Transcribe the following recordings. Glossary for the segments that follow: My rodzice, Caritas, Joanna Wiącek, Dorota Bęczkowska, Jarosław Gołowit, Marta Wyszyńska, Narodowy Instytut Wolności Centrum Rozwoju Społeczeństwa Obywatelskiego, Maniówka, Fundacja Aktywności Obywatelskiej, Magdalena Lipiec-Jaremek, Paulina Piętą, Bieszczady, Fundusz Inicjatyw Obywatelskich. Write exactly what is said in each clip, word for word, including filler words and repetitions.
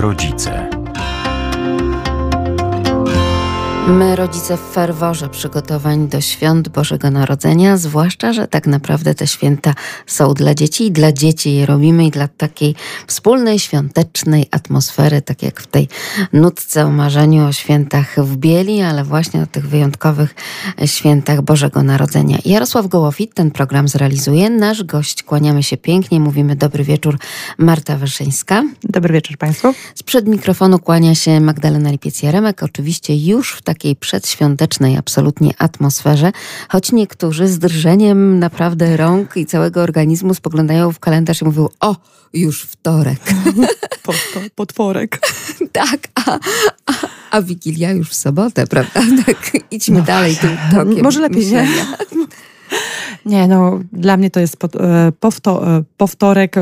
rodzice. My, rodzice, w ferworze przygotowań do świąt Bożego Narodzenia, zwłaszcza że tak naprawdę te święta są dla dzieci i dla dzieci je robimy i dla takiej wspólnej, świątecznej atmosfery, tak jak w tej nutce o marzeniu o świętach w bieli, ale właśnie o tych wyjątkowych świętach Bożego Narodzenia. Jarosław Gołowit ten program zrealizuje. Nasz gość, kłaniamy się pięknie, mówimy dobry wieczór, Marta Wyszyńska. Dobry wieczór Państwu. Sprzed mikrofonu kłania się Magdalena Lipiec-Jaremek, oczywiście już w takim takiej przedświątecznej absolutnie atmosferze, choć niektórzy z drżeniem naprawdę rąk i całego organizmu spoglądają w kalendarz i mówią: o, już wtorek. Po, po, potworek. Tak, a, a, a Wigilia już w sobotę, prawda? Tak, idźmy no dalej tym tokiem. Może lepiej myślenia. Nie. Nie, no dla mnie to jest powtorek,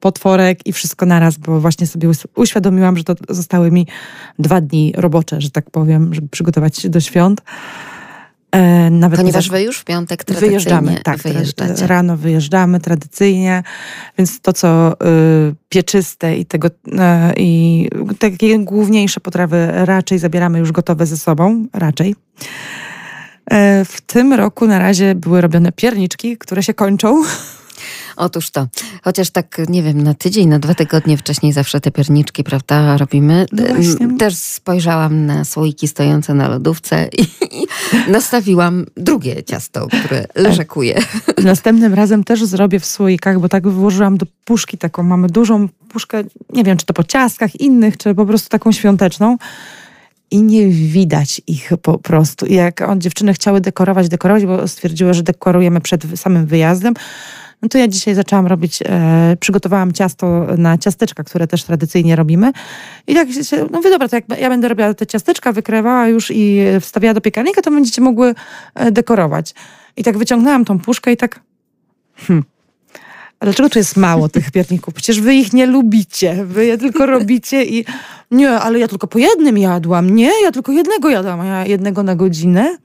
potworek i wszystko naraz, bo właśnie sobie uświadomiłam, że to zostały mi dwa dni robocze, że tak powiem, żeby przygotować się do świąnt. Nawet Ponieważ za... wy już w piątek tradycyjnie wyjeżdżamy, tak, rano wyjeżdżamy tradycyjnie, więc to co y, pieczyste i tego i y, takie główniejsze potrawy raczej zabieramy już gotowe ze sobą, raczej. W tym roku na razie były robione pierniczki, które się kończą. Otóż to. Chociaż tak, nie wiem, na tydzień, na dwa tygodnie wcześniej zawsze te pierniczki, prawda, robimy. No też spojrzałam na słoiki stojące na lodówce i nastawiłam drugie ciasto, które leżakuje. Następnym razem też zrobię w słoikach, bo tak włożyłam do puszki taką, mamy dużą puszkę, nie wiem, czy to po ciastkach innych, czy po prostu taką świąteczną. I nie widać ich po prostu. I jak on, dziewczyny chciały dekorować, dekorować, bo stwierdziły, że dekorujemy przed samym wyjazdem, no to ja dzisiaj zaczęłam robić, e, przygotowałam ciasto na ciasteczka, które też tradycyjnie robimy. I jak się, no wy dobra, to jak ja będę robiła te ciasteczka, wykrywała już i wstawiała do piekarnika, to będziecie mogły dekorować. I tak wyciągnęłam tą puszkę i tak... Hmm. A dlaczego tu jest mało tych pierników? Przecież wy ich nie lubicie, wy je tylko robicie i... Nie, ale ja tylko po jednym jadłam. Nie, ja tylko jednego jadłam, a ja jednego na godzinę.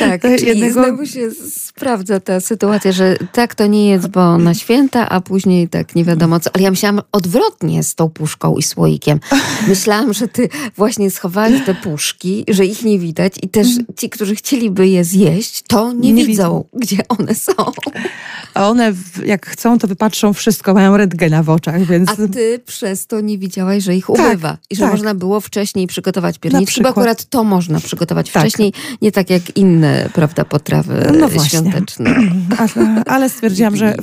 Tak, to czyli jednego... znowu się sprawdza ta sytuacja, że tak to nie jedz, bo na święta, a później tak nie wiadomo co. Ale ja myślałam odwrotnie z tą puszką i słoikiem. Myślałam, że ty właśnie schowałaś te puszki, że ich nie widać i też ci, którzy chcieliby je zjeść, to nie, nie widzą, widzą, gdzie one są. A one jak chcą, to wypatrzą wszystko, mają rentgena w oczach, więc... A ty przez to nie widziałaś, że ich ubywa. Tak, i że tak. Można było wcześniej przygotować pierniczki, bo akurat to można przygotować tak. wcześniej, nie tak jak inne, prawda, potrawy no świąteczne. Ale, ale stwierdziłam, że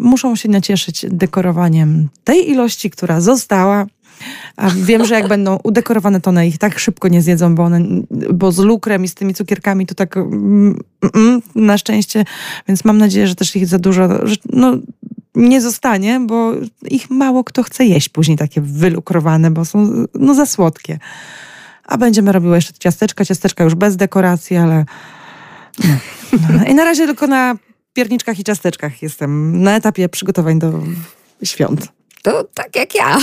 muszą się nacieszyć dekorowaniem tej ilości, która została. A wiem, że jak będą udekorowane, to one ich tak szybko nie zjedzą, bo, one, bo z lukrem i z tymi cukierkami to tak mm, mm, na szczęście, więc mam nadzieję, że też ich za dużo... Że, no, nie zostanie, bo ich mało kto chce jeść później takie wylukrowane, bo są no, za słodkie. A będziemy robiły jeszcze ciasteczka, ciasteczka już bez dekoracji, ale... No. No. I na razie tylko na pierniczkach i ciasteczkach jestem na etapie przygotowań do świąt. To tak jak ja.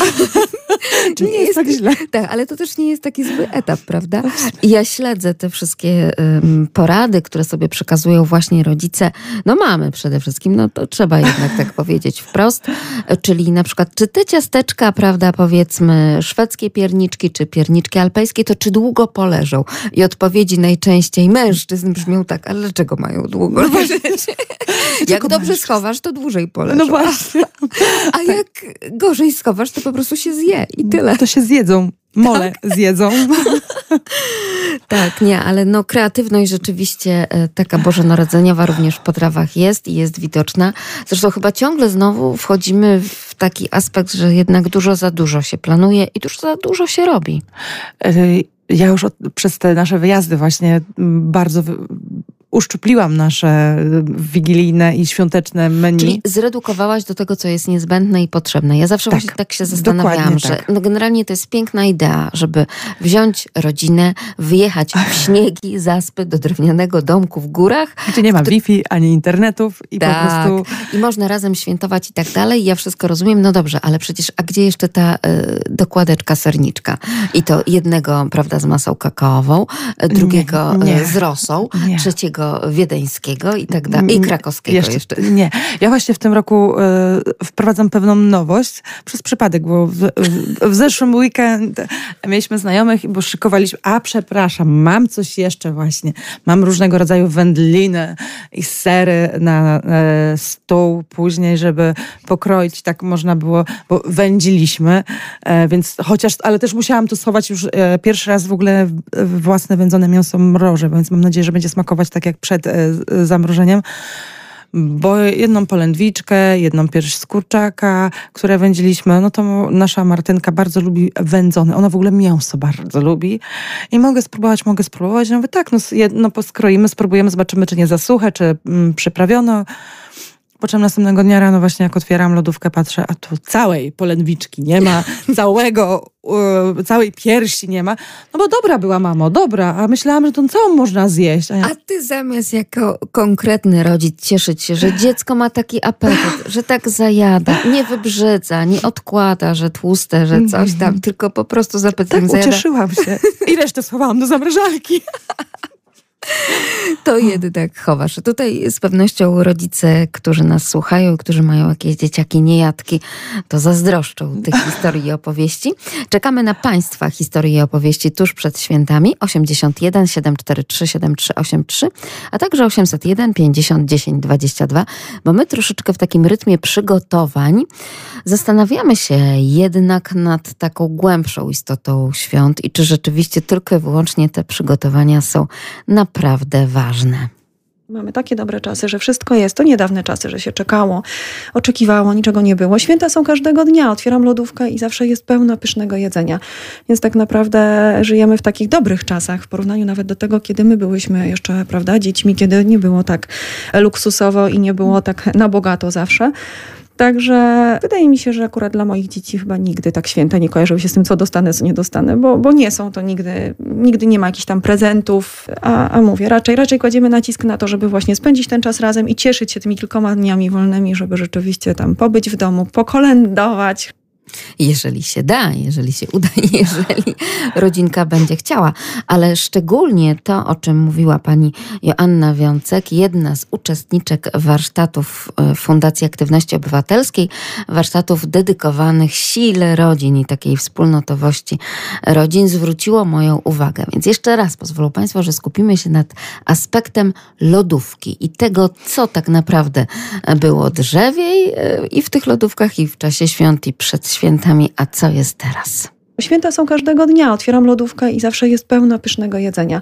Czyli nie jest tak źle. Tak, ale to też nie jest taki zły etap, prawda? I ja śledzę te wszystkie um, porady, które sobie przekazują właśnie rodzice. No mamy przede wszystkim, no to trzeba jednak tak powiedzieć wprost. Czyli na przykład, czy te ciasteczka, prawda, powiedzmy szwedzkie pierniczki, czy pierniczki alpejskie, to czy długo poleżą? I odpowiedzi najczęściej mężczyzn brzmią tak, ale dlaczego mają długo no leżeć? Jak dobrze mężczyzn? Schowasz, to dłużej poleżą. No właśnie. A, a jak... gorzej schowasz, to po prostu się zje i tyle. To się zjedzą. Mole tak. zjedzą. Tak, nie, ale no kreatywność rzeczywiście taka bożonarodzeniowa również w potrawach jest i jest widoczna. Zresztą chyba ciągle znowu wchodzimy w taki aspekt, że jednak dużo za dużo się planuje i dużo za dużo się robi. Ja już od, przez te nasze wyjazdy właśnie bardzo... Wy... uszczupliłam nasze wigilijne i świąteczne menu. Czyli zredukowałaś do tego, co jest niezbędne i potrzebne. Ja zawsze tak, właśnie tak się zastanawiałam, że tak. no generalnie to jest piękna idea, żeby wziąć rodzinę, wyjechać w śniegi, zaspy do drewnianego domku w górach. Gdzie nie ma który... Wi-Fi, ani internetów i tak. po prostu... I można razem świętować i tak dalej. Ja wszystko rozumiem, no dobrze, ale przecież a gdzie jeszcze ta y, dokładeczka serniczka? I to jednego, prawda, z masą kakaową, drugiego nie, nie. z rosą, nie. trzeciego tego wiedeńskiego i tak dalej, i krakowskiego jeszcze, jeszcze. Nie, ja właśnie w tym roku y, wprowadzam pewną nowość przez przypadek, bo w, w, w zeszłym weekend mieliśmy znajomych, bo szykowaliśmy, a przepraszam, mam coś jeszcze właśnie, mam różnego rodzaju wędliny i sery na y, stół później, żeby pokroić, tak można było, bo wędziliśmy, y, więc chociaż, ale też musiałam to schować już y, pierwszy raz w ogóle własne wędzone mięso mrożę, więc mam nadzieję, że będzie smakować tak jak przed zamrożeniem, bo jedną polędwiczkę, jedną pierś z kurczaka, które wędziliśmy, no to nasza Martynka bardzo lubi wędzone. Ona w ogóle mięso bardzo lubi. I mogę spróbować, mogę spróbować. No mówię, tak, no, no poskroimy, spróbujemy, zobaczymy, czy nie za suche, czy mm, przyprawiono. Po czym następnego dnia rano właśnie jak otwieram lodówkę, patrzę, a tu całej polędwiczki nie ma, całego, yy, całej piersi nie ma. No bo dobra była, mamo, dobra, a myślałam, że tą całą można zjeść. A, ja... a ty zamiast jako konkretny rodzic cieszyć się, że dziecko ma taki apetyt, że tak zajada, nie wybrzydza, nie odkłada, że tłuste, że coś tam, tylko po prostu zapytam. Tak, zajada. Ucieszyłam się i resztę schowałam do zamrażarki. To jednak chowasz. Tutaj z pewnością rodzice, którzy nas słuchają, którzy mają jakieś dzieciaki niejadki, to zazdroszczą tych historii i opowieści. Czekamy na Państwa historii i opowieści tuż przed świętami. osiem jeden siedem cztery trzy siedem trzy osiem trzy, a także osiem zero jeden pięćdziesiąt dziesięć dwadzieścia dwa, bo my troszeczkę w takim rytmie przygotowań zastanawiamy się jednak nad taką głębszą istotą świąt i czy rzeczywiście tylko i wyłącznie te przygotowania są na naprawdę ważne. Mamy takie dobre czasy, że wszystko jest. To niedawne czasy, że się czekało, oczekiwało, niczego nie było. Święta są każdego dnia. Otwieram lodówkę i zawsze jest pełno pysznego jedzenia. Więc tak naprawdę żyjemy w takich dobrych czasach w porównaniu nawet do tego, kiedy my byłyśmy jeszcze, prawda, dziećmi, kiedy nie było tak luksusowo i nie było tak na bogato zawsze. Także wydaje mi się, że akurat dla moich dzieci chyba nigdy tak święta nie kojarzyły się z tym, co dostanę, co nie dostanę, bo, bo nie są to nigdy, nigdy nie ma jakichś tam prezentów, a, a mówię, raczej, raczej kładziemy nacisk na to, żeby właśnie spędzić ten czas razem i cieszyć się tymi kilkoma dniami wolnymi, żeby rzeczywiście tam pobyć w domu, pokolędować. Jeżeli się da, jeżeli się uda, jeżeli rodzinka będzie chciała. Ale szczególnie to, o czym mówiła pani Joanna Wiącek, jedna z uczestniczek warsztatów Fundacji Aktywności Obywatelskiej, warsztatów dedykowanych sile rodzin i takiej wspólnotowości rodzin, zwróciło moją uwagę. Więc jeszcze raz pozwolą Państwo, że skupimy się nad aspektem lodówki i tego, co tak naprawdę było drzewiej i w tych lodówkach, i w czasie świąt, i przed świętami, a co jest teraz? Święta są każdego dnia. Otwieram lodówkę i zawsze jest pełno pysznego jedzenia.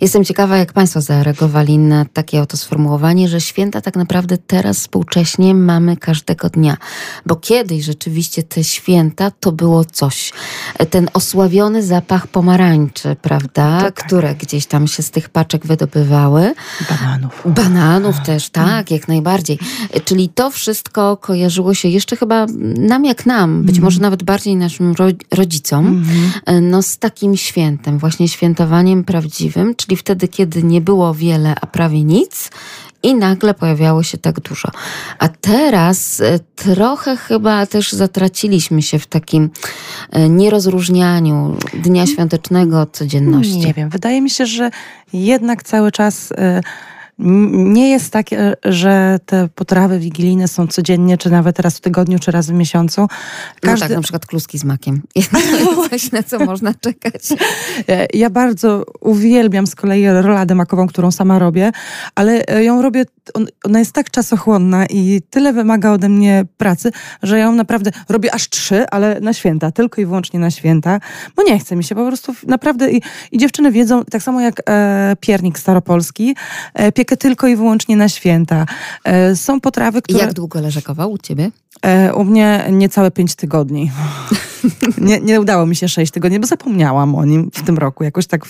Jestem ciekawa, jak Państwo zareagowali na takie oto sformułowanie, że święta tak naprawdę teraz współcześnie mamy każdego dnia. Bo kiedyś rzeczywiście te święta to było coś. Ten osławiony zapach pomarańczy, prawda? Tak. Które gdzieś tam się z tych paczek wydobywały. Bananów. Bananów też, tak, jak najbardziej. Czyli to wszystko kojarzyło się jeszcze chyba nam jak nam, być mm. może nawet bardziej naszym rodzicom, mm. no z takim świętem, właśnie świętowaniem prawdziwym. Czyli wtedy, kiedy nie było wiele, a prawie nic i nagle pojawiało się tak dużo. A teraz trochę chyba też zatraciliśmy się w takim nierozróżnianiu dnia świątecznego od codzienności. Nie wiem, wydaje mi się, że jednak cały czas nie jest tak, że te potrawy wigilijne są codziennie, czy nawet raz w tygodniu, czy raz w miesiącu. Każdy... No tak, na przykład kluski z makiem. Coś, na co można czekać. Ja bardzo uwielbiam z kolei roladę makową, którą sama robię, ale ją robię, ona jest tak czasochłonna i tyle wymaga ode mnie pracy, że ją naprawdę robię aż trzy, ale na święta, tylko i wyłącznie na święta, bo nie chce mi się po prostu naprawdę i, i dziewczyny wiedzą, tak samo jak e, piernik staropolski, e, piekę tylko i wyłącznie na święta. E, są potrawy, które... Jak długo leżakował u ciebie? E, u mnie niecałe pięć tygodni. nie, nie udało mi się sześć tygodni, bo zapomniałam o nim w tym roku. Jakoś tak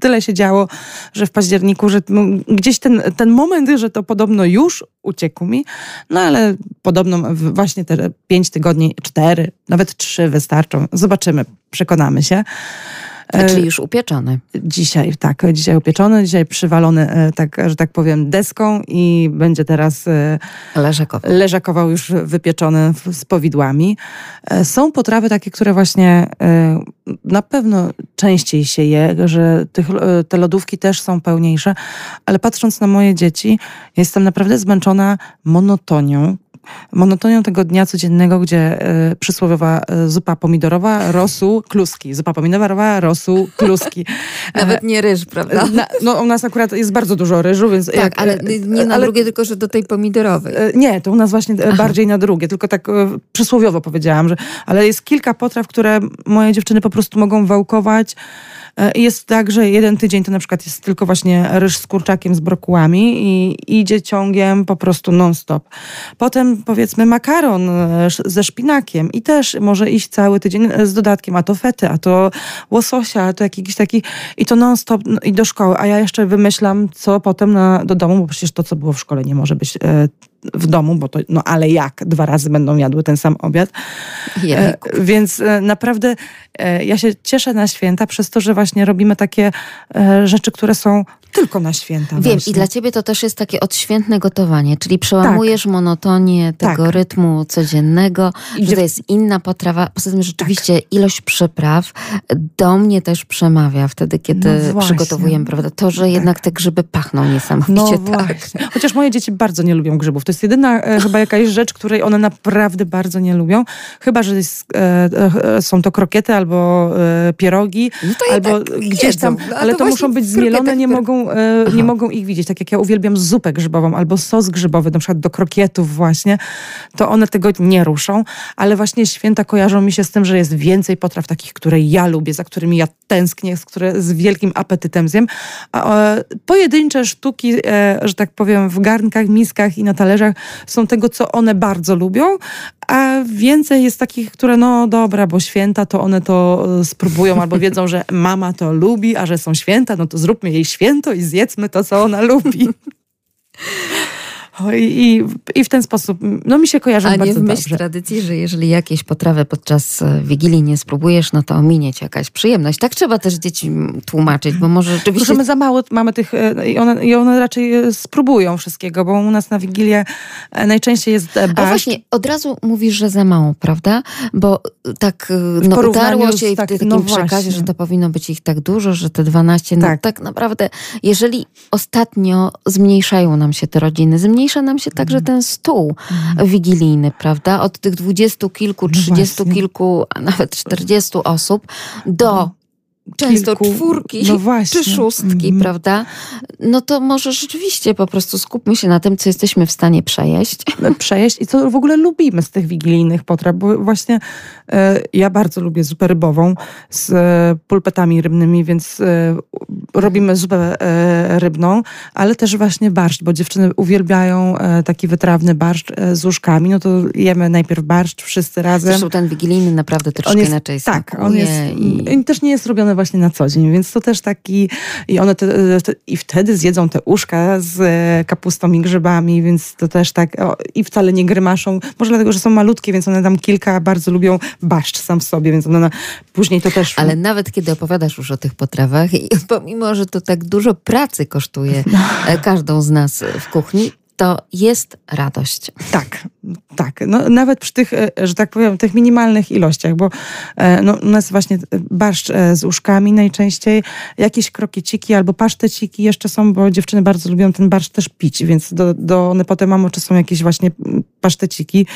tyle się działo, że w październiku, że gdzieś ten, ten moment, że to podobno już uciekł mi, no ale podobno właśnie te pięć tygodni, cztery, nawet trzy wystarczą. Zobaczymy, przekonamy się. Czyli już upieczony. Dzisiaj, tak, dzisiaj upieczony, dzisiaj przywalony, tak, że tak powiem, deską i będzie teraz leżakował, leżakował już wypieczony z powidłami. Są potrawy takie, które właśnie na pewno częściej się je, że tych, te lodówki też są pełniejsze, ale patrząc na moje dzieci, jestem naprawdę zmęczona monotonią, monotonią tego dnia codziennego, gdzie y, przysłowiowa y, zupa pomidorowa, rosół, kluski. Zupa pomidorowa, rosół, kluski. Nawet nie ryż, prawda? Na, no u nas akurat jest bardzo dużo ryżu, więc... Tak, jak, ale nie na ale, drugie, tylko że do tej pomidorowej. Y, nie, to u nas właśnie Aha. bardziej na drugie, tylko tak y, przysłowiowo powiedziałam, że, ale jest kilka potraw, które moje dziewczyny po prostu mogą wałkować. Y, jest tak, że jeden tydzień to na przykład jest tylko właśnie ryż z kurczakiem, z brokułami i idzie ciągiem po prostu non-stop. Potem powiedzmy makaron ze szpinakiem i też może iść cały tydzień z dodatkiem, a to fety, a to łososia, a to jakiś taki i to non stop i do szkoły, a ja jeszcze wymyślam co potem na, do domu, bo przecież to co było w szkole nie może być e, w domu, bo to, no ale jak, dwa razy będą jadły ten sam obiad. E, więc e, naprawdę e, ja się cieszę na święta przez to, że właśnie robimy takie e, rzeczy, które są tylko na święta. Wiem, właśnie. I dla ciebie to też jest takie odświętne gotowanie, czyli przełamujesz tak. monotonię tego tak. rytmu codziennego, I że to jest inna potrawa. Poza tym rzeczywiście tak. ilość przypraw do mnie też przemawia wtedy, kiedy no przygotowujemy, prawda? To, że tak. jednak te grzyby pachną niesamowicie no tak. Chociaż moje dzieci bardzo nie lubią grzybów. To jest jedyna e, chyba jakaś rzecz, której one naprawdę bardzo nie lubią. Chyba, że jest, e, e, są to krokiety albo e, pierogi, no albo ja tak gdzieś jedzą, tam, ale to, to muszą być zmielone, nie które... mogą Aha. nie mogą ich widzieć. Tak jak ja uwielbiam zupę grzybową albo sos grzybowy, na przykład do krokietów właśnie, to one tego nie ruszą, ale właśnie święta kojarzą mi się z tym, że jest więcej potraw takich, które ja lubię, za którymi ja tęsknię, z, które, z wielkim apetytem zjem. A, e, pojedyncze sztuki, e, że tak powiem, w garnkach, miskach i na talerzach są tego, co one bardzo lubią, a więcej jest takich, które no dobra, bo święta, to one to spróbują albo wiedzą, że mama to lubi, a że są święta, no to zróbmy jej święto i zjedzmy to, co ona lubi. I, I w ten sposób, no mi się kojarzą bardzo dobrze. A nie w myśl tradycji, że jeżeli jakieś potrawy podczas Wigilii nie spróbujesz, no to ominie ci jakaś przyjemność. Tak trzeba też dzieci tłumaczyć, bo może rzeczywiście... Proszę, my za mało mamy tych... I one, i one raczej spróbują wszystkiego, bo u nas na Wigilię najczęściej jest barszcz. A właśnie, od razu mówisz, że za mało, prawda? Bo tak no, udarło się i w tak, takim no przekazie, że to powinno być ich tak dużo, że te dwanaście... Tak. No tak naprawdę, jeżeli ostatnio zmniejszają nam się te rodziny, zmniejszają Zmniejsza nam się także ten stół mm. wigilijny, prawda? Od tych dwudziestu kilku, trzydziestu no kilku, a nawet czterdziestu osób do często kilku, czwórki no czy szóstki, mm. prawda? No to może rzeczywiście po prostu skupmy się na tym, co jesteśmy w stanie przejeść. Przejeść i co w ogóle lubimy z tych wigilijnych potraw, bo właśnie e, ja bardzo lubię zupę rybową z e, pulpetami rybnymi, więc e, robimy zupę e, rybną, ale też właśnie barszcz, bo dziewczyny uwielbiają e, taki wytrawny barszcz e, z łóżkami, no to jemy najpierw barszcz wszyscy razem. Zresztą ten wigilijny naprawdę troszkę jest, inaczej smakuje. Tak, on jest, i... on też nie jest robiony właśnie na co dzień, więc to też taki i one te, te, i wtedy zjedzą te uszka z kapustą i grzybami, więc to też tak o, i wcale nie grymaszą, może dlatego, że są malutkie, więc one tam kilka bardzo lubią barszcz sam w sobie, więc one na, później to też... Ale nawet kiedy opowiadasz już o tych potrawach, i pomimo, że to tak dużo pracy kosztuje no. każdą z nas w kuchni, to jest radość. Tak, tak. No, nawet przy tych, że tak powiem, tych minimalnych ilościach, bo no, u nas właśnie barszcz z uszkami najczęściej, jakieś krokieciki albo paszteciki jeszcze są, bo dziewczyny bardzo lubią ten barszcz też pić, więc do, do one potem, mamo, czy są jakieś właśnie paszteciki.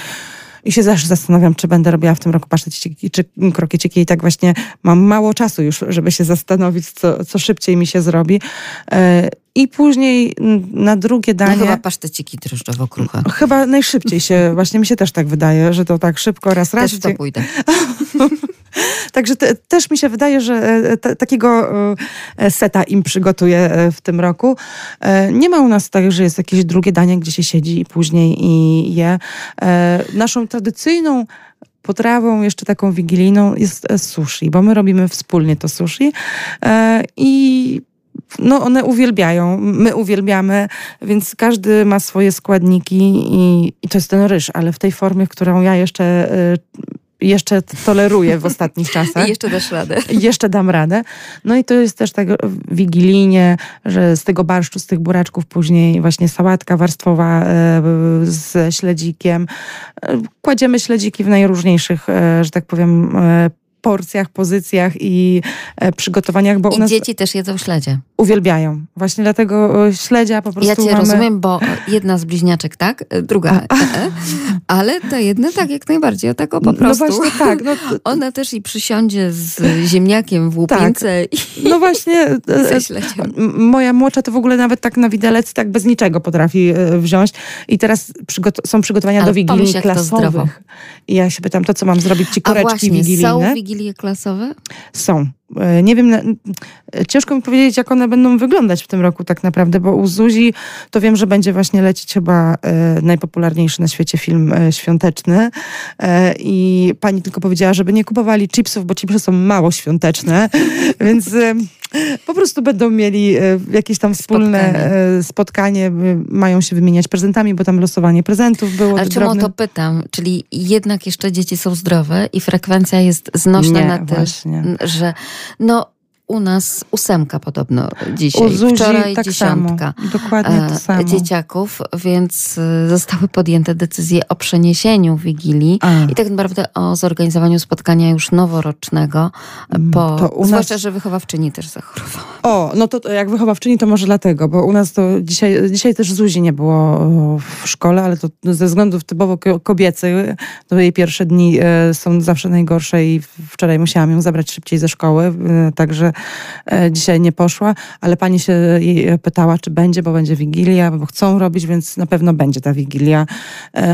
I się zawsze zastanawiam, czy będę robiła w tym roku paszteciki czy krokieciki i tak właśnie mam mało czasu już, żeby się zastanowić, co, co szybciej mi się zrobi. I później na drugie danie... No chyba paszteciki drożdżowo-kruche. Chyba najszybciej się, właśnie mi się też tak wydaje, że to tak szybko raz, raz... Też w to pójdę. Także te, też mi się wydaje, że te, takiego seta im przygotuję w tym roku. Nie ma u nas tak, że jest jakieś drugie danie, gdzie się siedzi i później i je. Naszą tradycyjną potrawą jeszcze taką wigilijną jest sushi, bo my robimy wspólnie to sushi i... No one uwielbiają, my uwielbiamy, więc każdy ma swoje składniki i, i to jest ten ryż, ale w tej formie, którą ja jeszcze y, jeszcze toleruję w ostatnich czasach. I jeszcze dasz radę. Jeszcze dam radę. No i to jest też tak wigilijnie, że z tego barszczu, z tych buraczków później właśnie sałatka warstwowa z śledzikiem. Kładziemy śledziki w najróżniejszych, że tak powiem, porcjach, pozycjach i przygotowaniach. Bo I u nas dzieci też jedzą śledzie. Uwielbiają. Właśnie dlatego śledzia po prostu Ja cię mamy... rozumiem, bo jedna z bliźniaczek tak, druga a, a. E, ale ta jedna tak jak najbardziej, o tak o po prostu. No właśnie tak. No to... Ona też i przysiądzie z ziemniakiem w łupince tak. i No właśnie. Ze śledziem. Moja młodsza to w ogóle nawet tak na widelec tak bez niczego potrafi wziąć i teraz przygot- są przygotowania ale do Wigilii klasowych. I ja się pytam, to co mam zrobić? Ci koreczki a właśnie, wigilijne? Są wigilie klasowe? Są. Nie wiem, ciężko mi powiedzieć, jak one będą wyglądać w tym roku tak naprawdę, bo u Zuzi to wiem, że będzie właśnie lecieć chyba najpopularniejszy na świecie film świąteczny i pani tylko powiedziała, żeby nie kupowali chipsów, bo chipsy są mało świąteczne, więc po prostu będą mieli jakieś tam wspólne spotkanie. spotkanie, mają się wymieniać prezentami, bo tam losowanie prezentów było. Ale czemu o to pytam? Czyli jednak jeszcze dzieci są zdrowe i frekwencja jest znośna nie, na tyle, że no u nas ósemka podobno dzisiaj, u Zuzi wczoraj tak dziesiątka samo. Dokładnie to samo. dzieciaków, więc zostały podjęte decyzje o przeniesieniu Wigilii A. i tak naprawdę o zorganizowaniu spotkania już noworocznego, bo to u zwłaszcza, nas... że wychowawczyni też zachorowała. O, no to, to jak wychowawczyni to może dlatego, bo u nas to dzisiaj, dzisiaj też Zuzi nie było w szkole, ale to ze względów typowo kobiecych, to jej pierwsze dni są zawsze najgorsze i wczoraj musiałam ją zabrać szybciej ze szkoły, także dzisiaj nie poszła, ale pani się jej pytała, czy będzie, bo będzie Wigilia, bo chcą robić, więc na pewno będzie ta Wigilia.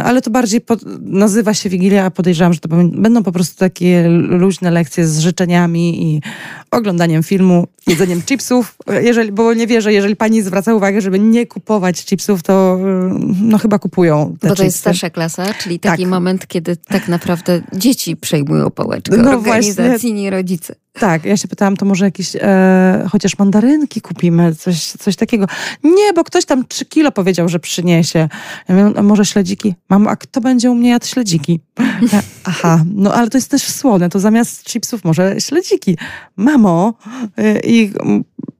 Ale to bardziej pod, nazywa się Wigilia, a podejrzewam, że to będą po prostu takie luźne lekcje z życzeniami i oglądaniem filmu, jedzeniem chipsów. Jeżeli, bo nie wierzę, jeżeli pani zwraca uwagę, żeby nie kupować chipsów, to no chyba kupują te chipsy. Bo to jest starsza klasa, czyli taki tak. moment, kiedy tak naprawdę dzieci przejmują pałeczkę no organizacji, właśnie. nie rodzice. Tak, ja się pytałam, to może jakieś e, chociaż mandarynki kupimy, coś, coś takiego. Nie, bo ktoś tam trzy kilo powiedział, że przyniesie. Ja mówię, a może śledziki? Mamo, a kto będzie u mnie jadł śledziki? Ja, aha, no ale to jest też słone, to zamiast chipsów może śledziki. Mamo, e, i...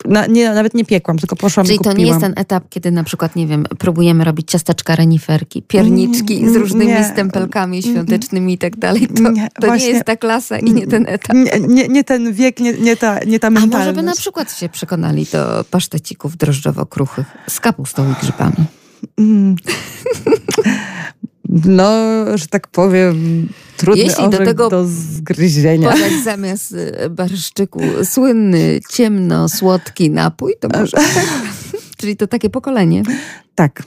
Na, nie, nawet nie piekłam, tylko poszłam Czyli i kupiłam. Czyli to nie jest ten etap, kiedy na przykład, nie wiem, próbujemy robić ciasteczka, reniferki, pierniczki z różnymi nie. stempelkami świątecznymi i tak dalej. To nie, to nie jest ta klasa i nie ten etap. Nie, nie, nie ten wiek, nie, nie, ta, nie ta mentalność. A może by na przykład się przekonali do pasztecików drożdżowo-kruchych z kapustą i grzybami. Mm. No, że tak powiem, trudny Jeśli orzech do, tego do zgryzienia. Podać zamiast barszczyku słynny, ciemno, słodki napój, to może tak. Czyli to takie pokolenie. Tak.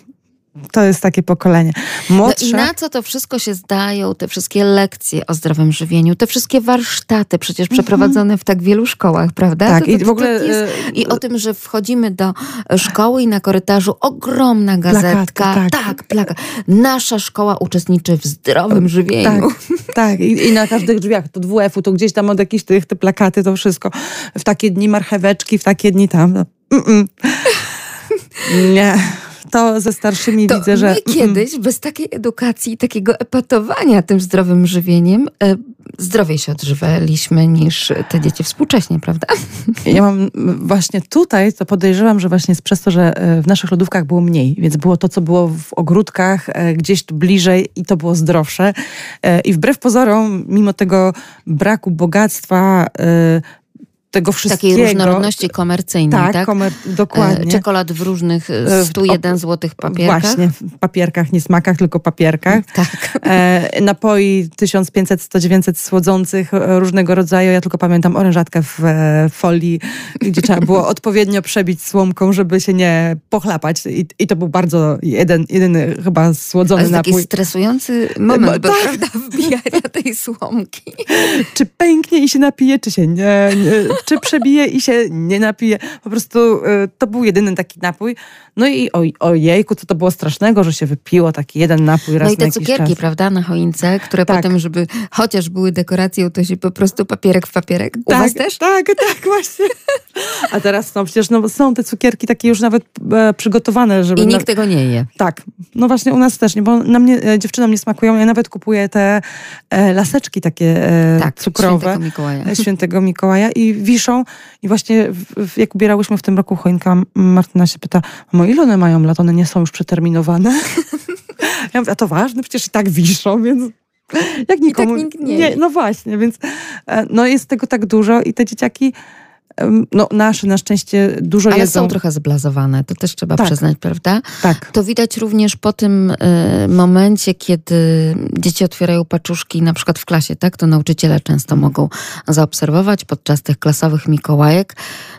To jest takie pokolenie. Młodsze... No i na co to wszystko się zdają, te wszystkie lekcje o zdrowym żywieniu, te wszystkie warsztaty przecież mhm. przeprowadzone w tak wielu szkołach, prawda? Tak, to, to, i w ogóle... To jest... I o tym, że wchodzimy do szkoły i na korytarzu ogromna gazetka. Plakaty, tak, tak plaka. Nasza szkoła uczestniczy w zdrowym żywieniu. Tak, tak. I, i na każdych drzwiach, to dwuefu, to gdzieś tam od jakichś tych te plakaty, to wszystko. W takie dni marcheweczki, w takie dni tam. No. Mm-mm. Nie... To ze starszymi to widzę, że... my kiedyś bez takiej edukacji, takiego epatowania tym zdrowym żywieniem e, zdrowiej się odżywaliśmy niż te dzieci współcześnie, prawda? Ja mam właśnie tutaj, to podejrzewam, że właśnie jest przez to, że w naszych lodówkach było mniej, więc było to, co było w ogródkach, e, gdzieś tu bliżej i to było zdrowsze. E, I wbrew pozorom, mimo tego braku bogactwa... E, tego wszystkiego. Takiej różnorodności komercyjnej, tak? tak? Komer- dokładnie. Czekolad w różnych sto jeden złotych papierkach. Właśnie, w papierkach, nie smakach, tylko papierkach. Tak. E, napoi tysiąc pięćset sto dziewięćset słodzących różnego rodzaju. Ja tylko pamiętam orężatkę w e, folii, gdzie trzeba było odpowiednio przebić słomką, żeby się nie pochlapać. I, i to był bardzo jeden, jedyny chyba słodzony napój. To jest taki stresujący moment, e, bo, bo tak. prawda, wbijania tej słomki. Czy pęknie i się napije, czy się nie... nie. Czy przebije i się nie napije. Po prostu y, to był jedyny taki napój. No i oj, ojejku, co to było strasznego, że się wypiło taki jeden napój raz na jakiś czas. No i te cukierki, prawda, na choince, które tak. potem, żeby chociaż były dekoracją, to się po prostu papierek w papierek. U tak, was też? Tak, tak, właśnie. A teraz są przecież no, są te cukierki takie już nawet e, przygotowane. Żeby I nikt na... tego nie je. Tak. No właśnie u nas też nie, bo na mnie, e, dziewczynom nie smakują. Ja nawet kupuję te e, laseczki takie e, tak, cukrowe. Świętego Mikołaja. Świętego Mikołaja i wiszą. I właśnie w, jak ubierałyśmy w tym roku choinkę, Martyna się pyta, mamo, ile one mają lat? One nie są już przeterminowane? Ja mówię, a to ważne, przecież i tak wiszą, więc... Jak nikomu... I tak nikt nie, nie. No właśnie, więc no jest tego tak dużo i te dzieciaki, no nasze na szczęście dużo ale jedzą. Ale są trochę zblazowane, to też trzeba tak. przyznać, prawda? Tak. To widać również po tym y, momencie, kiedy dzieci otwierają paczuszki na przykład w klasie, tak? To nauczyciele często mogą zaobserwować podczas tych klasowych Mikołajek.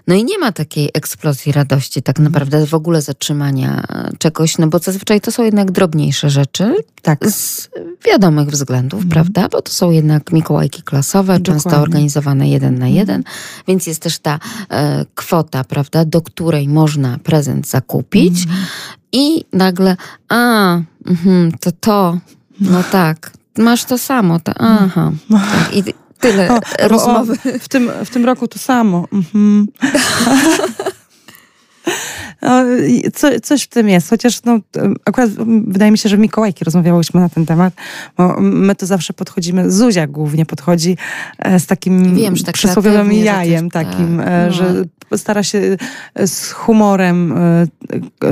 No i nie ma takiej eksplozji radości, tak naprawdę w ogóle zatrzymania czegoś, no bo zazwyczaj to są jednak drobniejsze rzeczy tak. z wiadomych względów, mm. prawda? Bo to są jednak Mikołajki klasowe, dokładnie. Często organizowane jeden na jeden, więc jest też ta e, kwota, prawda, do której można prezent zakupić mm. i nagle, a, mm, to to, no tak, masz to samo, to, aha, tak, i tyle o, rozmowy. O, w, tym, w tym roku to samo. Mhm. No, co, coś w tym jest, chociaż no, akurat wydaje mi się, że Mikołajki rozmawiałyśmy na ten temat, bo my to zawsze podchodzimy, Zuzia głównie podchodzi z takim Wiem, tak przysłowiowym jajem tak, takim, no. że stara się z humorem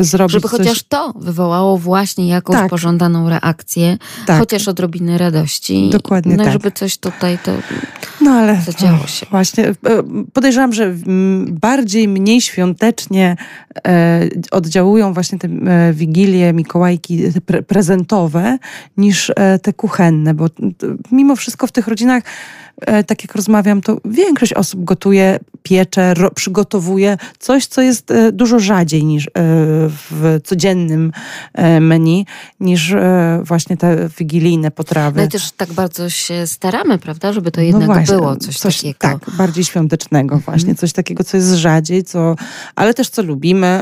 zrobić żeby coś. Chociaż to wywołało właśnie jakąś tak. pożądaną reakcję, tak. chociaż odrobinę radości. Dokładnie no tak. żeby coś tutaj to no, ale zadziało się. Właśnie, podejrzewam, że bardziej, mniej świątecznie oddziałują właśnie te wigilie, mikołajki prezentowe niż te kuchenne, bo mimo wszystko w tych rodzinach, tak jak rozmawiam, to większość osób gotuje, piecze, przygotowuje coś, co jest dużo rzadziej niż w codziennym menu, niż właśnie te wigilijne potrawy. No i też tak bardzo się staramy, prawda, żeby to jednak no właśnie, było coś, coś takiego. Tak, bardziej świątecznego mhm. właśnie, coś takiego, co jest rzadziej, co, ale też co lubimy,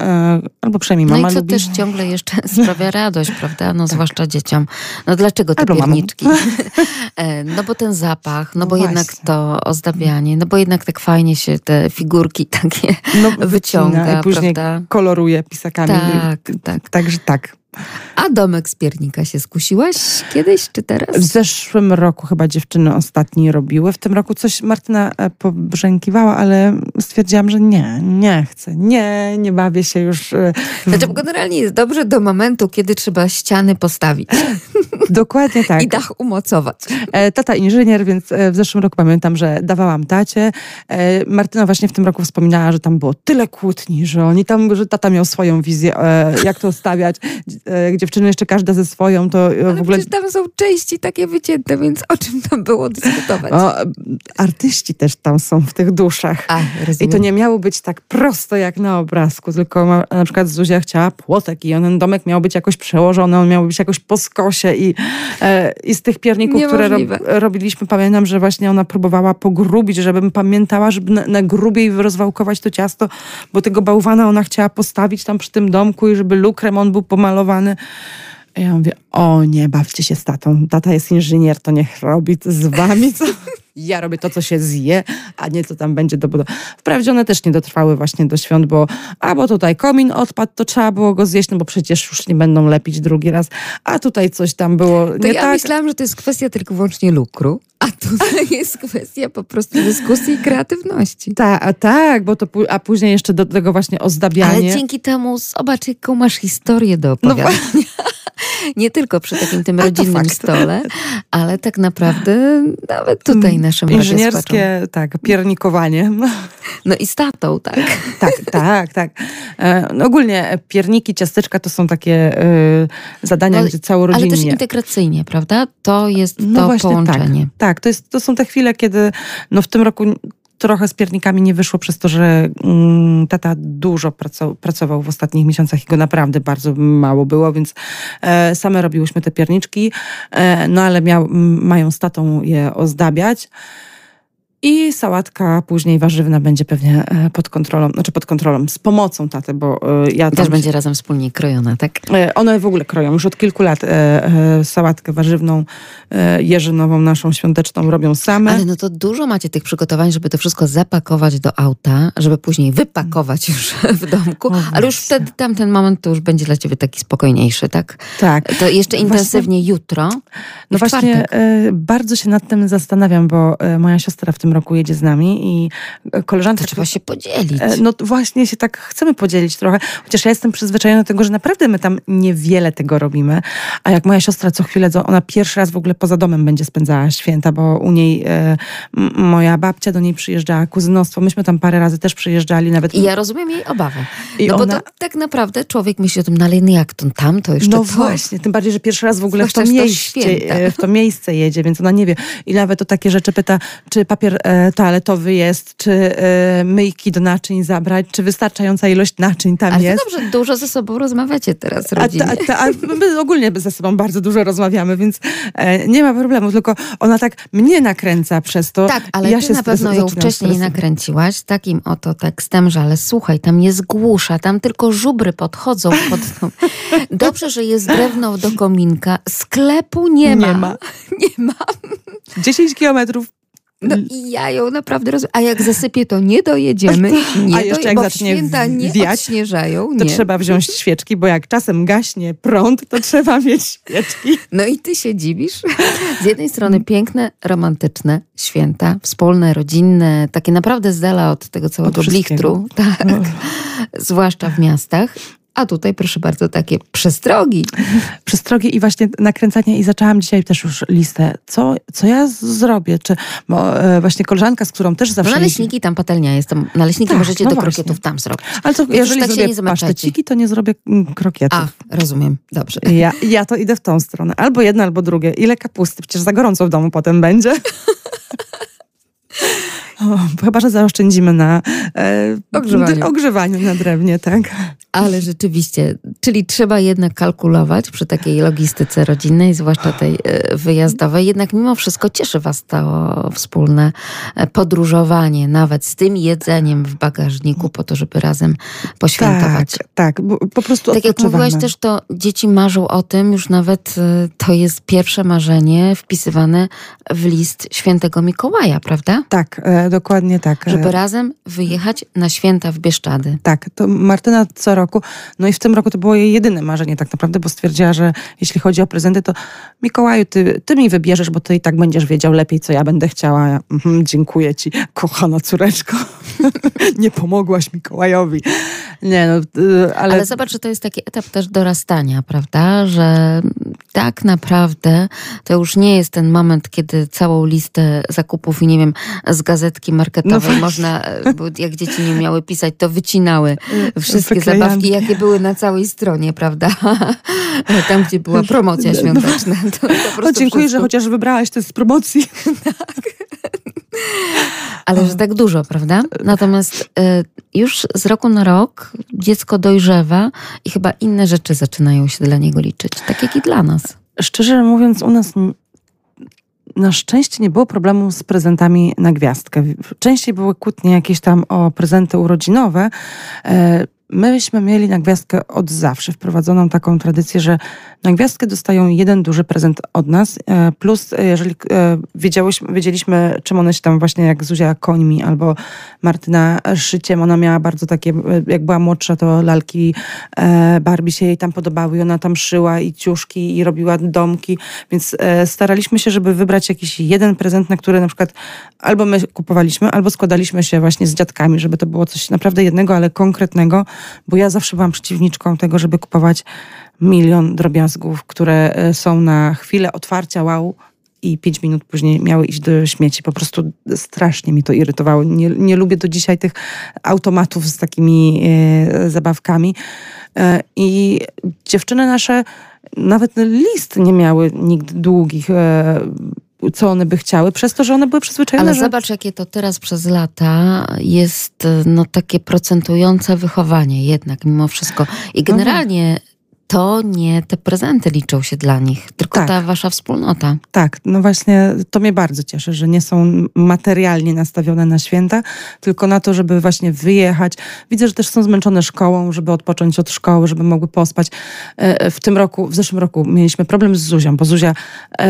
albo przynajmniej mama lubi. No i co lubi. Też ciągle jeszcze sprawia radość, prawda, no tak. zwłaszcza dzieciom. No dlaczego te albo pierniczki? No bo ten zapach, no bo no jednak to ozdabianie, no bo jednak tak fajnie się te figurki takie no, wyciąga, i później prawda? Koloruje pisakami. Tak, tak. Także tak. A domek z piernika się skusiłaś kiedyś, czy teraz? W zeszłym roku chyba dziewczyny ostatni robiły. W tym roku coś Martyna pobrzękiwała, ale stwierdziłam, że nie, nie chcę, nie, nie bawię się już. Znaczy, bo generalnie jest dobrze do momentu, kiedy trzeba ściany postawić. Dokładnie tak. I dach umocować. Tata inżynier, więc w zeszłym roku pamiętam, że dawałam tacie. Martyna właśnie w tym roku wspominała, że tam było tyle kłótni, że oni tam, że tata miał swoją wizję, jak to stawiać. Dziewczyny jeszcze każda ze swoją, to ale w ogóle... tam są części takie wycięte, więc o czym tam było dyskutować? O, artyści też tam są w tych duszach. A, i to nie miało być tak prosto jak na obrazku, tylko ma, na przykład Zuzia chciała płotek i ten domek miał być jakoś przełożony, on miał być jakoś po skosie i, e, i z tych pierników, które rob, robiliśmy, pamiętam, że właśnie ona próbowała pogrubić, żebym pamiętała, żeby na, na grubiej rozwałkować to ciasto, bo tego bałwana ona chciała postawić tam przy tym domku i żeby lukrem on był pomalowany. Ja mówię, o nie, bawcie się z tatą. Tata jest inżynier, to niech robi z wami. Co? Ja robię to, co się zje, a nie co tam będzie do budowy. Wprawdzie one też nie dotrwały właśnie do świąt, bo a bo tutaj komin odpadł, to trzeba było go zjeść, no bo przecież już nie będą lepić drugi raz, a tutaj coś tam było nie tak. To ja myślałam, że to jest kwestia tylko wyłącznie lukru, a tutaj jest kwestia po prostu dyskusji i kreatywności. Tak, tak, bo to a później jeszcze do tego właśnie ozdabianie. Ale dzięki temu zobacz, jaką masz historię do opowiadania. No nie tylko przy takim tym rodzinnym stole, ale tak naprawdę nawet tutaj naszym inżynierskie, tak, piernikowanie. No i z tatą, tak. Tak, tak, tak. E, no ogólnie pierniki, ciasteczka to są takie y, zadania, no, gdzie całorodzinnie. Ale też integracyjnie, prawda? To jest no to właśnie, połączenie. Tak, tak to, jest, to są te chwile, kiedy no w tym roku... Trochę z piernikami nie wyszło przez to, że mm, tata dużo pracował, pracował w ostatnich miesiącach i go naprawdę bardzo mało było, więc e, same robiłyśmy te pierniczki, e, no ale miał, mają z tatą je ozdabiać. I sałatka później warzywna będzie pewnie pod kontrolą, znaczy pod kontrolą, z pomocą taty, bo ja... Też będzie razem wspólnie krojona, tak? One w ogóle kroją. Już od kilku lat sałatkę warzywną, jeżynową naszą świąteczną robią same. Ale no to dużo macie tych przygotowań, żeby to wszystko zapakować do auta, żeby później wypakować już w domku, ale już wtedy tamten moment to już będzie dla ciebie taki spokojniejszy, tak? Tak. To jeszcze intensywnie właśnie, jutro. No właśnie bardzo się nad tym zastanawiam, bo moja siostra w tym roku jedzie z nami i koleżanka... To trzeba się podzielić. No właśnie się tak chcemy podzielić trochę, chociaż ja jestem przyzwyczajona do tego, że naprawdę my tam niewiele tego robimy, a jak moja siostra co chwilę, ona pierwszy raz w ogóle poza domem będzie spędzała święta, bo u niej e, moja babcia do niej przyjeżdżała, kuzynostwo, myśmy tam parę razy też przyjeżdżali nawet... I ja rozumiem jej obawę, I no ona... bo to tak naprawdę człowiek myśli o tym, no ale jak to tam, to jeszcze no to... właśnie, tym bardziej, że pierwszy raz w ogóle w to, mieście, to w to miejsce jedzie, więc ona nie wie. I nawet o takie rzeczy pyta, czy papier toaletowy jest, czy myjki do naczyń zabrać, czy wystarczająca ilość naczyń tam ale jest. Ale dobrze, dużo ze sobą rozmawiacie teraz rodzinie. A, ta, a, ta, a my ogólnie ze sobą bardzo dużo rozmawiamy, więc nie ma problemu, tylko ona tak mnie nakręca przez to. Tak, ale ja ty się na pewno ją wcześniej stresu. nakręciłaś takim oto tekstem, że ale słuchaj, tam nie zgłusza, tam tylko żubry podchodzą pod tą. Dobrze, że jest drewno do kominka, sklepu nie ma. Nie ma. Nie ma. dziesięć kilometrów. No i ja ją naprawdę rozumiem. A jak zasypie, to nie dojedziemy. Nie A jeszcze do... jak bo zacznie święta nie wiać, odśnieżają. Nie. To trzeba wziąć świeczki, bo jak czasem gaśnie prąd, to trzeba mieć świeczki. No i ty się dziwisz. Z jednej strony piękne, romantyczne święta, wspólne, rodzinne, takie naprawdę z dala od tego całego blichtru. Tak. No. Zwłaszcza w miastach. A tutaj, proszę bardzo, takie przestrogi. Przestrogi i właśnie nakręcanie. I zaczęłam dzisiaj też już listę. Co, co ja zrobię? Czy, bo, e, właśnie koleżanka, z którą też zawsze... No naleśniki, tam patelnia jest. Tam naleśniki tak, możecie no do właśnie. Krokietów tam zrobić. Ale to, jeżeli tak zrobię paszteciki, to nie zrobię krokietów. A, rozumiem. Dobrze. Ja, ja to idę w tą stronę. Albo jedno, albo drugie. Ile kapusty? Przecież za gorąco w domu potem będzie. O, chyba, że zaoszczędzimy na e, ogrzewaniu. ogrzewaniu na drewnie, tak. Ale rzeczywiście, czyli trzeba jednak kalkulować przy takiej logistyce rodzinnej, zwłaszcza tej e, wyjazdowej. Jednak mimo wszystko cieszy was to wspólne podróżowanie, nawet z tym jedzeniem w bagażniku, po to, żeby razem poświętować. Tak, tak, bo po prostu tak jak mówiłaś też, to dzieci marzą o tym, już nawet e, to jest pierwsze marzenie wpisywane w list Świętego Mikołaja, prawda? Tak, e, dokładnie tak. Żeby razem wyjechać na święta w Bieszczady. Tak, to Martyna co roku, no i w tym roku to było jej jedyne marzenie tak naprawdę, bo stwierdziła, że jeśli chodzi o prezenty, to Mikołaju, ty, ty mi wybierzesz, bo ty i tak będziesz wiedział lepiej, co ja będę chciała. Ja, mm, dziękuję ci, kochana córeczko. Nie pomogłaś Mikołajowi. Nie, no, ale... ale zobacz, że to jest taki etap też dorastania, prawda? Że tak naprawdę to już nie jest ten moment, kiedy całą listę zakupów i nie wiem, z gazetki marketowej no można, bo jak dzieci nie miały pisać, to wycinały wszystkie Wyklejamy. zabawki, jakie były na całej stronie, prawda? Tam, gdzie była promocja świąteczna. To, to o, dziękuję, wszystko... że chociaż wybrałaś to z promocji. Tak. Ale że tak dużo, prawda? Natomiast y, już z roku na rok dziecko dojrzewa i chyba inne rzeczy zaczynają się dla niego liczyć, tak jak i dla nas. Szczerze mówiąc, u nas na szczęście nie było problemu z prezentami na gwiazdkę. Częściej były kłótnie jakieś tam o prezenty urodzinowe. Myśmy mieli na gwiazdkę od zawsze wprowadzoną taką tradycję, że na gwiazdkę dostają jeden duży prezent od nas, plus jeżeli wiedziałyśmy, wiedzieliśmy, czym one się tam właśnie, jak Zuzia końmi albo Martyna szyciem, ona miała bardzo takie, jak była młodsza, to lalki Barbie się jej tam podobały i ona tam szyła i ciuszki i robiła domki, więc staraliśmy się, żeby wybrać jakiś jeden prezent, na który na przykład albo my kupowaliśmy, albo składaliśmy się właśnie z dziadkami, żeby to było coś naprawdę jednego, ale konkretnego, bo ja zawsze byłam przeciwniczką tego, żeby kupować milion drobiazgów, które są na chwilę otwarcia, wow, i pięć minut później miały iść do śmieci. Po prostu strasznie mi to irytowało. Nie, nie lubię do dzisiaj tych automatów z takimi e, zabawkami. E, I dziewczyny nasze nawet list nie miały nigdy długich, e, co one by chciały, przez to, że one były przyzwyczajone. Ale że... zobacz, jakie to teraz przez lata jest no takie procentujące wychowanie jednak mimo wszystko. I generalnie to nie te prezenty liczą się dla nich, tylko tak, ta wasza wspólnota. Tak, no właśnie to mnie bardzo cieszy, że nie są materialnie nastawione na święta, tylko na to, żeby właśnie wyjechać. Widzę, że też są zmęczone szkołą, żeby odpocząć od szkoły, żeby mogły pospać. W tym roku, w zeszłym roku mieliśmy problem z Zuzią, bo Zuzia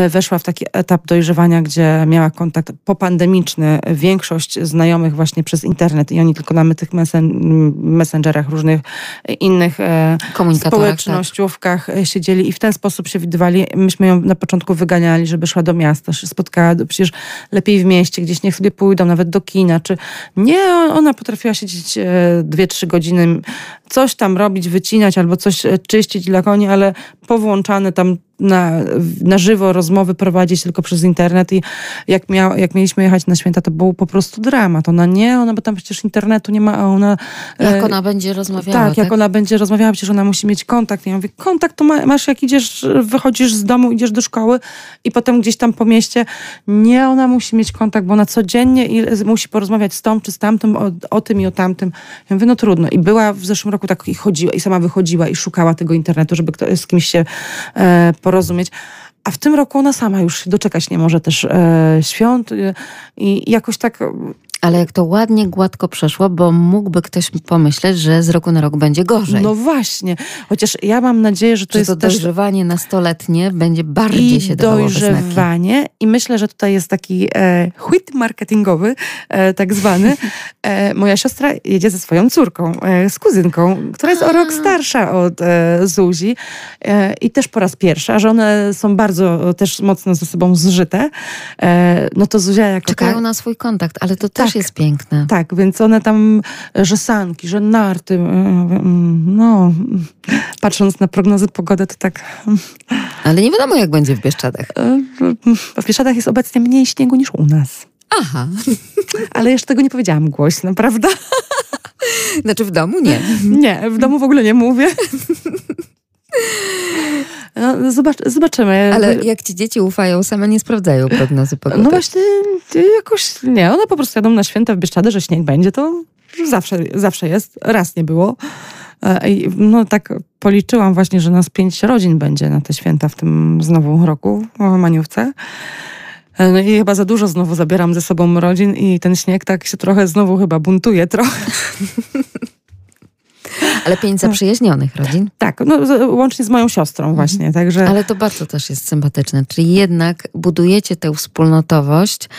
weszła w taki etap dojrzewania, gdzie miała kontakt popandemiczny, większość znajomych właśnie przez internet i oni tylko na tych messengerach różnych innych społeczności. Siedzieli i w ten sposób się widywali. Myśmy ją na początku wyganiali, żeby szła do miasta, się spotkała, przecież lepiej w mieście, gdzieś niech sobie pójdą, nawet do kina, czy nie, ona potrafiła siedzieć dwie, trzy godziny, coś tam robić, wycinać albo coś czyścić dla koni, ale powłączane tam na, na żywo rozmowy prowadzić tylko przez internet i jak, miał, jak mieliśmy jechać na święta, to był po prostu dramat. Ona nie, ona, bo tam przecież internetu nie ma, a ona... Jak ona będzie rozmawiała, tak? Tak, jak ona będzie rozmawiała, przecież ona musi mieć kontakt. Ja mówię, kontakt to masz, jak idziesz, wychodzisz z domu, idziesz do szkoły i potem gdzieś tam po mieście. Nie, ona musi mieć kontakt, bo ona codziennie i musi porozmawiać z tą czy z tamtym, o, o tym i o tamtym. Ja mówię, no trudno. I była w zeszłym roku tak i chodziła, i sama wychodziła i szukała tego internetu, żeby kto, z kimś się e, porozumieć. A w tym roku ona sama już doczekać nie może też e, świąt e, i jakoś tak... Ale jak to ładnie, gładko przeszło, bo mógłby ktoś pomyśleć, że z roku na rok będzie gorzej. No właśnie. Chociaż ja mam nadzieję, że to Czy jest to dojrzewanie też... nastoletnie będzie bardziej I się dawało dojrzewanie i myślę, że tutaj jest taki e, chwyt marketingowy, e, tak zwany. E, moja siostra jedzie ze swoją córką, e, z kuzynką, która jest A. o rok starsza od e, Zuzi e, i też po raz pierwszy, że one są bardzo też mocno ze sobą zżyte. E, no to Zuzia jako Czekają ta... na swój kontakt, ale to też tak, jest piękne. Tak, więc one tam, że sanki, że narty, no, patrząc na prognozy pogody, to tak... Ale nie wiadomo, jak będzie w Bieszczadach. W Bieszczadach jest obecnie mniej śniegu niż u nas. Aha. Ale jeszcze tego nie powiedziałam głośno, prawda? Znaczy w domu nie. Nie, w domu w ogóle nie mówię. No, zobacz, zobaczymy. Ale jak ci dzieci ufają, same nie sprawdzają prognozy pogody. No właśnie, jakoś nie. One po prostu jadą na święta w Bieszczady, że śnieg będzie, to zawsze, zawsze jest. Raz nie było. No tak policzyłam właśnie, że nas pięć rodzin będzie na te święta w tym znowu roku w Maniówce. No i chyba za dużo znowu zabieram ze sobą rodzin i ten śnieg tak się trochę znowu chyba buntuje trochę. Ale pięć zaprzyjaźnionych rodzin. Tak, no, łącznie z moją siostrą właśnie. Mhm. Także... Ale to bardzo też jest sympatyczne. Czyli jednak budujecie tę wspólnotowość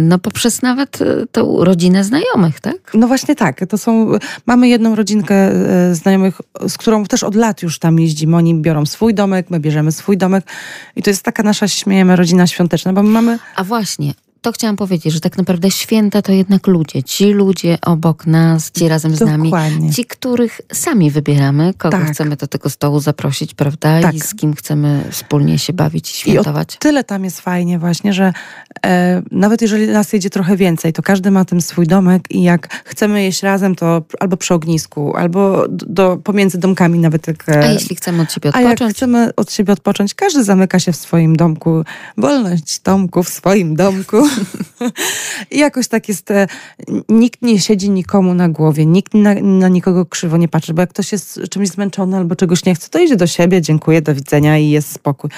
no, poprzez nawet tą rodzinę znajomych, tak? No właśnie tak. To są, mamy jedną rodzinkę znajomych, z którą też od lat już tam jeździmy. Oni biorą swój domek, my bierzemy swój domek. I to jest taka nasza, śmiejemy, rodzina świąteczna, bo my mamy... A właśnie... To chciałam powiedzieć, że tak naprawdę święta to jednak ludzie. Ci ludzie obok nas, ci razem z Dokładnie. nami. Ci, których sami wybieramy, kogo tak. chcemy do tego stołu zaprosić, prawda? Tak. I z kim chcemy wspólnie się bawić i świętować. I o tyle tam jest fajnie właśnie, że e, nawet jeżeli nas jedzie trochę więcej, to każdy ma ten swój domek i jak chcemy jeść razem, to albo przy ognisku, albo do, do, pomiędzy domkami nawet. Jak, e, a jeśli chcemy od siebie odpocząć? A jak chcemy od siebie odpocząć, każdy zamyka się w swoim domku. Wolność domku w swoim domku. I jakoś tak jest, nikt nie siedzi nikomu na głowie, nikt na, na nikogo krzywo nie patrzy, bo jak ktoś jest czymś zmęczony albo czegoś nie chce, to idzie do siebie, dziękuję, do widzenia i jest spokój.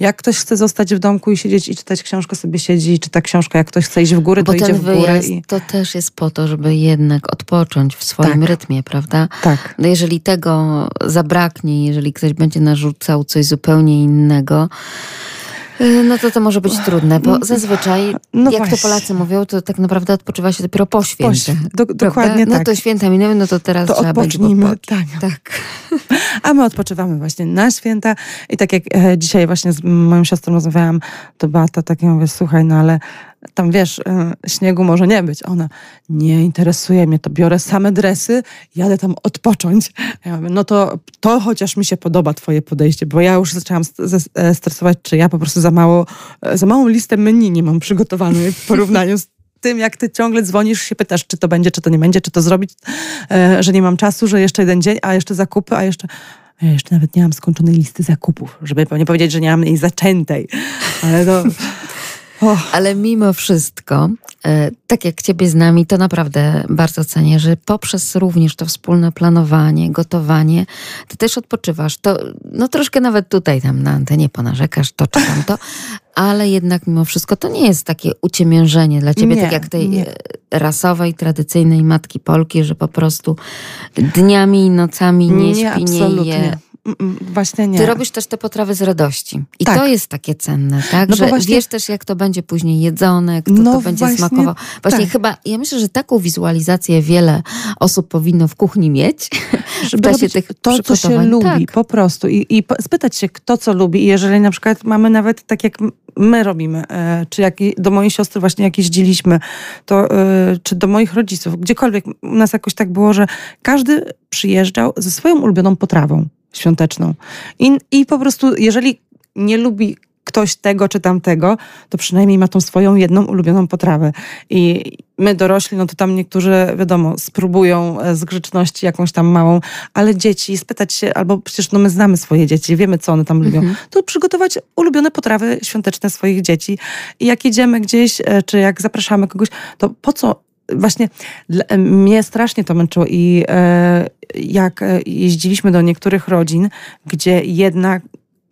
Jak ktoś chce zostać w domku i siedzieć i czytać książkę, sobie siedzi i czyta książkę, jak ktoś chce iść w górę, to idzie w górę. I... to też jest po to, żeby jednak odpocząć w swoim tak. rytmie, prawda? Tak. No jeżeli tego zabraknie, jeżeli ktoś będzie narzucał coś zupełnie innego, no to to może być trudne, bo zazwyczaj, no jak właśnie. to Polacy mówią, to tak naprawdę odpoczywa się dopiero po święcie. Do, dokładnie tak. No to święta minęły, no to teraz to trzeba odpocznijmy. Będzie tak. tak. A my odpoczywamy właśnie na święta. I tak jak e, dzisiaj właśnie z moją siostrą rozmawiałam, to Beata tak ja mówię, słuchaj, no ale tam wiesz, e, śniegu może nie być. Ona, nie interesuje mnie to, biorę same dresy, jadę tam odpocząć. Ja mówię, no to to chociaż mi się podoba twoje podejście, bo ja już zaczęłam st- stresować, czy ja po prostu za mało, za małą listę menu nie mam przygotowanej w porównaniu z tym, jak ty ciągle dzwonisz, się pytasz, czy to będzie, czy to nie będzie, czy to zrobić, e, że nie mam czasu, że jeszcze jeden dzień, a jeszcze zakupy, a jeszcze... Ja jeszcze nawet nie mam skończonej listy zakupów, żeby nie powiedzieć, że nie mam jej zaczętej. Ale to... Oh. Ale mimo wszystko, tak jak Ciebie z nami, to naprawdę bardzo cenię, że poprzez również to wspólne planowanie, gotowanie, Ty też odpoczywasz. To, no troszkę nawet tutaj tam na antenie ponarzekasz, to czy tamto, ale jednak mimo wszystko to nie jest takie uciemiężenie dla Ciebie, nie, tak jak tej nie. rasowej, tradycyjnej matki Polki, że po prostu dniami i nocami nie, nie śpi, absolutnie. nie je. Właśnie nie. Ty robisz też te potrawy z radości. I tak. to jest takie cenne, tak? No że właśnie... wiesz też, jak to będzie później jedzone, jak to, no to będzie właśnie... smakowało. Właśnie tak. chyba, ja myślę, że taką wizualizację wiele osób powinno w kuchni mieć. Żeby w czasie robić tych to, co się lubi, tak. po prostu. I, I spytać się, kto co lubi. I jeżeli na przykład mamy nawet, tak jak my robimy, czy jak do mojej siostry właśnie jak jeździliśmy, to, czy do moich rodziców, gdziekolwiek. U nas jakoś tak było, że każdy przyjeżdżał ze swoją ulubioną potrawą świąteczną. I, i po prostu, jeżeli nie lubi ktoś tego czy tamtego, to przynajmniej ma tą swoją jedną ulubioną potrawę. I my dorośli, no to tam niektórzy, wiadomo, spróbują z grzeczności jakąś tam małą, ale dzieci, spytać się, albo przecież no my znamy swoje dzieci, wiemy, co one tam lubią, mhm. to przygotować ulubione potrawy świąteczne swoich dzieci. I jak jedziemy gdzieś, czy jak zapraszamy kogoś, to po co Właśnie dla, mnie strasznie to męczyło i e, jak jeździliśmy do niektórych rodzin, gdzie jedna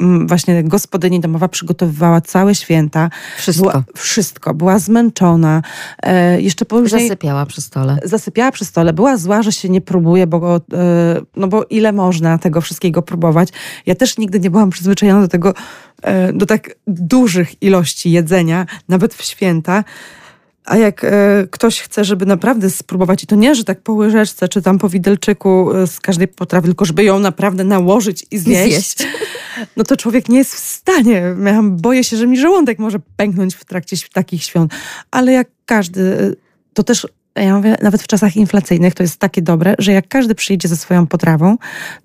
m, właśnie gospodyni domowa przygotowywała całe święta. Wszystko. Była, wszystko. Była zmęczona. E, jeszcze później, zasypiała przy stole. Zasypiała przy stole. Była zła, że się nie próbuje, bo, go, e, no bo ile można tego wszystkiego próbować. Ja też nigdy nie byłam przyzwyczajona do tego, e, do tak dużych ilości jedzenia, nawet w święta. A jak e, ktoś chce, żeby naprawdę spróbować, i to nie, że tak po łyżeczce czy tam po widelczyku e, z każdej potrawy, tylko żeby ją naprawdę nałożyć i zjeść, zjeść, no to człowiek nie jest w stanie. Ja boję się, że mi żołądek może pęknąć w trakcie takich świąt. Ale jak każdy, to też, ja mówię, nawet w czasach inflacyjnych to jest takie dobre, że jak każdy przyjdzie ze swoją potrawą,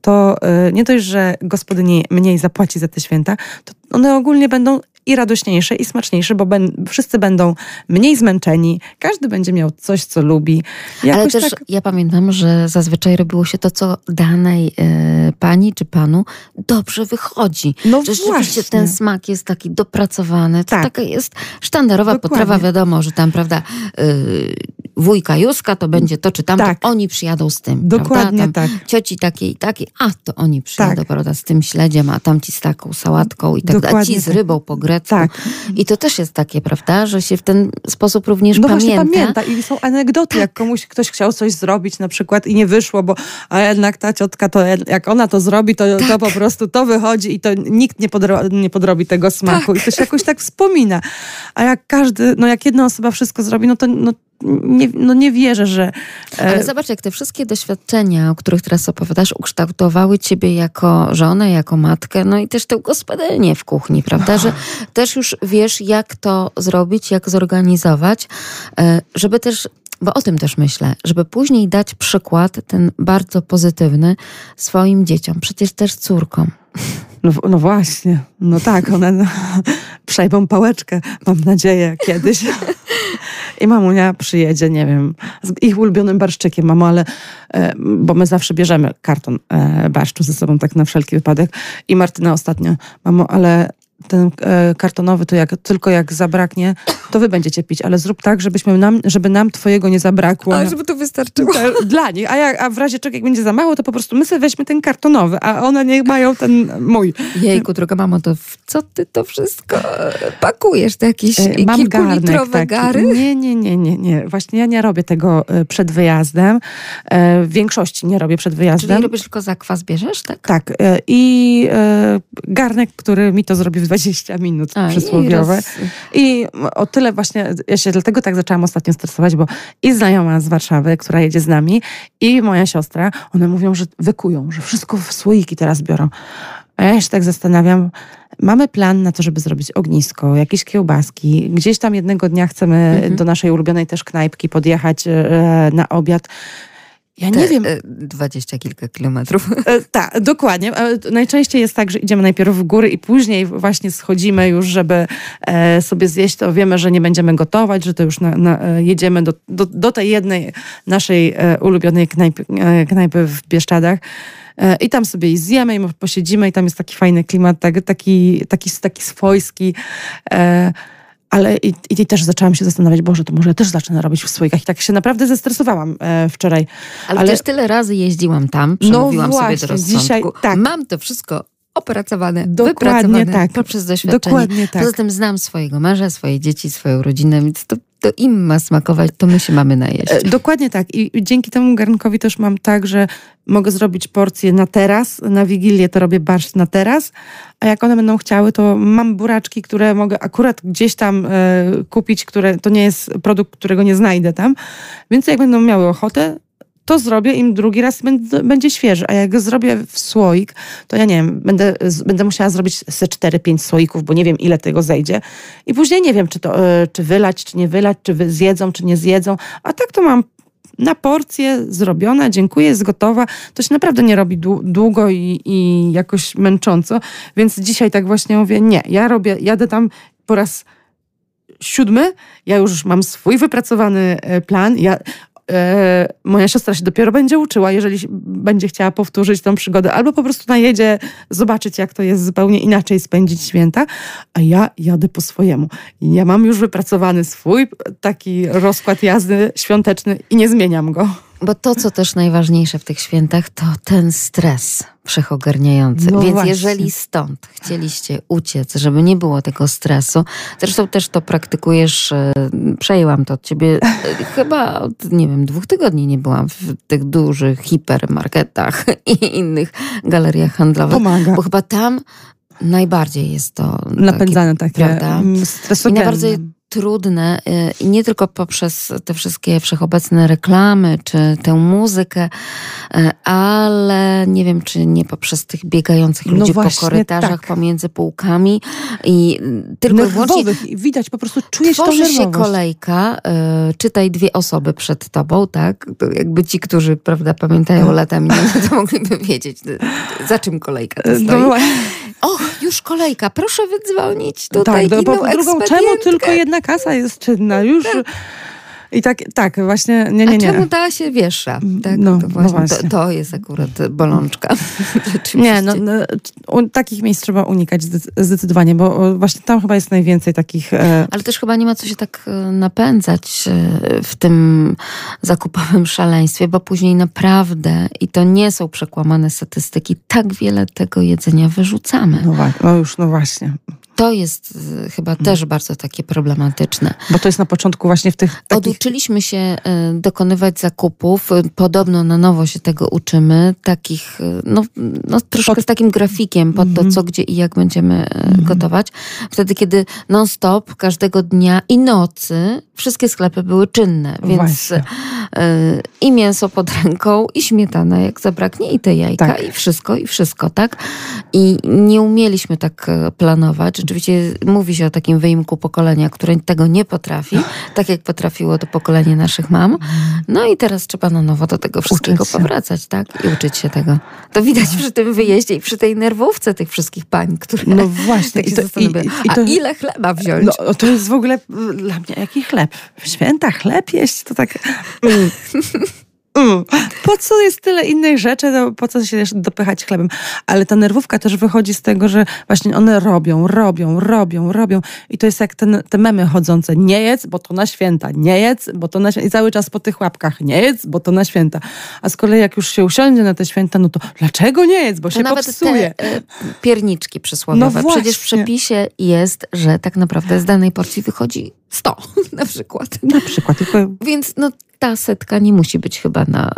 to e, nie dość, że gospodyni mniej zapłaci za te święta, to one ogólnie będą i radośniejsze, i smaczniejsze, bo ben, wszyscy będą mniej zmęczeni, każdy będzie miał coś, co lubi. Jakoś Ale też tak... ja pamiętam, że zazwyczaj robiło się to, co danej e, pani czy panu dobrze wychodzi. No że rzeczywiście ten smak jest taki dopracowany. To tak. taka jest sztandarowa Dokładnie. potrawa, wiadomo, że tam, prawda, y, wujka Józka to będzie to, czy tam, tak. to oni przyjadą z tym. Dokładnie tam tak. Cioci takie i takie, a to oni przyjadą, tak. prawda, z tym śledziem, a tamci z taką sałatką i tak dalej, a ci z rybą po grecku. Tak. I to też jest takie, prawda, że się w ten sposób również no pamięta. No właśnie pamięta i są anegdoty, tak. jak komuś ktoś chciał coś zrobić na przykład i nie wyszło, bo a jednak ta ciotka, to jak ona to zrobi, to, tak. to po prostu to wychodzi i to nikt nie, podro, nie podrobi tego smaku. Tak. I to się jakoś tak wspomina. A jak każdy, no jak jedna osoba wszystko zrobi, no to... No, Nie, no nie wierzę, że... Ale zobacz, jak te wszystkie doświadczenia, o których teraz opowiadasz, ukształtowały ciebie jako żonę, jako matkę, no i też tę gospodynię w kuchni, prawda? Że też już wiesz, jak to zrobić, jak zorganizować, żeby też... Bo o tym też myślę, żeby później dać przykład ten bardzo pozytywny swoim dzieciom, przecież też córkom. No, no właśnie, no tak, one no, przejmą pałeczkę, mam nadzieję, kiedyś. I mamunia przyjedzie, nie wiem, z ich ulubionym barszczykiem. Mamo, ale, e, bo my zawsze bierzemy karton e, barszczu ze sobą, tak na wszelki wypadek. I Martyna ostatnio, mamo, ale ten e, kartonowy to jak, tylko jak zabraknie, to wy będziecie pić, ale zrób tak, żebyśmy nam, żeby nam twojego nie zabrakło. A żeby to wystarczyło. Dla nich. A, jak, a w razie czego, jak będzie za mało, to po prostu my sobie weźmy ten kartonowy, a one niech mają ten mój. Jejku, droga mamo, to w co ty to wszystko pakujesz? Te jakieś e, mam kilkulitrowe garnek, gary? Tak. Nie, nie, nie, nie, nie. Właśnie ja nie robię tego przed wyjazdem. E, w większości nie robię przed wyjazdem. Czyli robisz tylko zakwas, bierzesz, tak? Tak. E, I e, garnek, który mi to zrobił w dwadzieścia minut a, przysłowiowe. I, roz... I o tyle właśnie, ja się dlatego tak zaczęłam ostatnio stresować, bo i znajoma z Warszawy, która jedzie z nami, i moja siostra, one mówią, że wykują, że wszystko w słoiki teraz biorą. A ja się tak zastanawiam, mamy plan na to, żeby zrobić ognisko, jakieś kiełbaski. Gdzieś tam jednego dnia chcemy mhm. do naszej ulubionej też knajpki podjechać e, na obiad. Ja nie Te, wiem. Dwadzieścia kilka kilometrów. E, tak, dokładnie. E, najczęściej jest tak, że idziemy najpierw w góry i później właśnie schodzimy już, żeby e, sobie zjeść. To wiemy, że nie będziemy gotować, że to już na, na, jedziemy do, do, do tej jednej naszej e, ulubionej knajpy, e, knajpy w Bieszczadach. I tam sobie i zjemy, i posiedzimy, i tam jest taki fajny klimat, tak, taki, taki, taki swojski. Ale i, i też zaczęłam się zastanawiać, Boże, to może ja też zacznę robić w słoikach. I tak się naprawdę zestresowałam e, wczoraj. Ale, Ale też tyle razy jeździłam tam, przemówiłam no właśnie, sobie do rozsądku. Dzisiaj, tak. Mam to wszystko opracowane, wypracowane tak. poprzez doświadczenie. Dokładnie tak. Poza tym znam swojego męża, swoje dzieci, swoją rodzinę, więc to, to im ma smakować, to my się mamy najeść. E, dokładnie tak. I, I dzięki temu garnkowi też mam tak, że mogę zrobić porcję na teraz, na Wigilię to robię barszcz na teraz, a jak one będą chciały, to mam buraczki, które mogę akurat gdzieś tam e, kupić, które to nie jest produkt, którego nie znajdę tam, więc jak będą miały ochotę, to zrobię im drugi raz będzie świeży, a jak zrobię w słoik, to ja nie wiem, będę, będę musiała zrobić ze cztery pięć słoików, bo nie wiem ile tego zejdzie i później nie wiem, czy to czy wylać, czy nie wylać, czy zjedzą, czy nie zjedzą, a tak to mam na porcję zrobiona, dziękuję, jest gotowa. To się naprawdę nie robi długo i, i jakoś męcząco, więc dzisiaj tak właśnie mówię, nie, ja robię, jadę tam po raz siódmy, ja już mam swój wypracowany plan, ja moja siostra się dopiero będzie uczyła, jeżeli będzie chciała powtórzyć tą przygodę, albo po prostu najedzie zobaczyć, jak to jest zupełnie inaczej spędzić święta, a ja jadę po swojemu. Ja mam już wypracowany swój taki rozkład jazdy świąteczny i nie zmieniam go. Bo to, co też najważniejsze w tych świętach, to ten stres wszechogarniający. No więc właśnie. Jeżeli stąd chcieliście uciec, żeby nie było tego stresu, zresztą też to praktykujesz, przejęłam to od ciebie, chyba od, nie wiem, dwóch tygodni nie byłam w tych dużych hipermarketach i innych galeriach handlowych. Pomaga. Bo chyba tam najbardziej jest to napędzane takie, takie stresogenne. Trudne, i nie tylko poprzez te wszystkie wszechobecne reklamy, czy tę muzykę, ale nie wiem, czy nie poprzez tych biegających no ludzi po korytarzach, tak. pomiędzy półkami i tylko nerwowych. I widać, po prostu czujesz tą nerwowość. Tworzy się kolejka, y, czytaj dwie osoby przed tobą, tak? Jakby ci, którzy, prawda, pamiętają lata minęły, to mogliby wiedzieć, za czym kolejka to stoi. Och, już kolejka, proszę wydzwonić tutaj tak, inną ekspedientkę. Czemu tylko jedna kasa jest czynna już i tak, tak właśnie, nie, nie, nie. A czemu ta się wiesza? Tak, no, to, właśnie, no właśnie. To, to jest akurat bolączka. Nie, no, no, takich miejsc trzeba unikać zdecydowanie, bo właśnie tam chyba jest najwięcej takich... E... Ale też chyba nie ma co się tak napędzać w tym zakupowym szaleństwie, bo później naprawdę, i to nie są przekłamane statystyki, tak wiele tego jedzenia wyrzucamy. No, no już, no właśnie. To jest chyba też bardzo takie problematyczne. Bo to jest na początku właśnie w tych takich... Oduczyliśmy się dokonywać zakupów, podobno na nowo się tego uczymy, takich, no, no troszkę pod... z takim grafikiem pod to, co, gdzie i jak będziemy mm-hmm. gotować. Wtedy, kiedy non-stop, każdego dnia i nocy wszystkie sklepy były czynne, więc y, i mięso pod ręką, i śmietana, jak zabraknie, i te jajka, tak. i wszystko, i wszystko, tak? I nie umieliśmy tak planować. Oczywiście mówi się o takim wyimku pokolenia, które tego nie potrafi, tak jak potrafiło to pokolenie naszych mam. No i teraz trzeba na nowo do tego wszystkiego powracać, tak? I uczyć się tego. To widać przy tym wyjeździe i przy tej nerwówce tych wszystkich pań, które no właśnie, tak się zastanawiają. A to, ile chleba wziąć? No, to jest w ogóle dla mnie jaki chleb. W święta chleb jeść to tak... Mm. Mm. Po co jest tyle innych rzeczy, no, po co się jeszcze dopychać chlebem? Ale ta nerwówka też wychodzi z tego, że właśnie one robią, robią, robią, robią i to jest jak ten, te memy chodzące, nie jedz, bo to na święta, nie jedz, bo to na święta i cały czas po tych łapkach, nie jedz, bo to na święta. A z kolei jak już się usiądzie na te święta, no to dlaczego nie jedz, bo to się nawet popsuje. Te, y, pierniczki przysłowiowe, no właśnie. Przecież w przepisie jest, że tak naprawdę z danej porcji wychodzi sto na przykład. Na przykład. Więc no ta setka nie musi być chyba na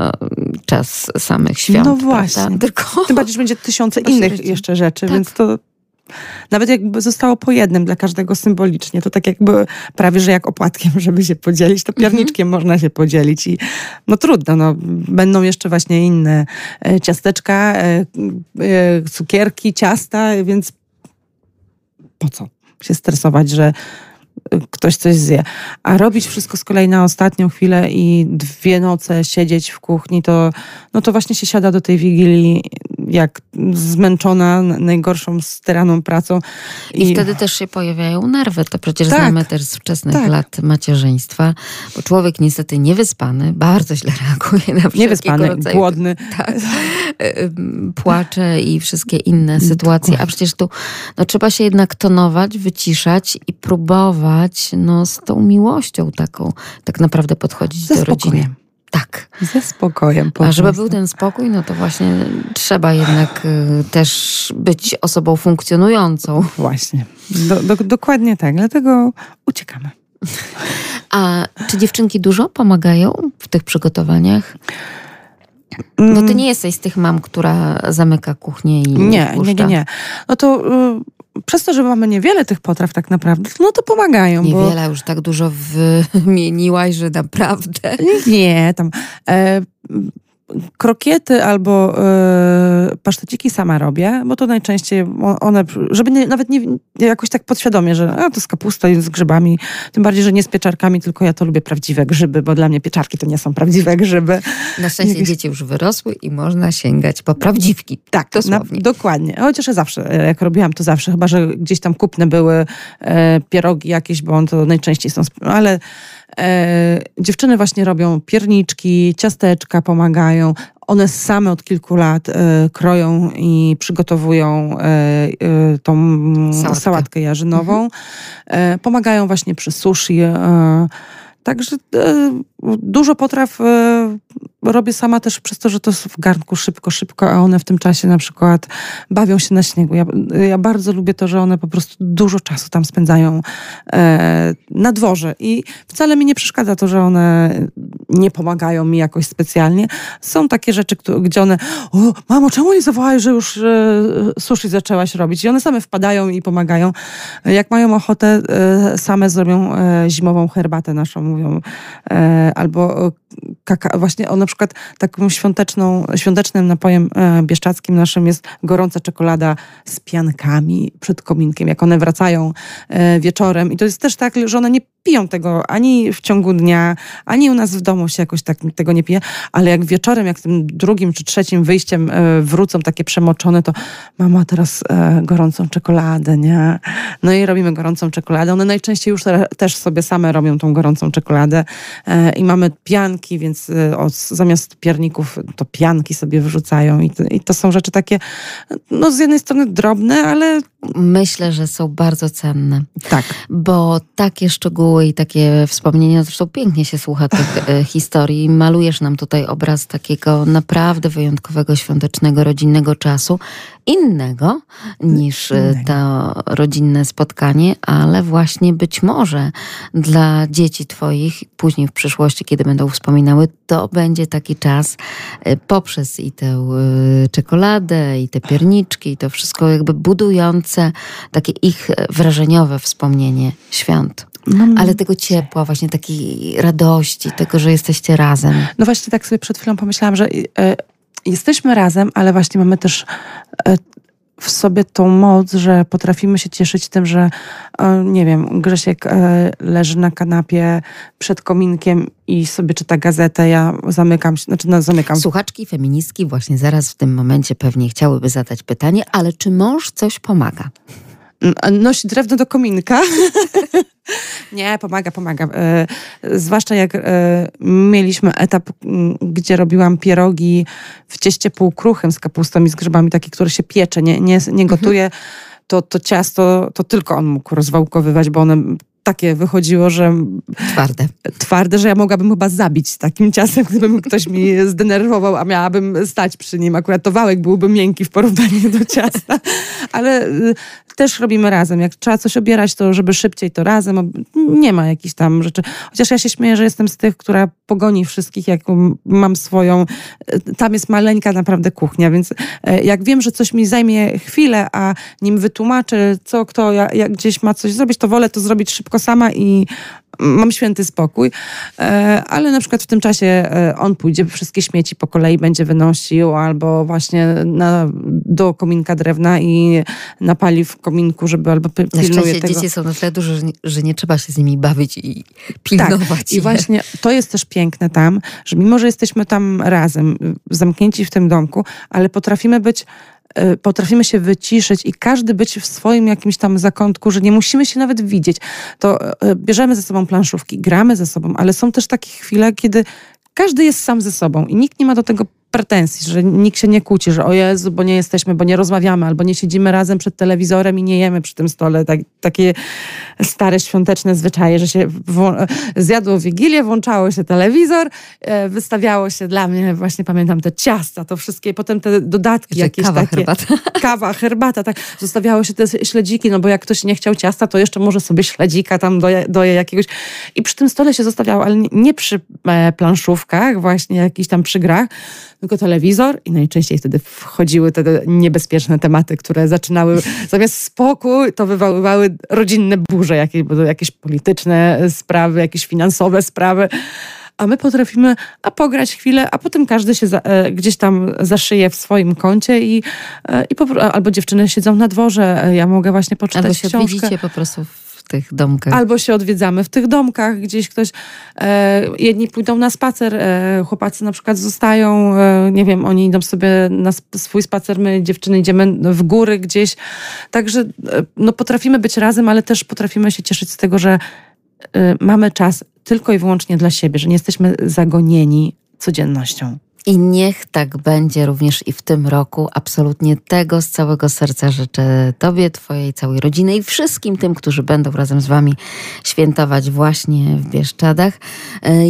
czas samych świąt. No właśnie. Tylko... Tym bardziej, że będzie tysiące innych rzeczy. Jeszcze rzeczy, tak. Więc to nawet jakby zostało po jednym dla każdego symbolicznie, to tak jakby prawie, że jak opłatkiem, żeby się podzielić, to pierniczkiem mm-hmm. można się podzielić i no trudno, no będą jeszcze właśnie inne ciasteczka, cukierki, ciasta, więc po co się stresować, że ktoś coś zje. A robić wszystko z kolei na ostatnią chwilę i dwie noce siedzieć w kuchni, to no to właśnie się siada do tej Wigilii jak zmęczona najgorszą tyraną pracą. I, I wtedy też się pojawiają nerwy. To przecież tak, znamy też z wczesnych tak. lat macierzyństwa, bo człowiek niestety niewyspany bardzo źle reaguje na wszelkiego rodzaju... Niewyspany, głodny. Tak. płacze i wszystkie inne sytuacje. A przecież tu no, trzeba się jednak tonować, wyciszać i próbować no, z tą miłością taką tak naprawdę podchodzić do rodziny. Tak. Ze spokojem. A żeby był ten spokój, no to właśnie trzeba jednak y, też być osobą funkcjonującą. Właśnie. Do, do, dokładnie tak. Dlatego uciekamy. A czy dziewczynki dużo pomagają w tych przygotowaniach? No ty nie jesteś z tych mam, która zamyka kuchnię i nie wpuszcza. Nie, nie, nie. No to... Y Przez to, że mamy niewiele tych potraw tak naprawdę, no to pomagają. Niewiele, bo... już tak dużo wymieniłaś, że naprawdę. Nie, tam e, krokiety albo e, paszteciki sama robię, bo to najczęściej one, żeby nie, nawet nie, jakoś tak podświadomie, że a, to z kapustą, z grzybami, tym bardziej, że nie z pieczarkami, tylko ja to lubię prawdziwe grzyby, bo dla mnie pieczarki to nie są prawdziwe grzyby. Na szczęście nie, dzieci już wyrosły i można sięgać po prawdziwki. Tak, dosłownie. Na, dokładnie. Chociaż ja zawsze, jak robiłam, to zawsze, chyba że gdzieś tam kupne były e, pierogi jakieś, bo on to najczęściej są, ale e, dziewczyny właśnie robią pierniczki, ciasteczka, pomagają. One same od kilku lat y, kroją i przygotowują y, y, tą sałatkę, sałatkę jarzynową. Mhm. Y, pomagają właśnie przy sushi. Y, także y, dużo potraw y, robię sama też przez to, że to w garnku szybko, szybko, a one w tym czasie na przykład bawią się na śniegu. Ja, ja bardzo lubię to, że one po prostu dużo czasu tam spędzają y, na dworze i wcale mi nie przeszkadza to, że one... nie pomagają mi jakoś specjalnie. Są takie rzeczy, gdzie one o, mamo, czemu nie zawołają, że już y, sushi zaczęłaś robić? I one same wpadają i pomagają. Jak mają ochotę, y, same zrobią y, zimową herbatę naszą, mówią. Y, albo kaka, właśnie o, na przykład takim świąteczną, świątecznym napojem y, bieszczackim naszym jest gorąca czekolada z piankami przed kominkiem, jak one wracają y, wieczorem. I to jest też tak, że one nie piją tego ani w ciągu dnia, ani u nas w domu się jakoś tak tego nie pije, ale jak wieczorem, jak tym drugim czy trzecim wyjściem wrócą takie przemoczone, to mama, teraz gorącą czekoladę, nie? No i robimy gorącą czekoladę. One najczęściej już też sobie same robią tą gorącą czekoladę i mamy pianki, więc od, zamiast pierników to pianki sobie wrzucają i to, i to są rzeczy takie, no z jednej strony drobne, ale... Myślę, że są bardzo cenne. Tak. Bo takie szczegóły i takie wspomnienia, zresztą pięknie się słucha tych historii. Malujesz nam tutaj obraz takiego naprawdę wyjątkowego, świątecznego, rodzinnego czasu. Innego niż Innego. to rodzinne spotkanie, ale właśnie być może dla dzieci twoich później w przyszłości, kiedy będą wspominały, to będzie taki czas poprzez i tę czekoladę, i te pierniczki, i to wszystko jakby budujące takie ich wrażeniowe wspomnienie świąt. Mam ale tego ciepła, właśnie takiej radości, tego, że jesteście razem. No właśnie tak sobie przed chwilą pomyślałam, że yy, jesteśmy razem, ale właśnie mamy też yy, w sobie tą moc, że potrafimy się cieszyć tym, że yy, nie wiem, Grzesiek yy, leży na kanapie przed kominkiem i sobie czyta gazetę, ja zamykam się, znaczy no, zamykam. Słuchaczki feministki właśnie zaraz w tym momencie pewnie chciałyby zadać pytanie, ale czy mąż coś pomaga? Nosi drewno do kominka. Nie, pomaga, pomaga. E, zwłaszcza jak e, mieliśmy etap, m, gdzie robiłam pierogi w cieście półkruchym z kapustą i z grzybami, takie, które się piecze, nie, nie, nie gotuje, mhm. to, to ciasto, to tylko on mógł rozwałkowywać, bo one takie wychodziło, że... Twarde. Twarde, że ja mogłabym chyba zabić takim ciastem, gdyby ktoś mi zdenerwował, a miałabym stać przy nim. Akurat to wałek byłby miękki w porównaniu do ciasta. Ale też robimy razem. Jak trzeba coś obierać, to żeby szybciej, to razem. Nie ma jakichś tam rzeczy. Chociaż ja się śmieję, że jestem z tych, która pogoni wszystkich, jak mam swoją... Tam jest maleńka naprawdę kuchnia, więc jak wiem, że coś mi zajmie chwilę, a nim wytłumaczę, co kto jak gdzieś ma coś zrobić, to wolę to zrobić szybko sama i mam święty spokój, ale na przykład w tym czasie on pójdzie, wszystkie śmieci po kolei będzie wynosił, albo właśnie na, do kominka drewna i napali w kominku, żeby albo pilnuje tego. Na szczęście dzieci są na tyle duże, że, że nie trzeba się z nimi bawić i pilnować. Tak. I właśnie to jest też piękne tam, że mimo, że jesteśmy tam razem, zamknięci w tym domku, ale potrafimy być potrafimy się wyciszyć i każdy być w swoim jakimś tam zakątku, że nie musimy się nawet widzieć. To bierzemy ze sobą planszówki, gramy ze sobą, ale są też takie chwile, kiedy każdy jest sam ze sobą i nikt nie ma do tego pretensji, że nikt się nie kłóci, że o Jezu, bo nie jesteśmy, bo nie rozmawiamy, albo nie siedzimy razem przed telewizorem i nie jemy przy tym stole. Tak, takie stare, świąteczne zwyczaje, że się wło- zjadło Wigilię, włączało się telewizor, e, wystawiało się dla mnie, właśnie pamiętam te ciasta, to wszystkie, potem te dodatki jeszcze jakieś kawa, takie. Herbata. Kawa, herbata. Tak. Zostawiało się te śledziki, no bo jak ktoś nie chciał ciasta, to jeszcze może sobie śledzika tam doje, doje jakiegoś. I przy tym stole się zostawiało, ale nie przy e, planszówkach, właśnie jakichś tam przy grach, tylko telewizor i najczęściej wtedy wchodziły te niebezpieczne tematy, które zaczynały, zamiast spokój, to wywoływały rodzinne burze, jakieś, jakieś polityczne sprawy, jakieś finansowe sprawy. A my potrafimy a pograć chwilę, a potem każdy się za, e, gdzieś tam zaszyje w swoim kącie i, e, i po, albo dziewczyny siedzą na dworze, ja mogę właśnie poczytać albo się książkę. Widzicie po prostu w tych domkach. Albo się odwiedzamy w tych domkach, gdzieś ktoś, e, jedni pójdą na spacer, e, chłopacy na przykład zostają, e, nie wiem, oni idą sobie na swój spacer, my dziewczyny idziemy w góry gdzieś, także e, no potrafimy być razem, ale też potrafimy się cieszyć z tego, że e, mamy czas tylko i wyłącznie dla siebie, że nie jesteśmy zagonieni codziennością. I niech tak będzie również i w tym roku. Absolutnie tego z całego serca życzę Tobie, Twojej całej rodzinie i wszystkim tym, którzy będą razem z Wami świętować właśnie w Bieszczadach.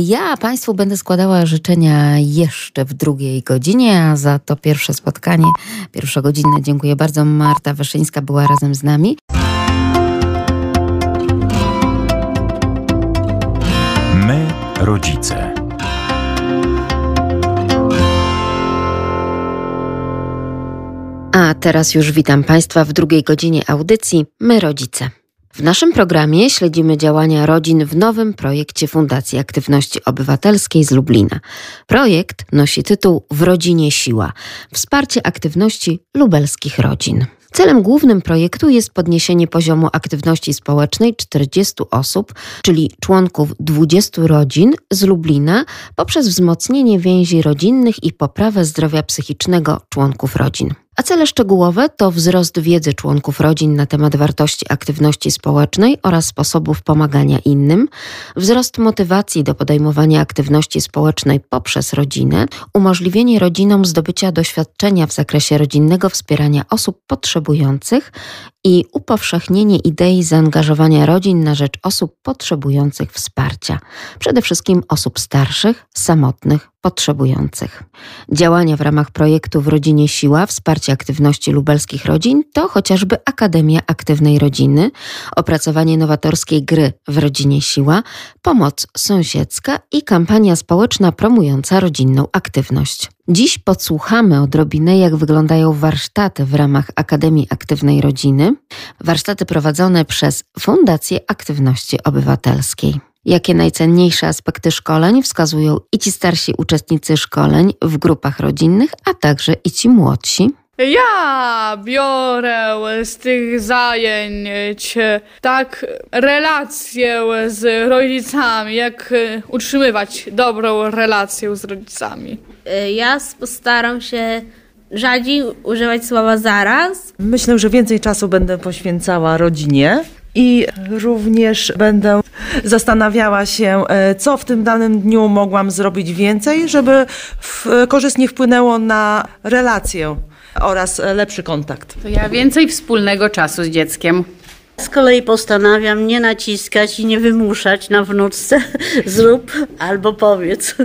Ja Państwu będę składała życzenia jeszcze w drugiej godzinie, a za to pierwsze spotkanie, pierwsza godzina. Dziękuję bardzo. Marta Wyszyńska była razem z nami. My, rodzice. A teraz już witam Państwa w drugiej godzinie audycji My, rodzice. W naszym programie śledzimy działania rodzin w nowym projekcie Fundacji Aktywności Obywatelskiej z Lublina. Projekt nosi tytuł W rodzinie siła. Wsparcie aktywności lubelskich rodzin. Celem głównym projektu jest podniesienie poziomu aktywności społecznej czterdziestu osób, czyli członków dwudziestu rodzin z Lublina, poprzez wzmocnienie więzi rodzinnych i poprawę zdrowia psychicznego członków rodzin. A cele szczegółowe to wzrost wiedzy członków rodzin na temat wartości aktywności społecznej oraz sposobów pomagania innym, wzrost motywacji do podejmowania aktywności społecznej poprzez rodzinę, umożliwienie rodzinom zdobycia doświadczenia w zakresie rodzinnego wspierania osób potrzebujących i upowszechnienie idei zaangażowania rodzin na rzecz osób potrzebujących wsparcia, przede wszystkim osób starszych, samotnych, potrzebujących. Działania w ramach projektu W rodzinie siła, wsparcie aktywności lubelskich rodzin to chociażby Akademia Aktywnej Rodziny, opracowanie nowatorskiej gry W rodzinie siła, pomoc sąsiedzka i kampania społeczna promująca rodzinną aktywność. Dziś podsłuchamy odrobinę, jak wyglądają warsztaty w ramach Akademii Aktywnej Rodziny, warsztaty prowadzone przez Fundację Aktywności Obywatelskiej. Jakie najcenniejsze aspekty szkoleń wskazują i ci starsi uczestnicy szkoleń w grupach rodzinnych, a także i ci młodsi? Ja biorę z tych zajęć tak relacje z rodzicami, jak utrzymywać dobrą relację z rodzicami. Ja staram się rzadziej używać słowa zaraz. Myślę, że więcej czasu będę poświęcała rodzinie. I również będę zastanawiała się, co w tym danym dniu mogłam zrobić więcej, żeby w, korzystnie wpłynęło na relację oraz lepszy kontakt. To ja więcej wspólnego czasu z dzieckiem. Z kolei postanawiam nie naciskać i nie wymuszać na wnuczce zrób albo powiedz.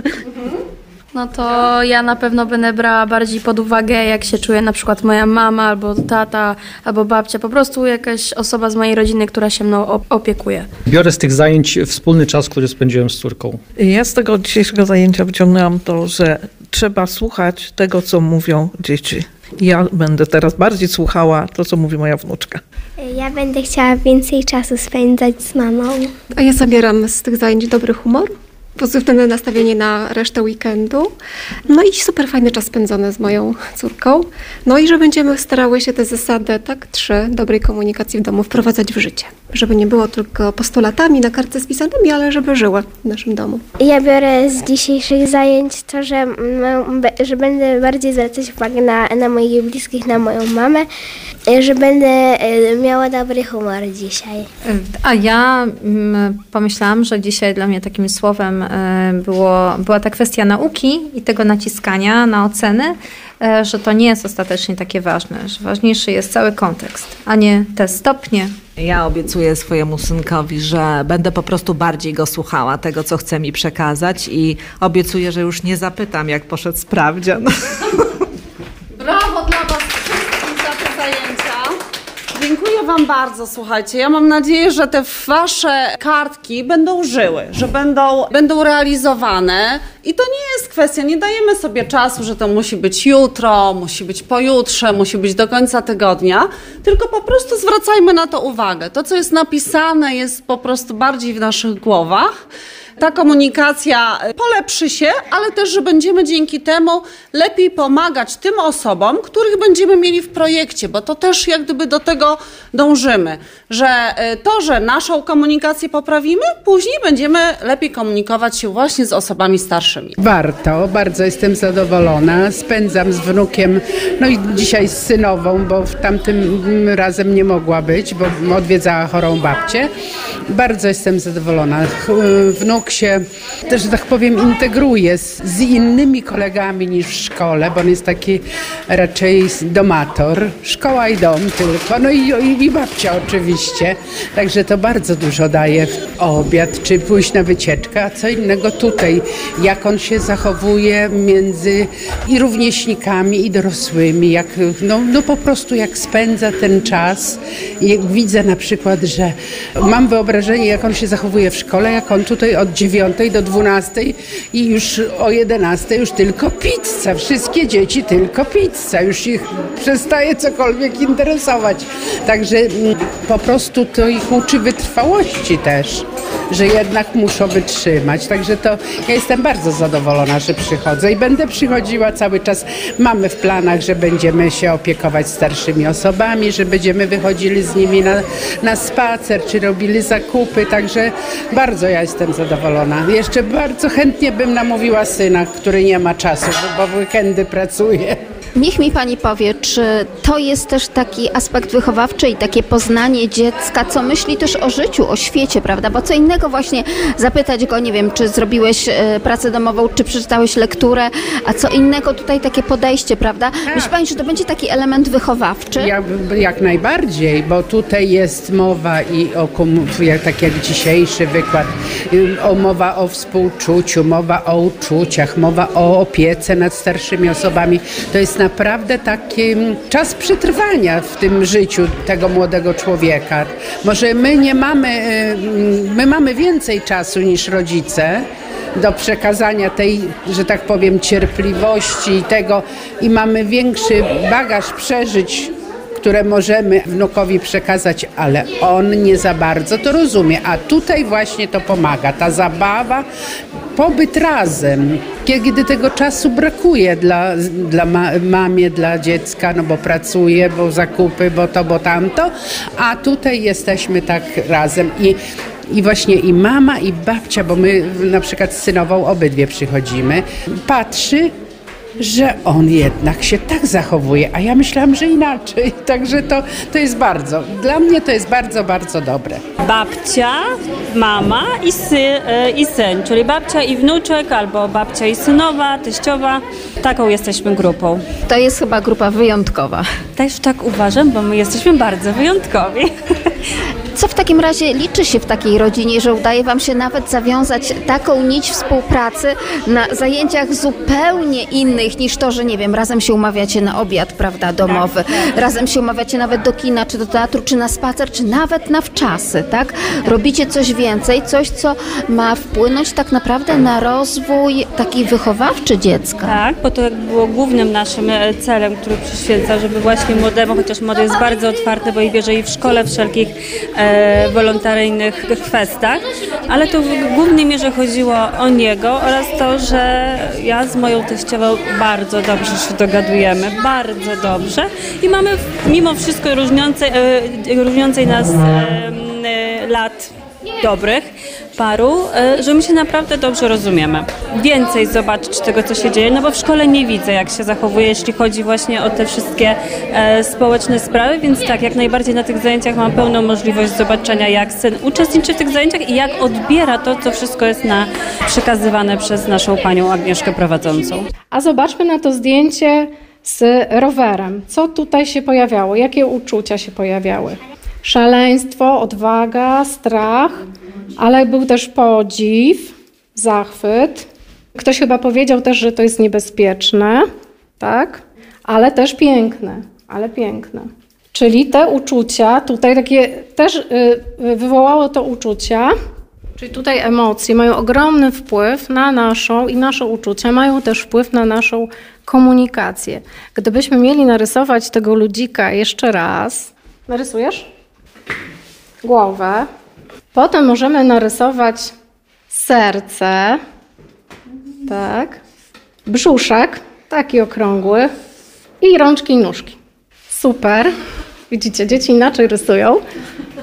No to ja na pewno będę brała bardziej pod uwagę, jak się czuje na przykład moja mama, albo tata, albo babcia. Po prostu jakaś osoba z mojej rodziny, która się mną opiekuje. Biorę z tych zajęć wspólny czas, który spędziłem z córką. Ja z tego dzisiejszego zajęcia wyciągnęłam to, że trzeba słuchać tego, co mówią dzieci. Ja będę teraz bardziej słuchała to, co mówi moja wnuczka. Ja będę chciała więcej czasu spędzać z mamą. A ja zabieram z tych zajęć dobry humor, pozytywne nastawienie na resztę weekendu, no i super fajny czas spędzony z moją córką. No i że będziemy starały się te zasady, tak, trzy dobrej komunikacji w domu wprowadzać w życie. żeby nie było tylko postulatami na kartce spisanymi, ale żeby żyły w naszym domu. Ja biorę z dzisiejszych zajęć to, że, że będę bardziej zwracać uwagę na, na moich bliskich, na moją mamę, że będę miała dobry humor dzisiaj. A ja pomyślałam, że dzisiaj dla mnie takim słowem było, była ta kwestia nauki i tego naciskania na oceny, że to nie jest ostatecznie takie ważne, że ważniejszy jest cały kontekst, a nie te stopnie. Ja obiecuję swojemu synkowi, że będę po prostu bardziej go słuchała, tego co chce mi przekazać, i obiecuję, że już nie zapytam, jak poszedł sprawdzian. Brawo dla Was wszystkich za te zajęcia. Dziękuję Wam bardzo, słuchajcie. Ja mam nadzieję, że te Wasze kartki będą żyły, że będą, będą realizowane. I to nie jest kwestia, nie dajemy sobie czasu, że to musi być jutro, musi być pojutrze, musi być do końca tygodnia, tylko po prostu zwracajmy na to uwagę. To, co jest napisane, jest po prostu bardziej w naszych głowach. Ta komunikacja polepszy się, ale też, że będziemy dzięki temu lepiej pomagać tym osobom, których będziemy mieli w projekcie, bo to też jak gdyby do tego dążymy, że to, że naszą komunikację poprawimy, później będziemy lepiej komunikować się właśnie z osobami starszymi. Warto, bardzo jestem zadowolona, spędzam z wnukiem, no i dzisiaj z synową, bo w tamtym razem nie mogła być, bo odwiedzała chorą babcię. Bardzo jestem zadowolona. Wnuk się też, że tak powiem, integruje z, z innymi kolegami niż w szkole, bo on jest taki raczej domator. Szkoła i dom tylko, no i, i, i babcia oczywiście. Także to bardzo dużo daje. Obiad czy pójść na wycieczkę, a co innego tutaj. Jak on się zachowuje między i rówieśnikami, i dorosłymi. Jak, no, no po prostu jak spędza ten czas. I widzę na przykład, że mam wyobrażenie, jak on się zachowuje w szkole, jak on tutaj od dziewiątej do dwunastej i już o jedenastej już tylko pizza. Wszystkie dzieci tylko pizza. Już ich przestaje cokolwiek interesować. Także po prostu to ich uczy wytrwałości też, że jednak muszą wytrzymać. Także to ja jestem bardzo zadowolona, że przychodzę i będę przychodziła cały czas. Mamy w planach, że będziemy się opiekować starszymi osobami, że będziemy wychodzili z nimi na, na spacer, czy robili zakupy. Także bardzo ja jestem zadowolona. Jeszcze bardzo chętnie bym namówiła syna, który nie ma czasu, bo w weekendy pracuje. Niech mi Pani powie, czy to jest też taki aspekt wychowawczy i takie poznanie dziecka, co myśli też o życiu, o świecie, prawda? Bo co innego właśnie zapytać go, nie wiem, czy zrobiłeś pracę domową, czy przeczytałeś lekturę, a co innego tutaj takie podejście, prawda? Tak. Myśli Pani, że to będzie taki element wychowawczy? Ja, jak najbardziej, bo tutaj jest mowa i o, tak jak dzisiejszy wykład, o, mowa o współczuciu, mowa o uczuciach, mowa o opiece nad starszymi osobami. To jest naprawdę taki czas przetrwania w tym życiu tego młodego człowieka. Może my nie mamy, my mamy więcej czasu niż rodzice do przekazania tej, że tak powiem, cierpliwości i tego, i mamy większy bagaż przeżyć, które możemy wnukowi przekazać, ale on nie za bardzo to rozumie, a tutaj właśnie to pomaga, ta zabawa, pobyt razem, kiedy tego czasu brakuje dla, dla ma mamie, dla dziecka, no bo pracuje, bo zakupy, bo to, bo tamto, a tutaj jesteśmy tak razem i I właśnie i mama, i babcia, bo my na przykład z synową obydwie przychodzimy, patrzy, że on jednak się tak zachowuje, a ja myślałam, że inaczej. Także to, to jest bardzo, dla mnie to jest bardzo, bardzo dobre. Babcia, mama i, sy, i syn, czyli babcia i wnuczek, albo babcia i synowa, teściowa. Taką jesteśmy grupą. To jest chyba grupa wyjątkowa. Też tak uważam, bo my jesteśmy bardzo wyjątkowi. Co w takim razie liczy się w takiej rodzinie, że udaje Wam się nawet zawiązać taką nić współpracy na zajęciach zupełnie innych niż to, że nie wiem, razem się umawiacie na obiad, prawda, domowy, razem się umawiacie nawet do kina, czy do teatru, czy na spacer, czy nawet na wczasy, tak? Robicie coś więcej, coś, co ma wpłynąć tak naprawdę na rozwój taki wychowawczy dziecka. Tak, bo to jakby było głównym naszym celem, który przyświęcał, żeby właśnie młodemu, chociaż młody jest bardzo otwarty, bo i bierze i w szkole wszelkich E, wolontaryjnych kwestiach, ale to w głównej mierze chodziło o niego oraz to, że ja z moją teściową bardzo dobrze się dogadujemy, bardzo dobrze i mamy mimo wszystko różniącej, e, różniącej nas e, lat dobrych, paru, że my się naprawdę dobrze rozumiemy. Więcej zobaczyć tego, co się dzieje, no bo w szkole nie widzę, jak się zachowuje, jeśli chodzi właśnie o te wszystkie e, społeczne sprawy, więc tak, jak najbardziej na tych zajęciach mam pełną możliwość zobaczenia, jak syn uczestniczy w tych zajęciach i jak odbiera to, co wszystko jest na, przekazywane przez naszą panią Agnieszkę prowadzącą. A zobaczmy na to zdjęcie z rowerem. Co tutaj się pojawiało? Jakie uczucia się pojawiały? Szaleństwo, odwaga, strach, ale był też podziw, zachwyt. Ktoś chyba powiedział też, że to jest niebezpieczne, tak? Ale też piękne, ale piękne. Czyli te uczucia tutaj takie też wywołało to uczucia, czyli tutaj emocje mają ogromny wpływ na naszą i nasze uczucia mają też wpływ na naszą komunikację. Gdybyśmy mieli narysować tego ludzika jeszcze raz, narysujesz głowę, potem możemy narysować serce, tak, brzuszek, taki okrągły i rączki i nóżki. Super, widzicie, dzieci inaczej rysują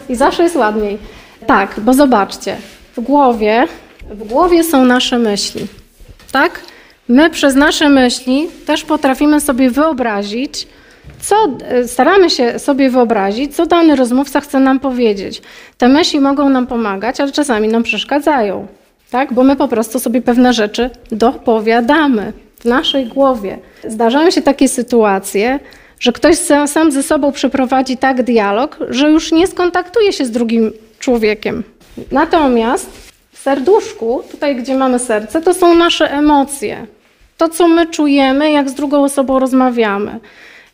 i zawsze jest ładniej. Tak, bo zobaczcie, w głowie, w głowie są nasze myśli, tak? My przez nasze myśli też potrafimy sobie wyobrazić, co staramy się sobie wyobrazić, co dany rozmówca chce nam powiedzieć. Te myśli mogą nam pomagać, ale czasami nam przeszkadzają, tak? Bo my po prostu sobie pewne rzeczy dopowiadamy w naszej głowie. Zdarzają się takie sytuacje, że ktoś sam ze sobą przeprowadzi tak dialog, że już nie skontaktuje się z drugim człowiekiem. Natomiast w serduszku, tutaj gdzie mamy serce, to są nasze emocje. To, co my czujemy, jak z drugą osobą rozmawiamy.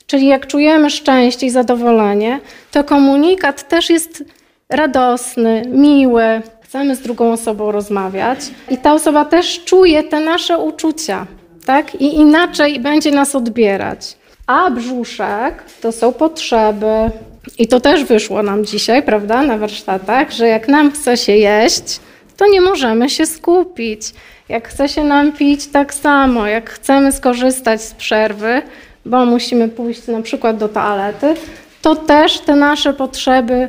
Czyli jak czujemy szczęście i zadowolenie, to komunikat też jest radosny, miły. Chcemy z drugą osobą rozmawiać i ta osoba też czuje te nasze uczucia, tak? I inaczej będzie nas odbierać. A brzuszek to są potrzeby. I to też wyszło nam dzisiaj, prawda, na warsztatach, że jak nam chce się jeść, to nie możemy się skupić. Jak chce się nam pić, tak samo. Jak chcemy skorzystać z przerwy, bo musimy pójść na przykład do toalety, to też te nasze potrzeby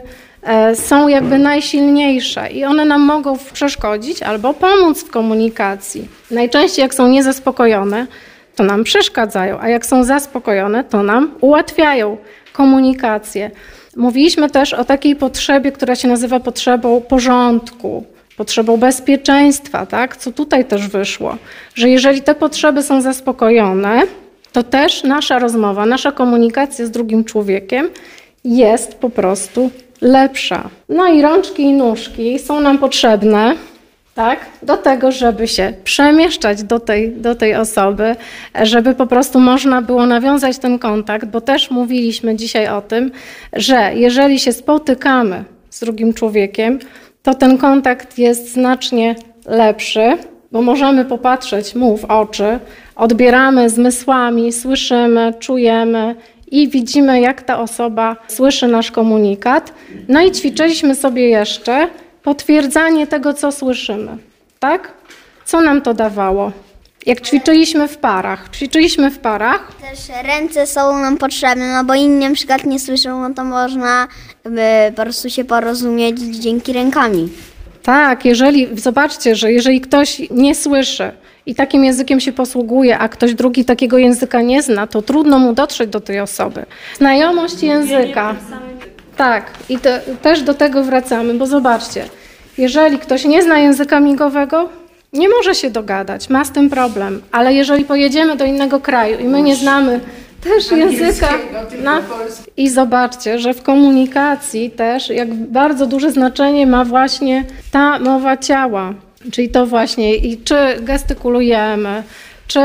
są jakby najsilniejsze i one nam mogą przeszkodzić albo pomóc w komunikacji. Najczęściej jak są niezaspokojone, to nam przeszkadzają, a jak są zaspokojone, to nam ułatwiają komunikację. Mówiliśmy też o takiej potrzebie, która się nazywa potrzebą porządku, potrzebą bezpieczeństwa, tak? Co tutaj też wyszło, że jeżeli te potrzeby są zaspokojone, to też nasza rozmowa, nasza komunikacja z drugim człowiekiem jest po prostu lepsza. No i rączki i nóżki są nam potrzebne, tak? Do tego, żeby się przemieszczać do tej, do tej osoby, żeby po prostu można było nawiązać ten kontakt, bo też mówiliśmy dzisiaj o tym, że jeżeli się spotykamy z drugim człowiekiem, to ten kontakt jest znacznie lepszy, bo możemy popatrzeć mu w oczy, odbieramy zmysłami, słyszymy, czujemy i widzimy, jak ta osoba słyszy nasz komunikat. No i ćwiczyliśmy sobie jeszcze potwierdzanie tego, co słyszymy, tak? Co nam to dawało? Jak ćwiczyliśmy w parach, ćwiczyliśmy w parach. Też ręce są nam potrzebne, no bo inni na przykład nie słyszą, no to można by po prostu się porozumieć dzięki rękami. Tak, jeżeli, zobaczcie, że jeżeli ktoś nie słyszy i takim językiem się posługuje, a ktoś drugi takiego języka nie zna, to trudno mu dotrzeć do tej osoby. Znajomość języka. Tak, i te, też do tego wracamy, bo zobaczcie, jeżeli ktoś nie zna języka migowego, nie może się dogadać, ma z tym problem, ale jeżeli pojedziemy do innego kraju i my nie znamy też języka na... i zobaczcie, że w komunikacji też jak bardzo duże znaczenie ma właśnie ta mowa ciała, czyli to właśnie i czy gestykulujemy, czy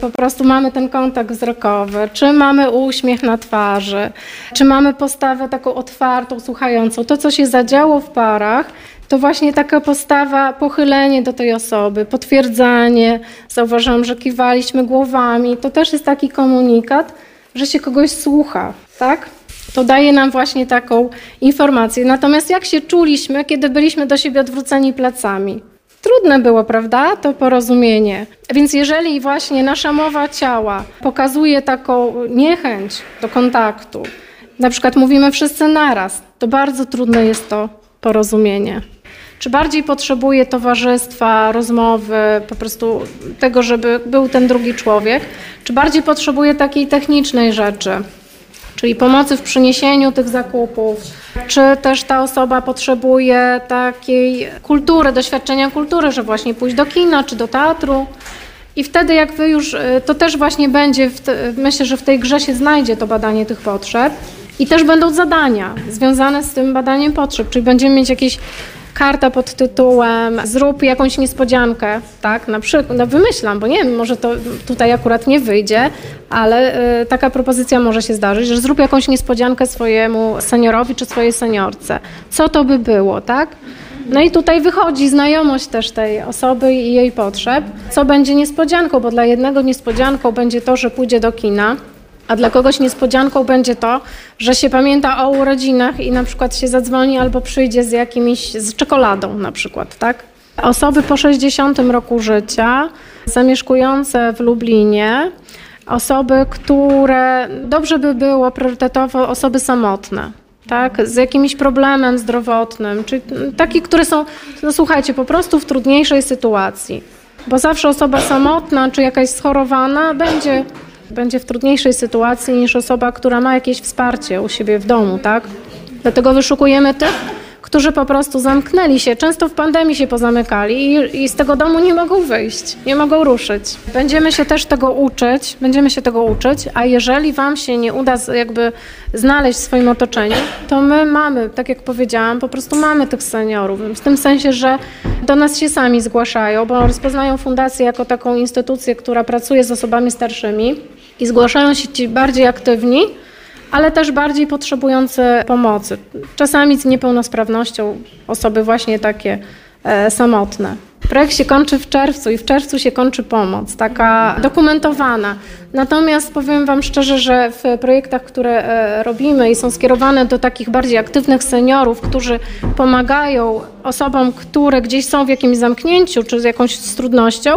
po prostu mamy ten kontakt wzrokowy, czy mamy uśmiech na twarzy, czy mamy postawę taką otwartą, słuchającą. To, co się zadziało w parach, to właśnie taka postawa, pochylenie do tej osoby, potwierdzanie. Zauważyłam, że kiwaliśmy głowami. To też jest taki komunikat, że się kogoś słucha, tak? To daje nam właśnie taką informację. Natomiast jak się czuliśmy, kiedy byliśmy do siebie odwróceni plecami? Trudne było, prawda, to porozumienie. Więc jeżeli właśnie nasza mowa ciała pokazuje taką niechęć do kontaktu, na przykład mówimy wszyscy naraz, to bardzo trudne jest to porozumienie. Czy bardziej potrzebuje towarzystwa, rozmowy, po prostu tego, żeby był ten drugi człowiek, czy bardziej potrzebuje takiej technicznej rzeczy, czyli pomocy w przyniesieniu tych zakupów, czy też ta osoba potrzebuje takiej kultury, doświadczenia kultury, że właśnie pójść do kina czy do teatru. I wtedy jak wy już, to też właśnie będzie, w te, myślę, że w tej grze się znajdzie to badanie tych potrzeb i też będą zadania związane z tym badaniem potrzeb, czyli będziemy mieć jakieś karta pod tytułem zrób jakąś niespodziankę, tak, na przykład, no wymyślam, bo nie wiem, może to tutaj akurat nie wyjdzie, ale y, taka propozycja może się zdarzyć, że zrób jakąś niespodziankę swojemu seniorowi czy swojej seniorce. Co to by było, tak? No i tutaj wychodzi znajomość też tej osoby i jej potrzeb, co będzie niespodzianką, bo dla jednego niespodzianką będzie to, że pójdzie do kina, a dla kogoś niespodzianką będzie to, że się pamięta o urodzinach i na przykład się zadzwoni albo przyjdzie z jakimś, z czekoladą na przykład, tak? Osoby po sześćdziesiątym roku życia, zamieszkujące w Lublinie, osoby, które dobrze by było priorytetowo osoby samotne, tak? Z jakimś problemem zdrowotnym, czyli takie, które są, no słuchajcie, po prostu w trudniejszej sytuacji, bo zawsze osoba samotna czy jakaś schorowana będzie... będzie w trudniejszej sytuacji niż osoba, która ma jakieś wsparcie u siebie w domu, tak? Dlatego wyszukujemy tych, którzy po prostu zamknęli się, często w pandemii się pozamykali i, i z tego domu nie mogą wyjść, nie mogą ruszyć. Będziemy się też tego uczyć, będziemy się tego uczyć, a jeżeli wam się nie uda jakby znaleźć w swoim otoczeniu, to my mamy, tak jak powiedziałam, po prostu mamy tych seniorów, w tym sensie, że do nas się sami zgłaszają, bo rozpoznają fundację jako taką instytucję, która pracuje z osobami starszymi i zgłaszają się ci bardziej aktywni, ale też bardziej potrzebujące pomocy. Czasami z niepełnosprawnością osoby właśnie takie e, samotne. Projekt się kończy w czerwcu i w czerwcu się kończy pomoc, taka dokumentowana. Natomiast powiem wam szczerze, że w projektach, które e, robimy i są skierowane do takich bardziej aktywnych seniorów, którzy pomagają osobom, które gdzieś są w jakimś zamknięciu czy z jakąś z trudnością,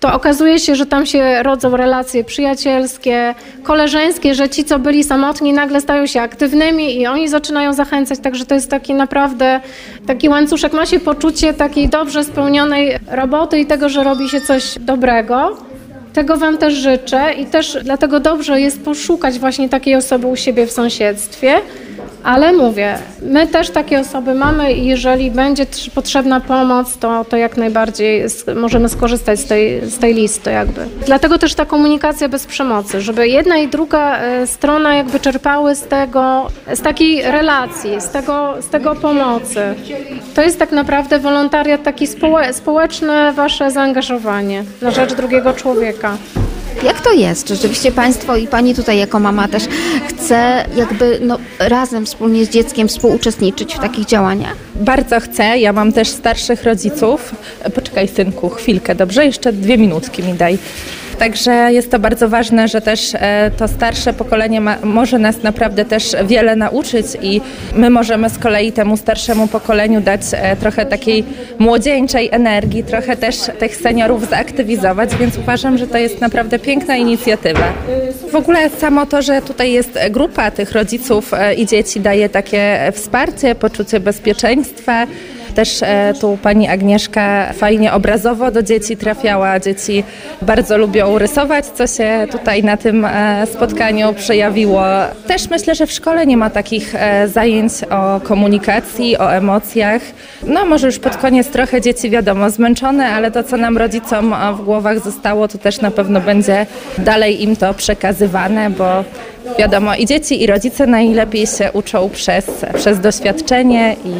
to okazuje się, że tam się rodzą relacje przyjacielskie, koleżeńskie, że ci, co byli samotni, nagle stają się aktywnymi i oni zaczynają zachęcać. Także to jest taki naprawdę, taki łańcuszek, ma się poczucie takiej dobrze spełnionej roboty i tego, że robi się coś dobrego. Tego wam też życzę i też dlatego dobrze jest poszukać właśnie takiej osoby u siebie w sąsiedztwie. Ale mówię, my też takie osoby mamy i jeżeli będzie potrzebna pomoc, to, to jak najbardziej możemy skorzystać z tej, z tej listy jakby. Dlatego też ta komunikacja bez przemocy, żeby jedna i druga strona jakby czerpały z tego, z takiej relacji, z tego, z tego pomocy. To jest tak naprawdę wolontariat, takie społe, społeczne wasze zaangażowanie na rzecz drugiego człowieka. Jak to jest? Rzeczywiście Państwo i Pani tutaj jako mama też chce jakby no, razem, wspólnie z dzieckiem współuczestniczyć w takich działaniach? Bardzo chcę. Ja mam też starszych rodziców. Poczekaj, synku, chwilkę, dobrze? Jeszcze dwie minutki mi daj. Także jest to bardzo ważne, że też to starsze pokolenie ma, może nas naprawdę też wiele nauczyć i my możemy z kolei temu starszemu pokoleniu dać trochę takiej młodzieńczej energii, trochę też tych seniorów zaktywizować, więc uważam, że to jest naprawdę piękna inicjatywa. W ogóle samo to, że tutaj jest grupa tych rodziców i dzieci daje takie wsparcie, poczucie bezpieczeństwa. Też tu pani Agnieszka fajnie obrazowo do dzieci trafiała. Dzieci bardzo lubią rysować, co się tutaj na tym spotkaniu przejawiło. Też myślę, że w szkole nie ma takich zajęć o komunikacji, o emocjach. No może już pod koniec trochę dzieci, wiadomo, zmęczone, ale to, co nam rodzicom w głowach zostało, to też na pewno będzie dalej im to przekazywane, bo wiadomo, i dzieci, i rodzice najlepiej się uczą przez, przez doświadczenie i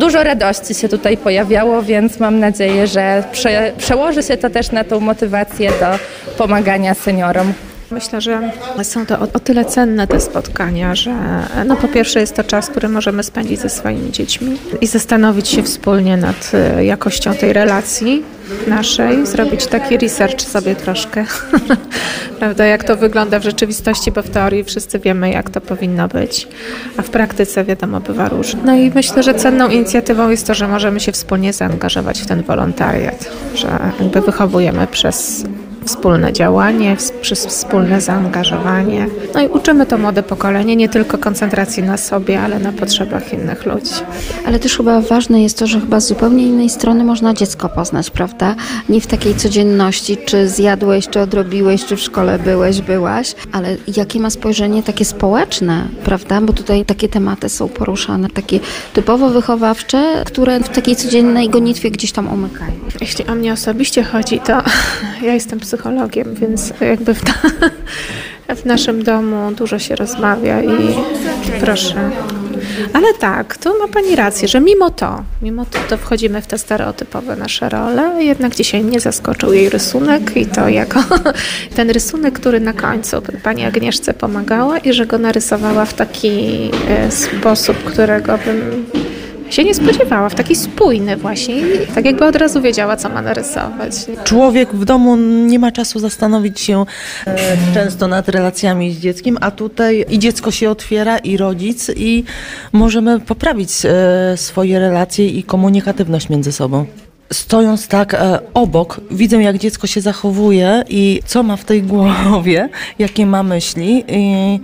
dużo radości się tutaj pojawiało, więc mam nadzieję, że prze, przełoży się to też na tą motywację do pomagania seniorom. Myślę, że są to o, o tyle cenne te spotkania, że no po pierwsze jest to czas, który możemy spędzić ze swoimi dziećmi i zastanowić się wspólnie nad jakością tej relacji naszej, zrobić taki research sobie troszkę, prawda, jak to wygląda w rzeczywistości, bo w teorii wszyscy wiemy, jak to powinno być, a w praktyce wiadomo, bywa różnie. No i myślę, że cenną inicjatywą jest to, że możemy się wspólnie zaangażować w ten wolontariat, że jakby wychowujemy przez wspólne działanie, wspólne zaangażowanie. No i uczymy to młode pokolenie nie tylko koncentracji na sobie, ale na potrzebach innych ludzi. Ale też chyba ważne jest to, że chyba z zupełnie innej strony można dziecko poznać, prawda? Nie w takiej codzienności, czy zjadłeś, czy odrobiłeś, czy w szkole byłeś, byłaś, ale jakie ma spojrzenie takie społeczne, prawda? Bo tutaj takie tematy są poruszane, takie typowo wychowawcze, które w takiej codziennej gonitwie gdzieś tam umykają. Jeśli o mnie osobiście chodzi, to ja jestem psychologiem, więc jakby w, ta, w naszym domu dużo się rozmawia i proszę. Ale tak, to ma Pani rację, że mimo to, mimo to, to wchodzimy w te stereotypowe nasze role, jednak dzisiaj nie zaskoczył jej rysunek i to jako ten rysunek, który na końcu Pani Agnieszce pomagała i że go narysowała w taki sposób, którego bym się nie spodziewała, w taki spójny właśnie, tak jakby od razu wiedziała, co ma narysować. Człowiek w domu nie ma czasu zastanowić się e, często nad relacjami z dzieckiem, a tutaj i dziecko się otwiera, i rodzic, i możemy poprawić e, swoje relacje i komunikatywność między sobą. Stojąc tak e, obok, widzę, jak dziecko się zachowuje i co ma w tej głowie, jakie ma myśli. I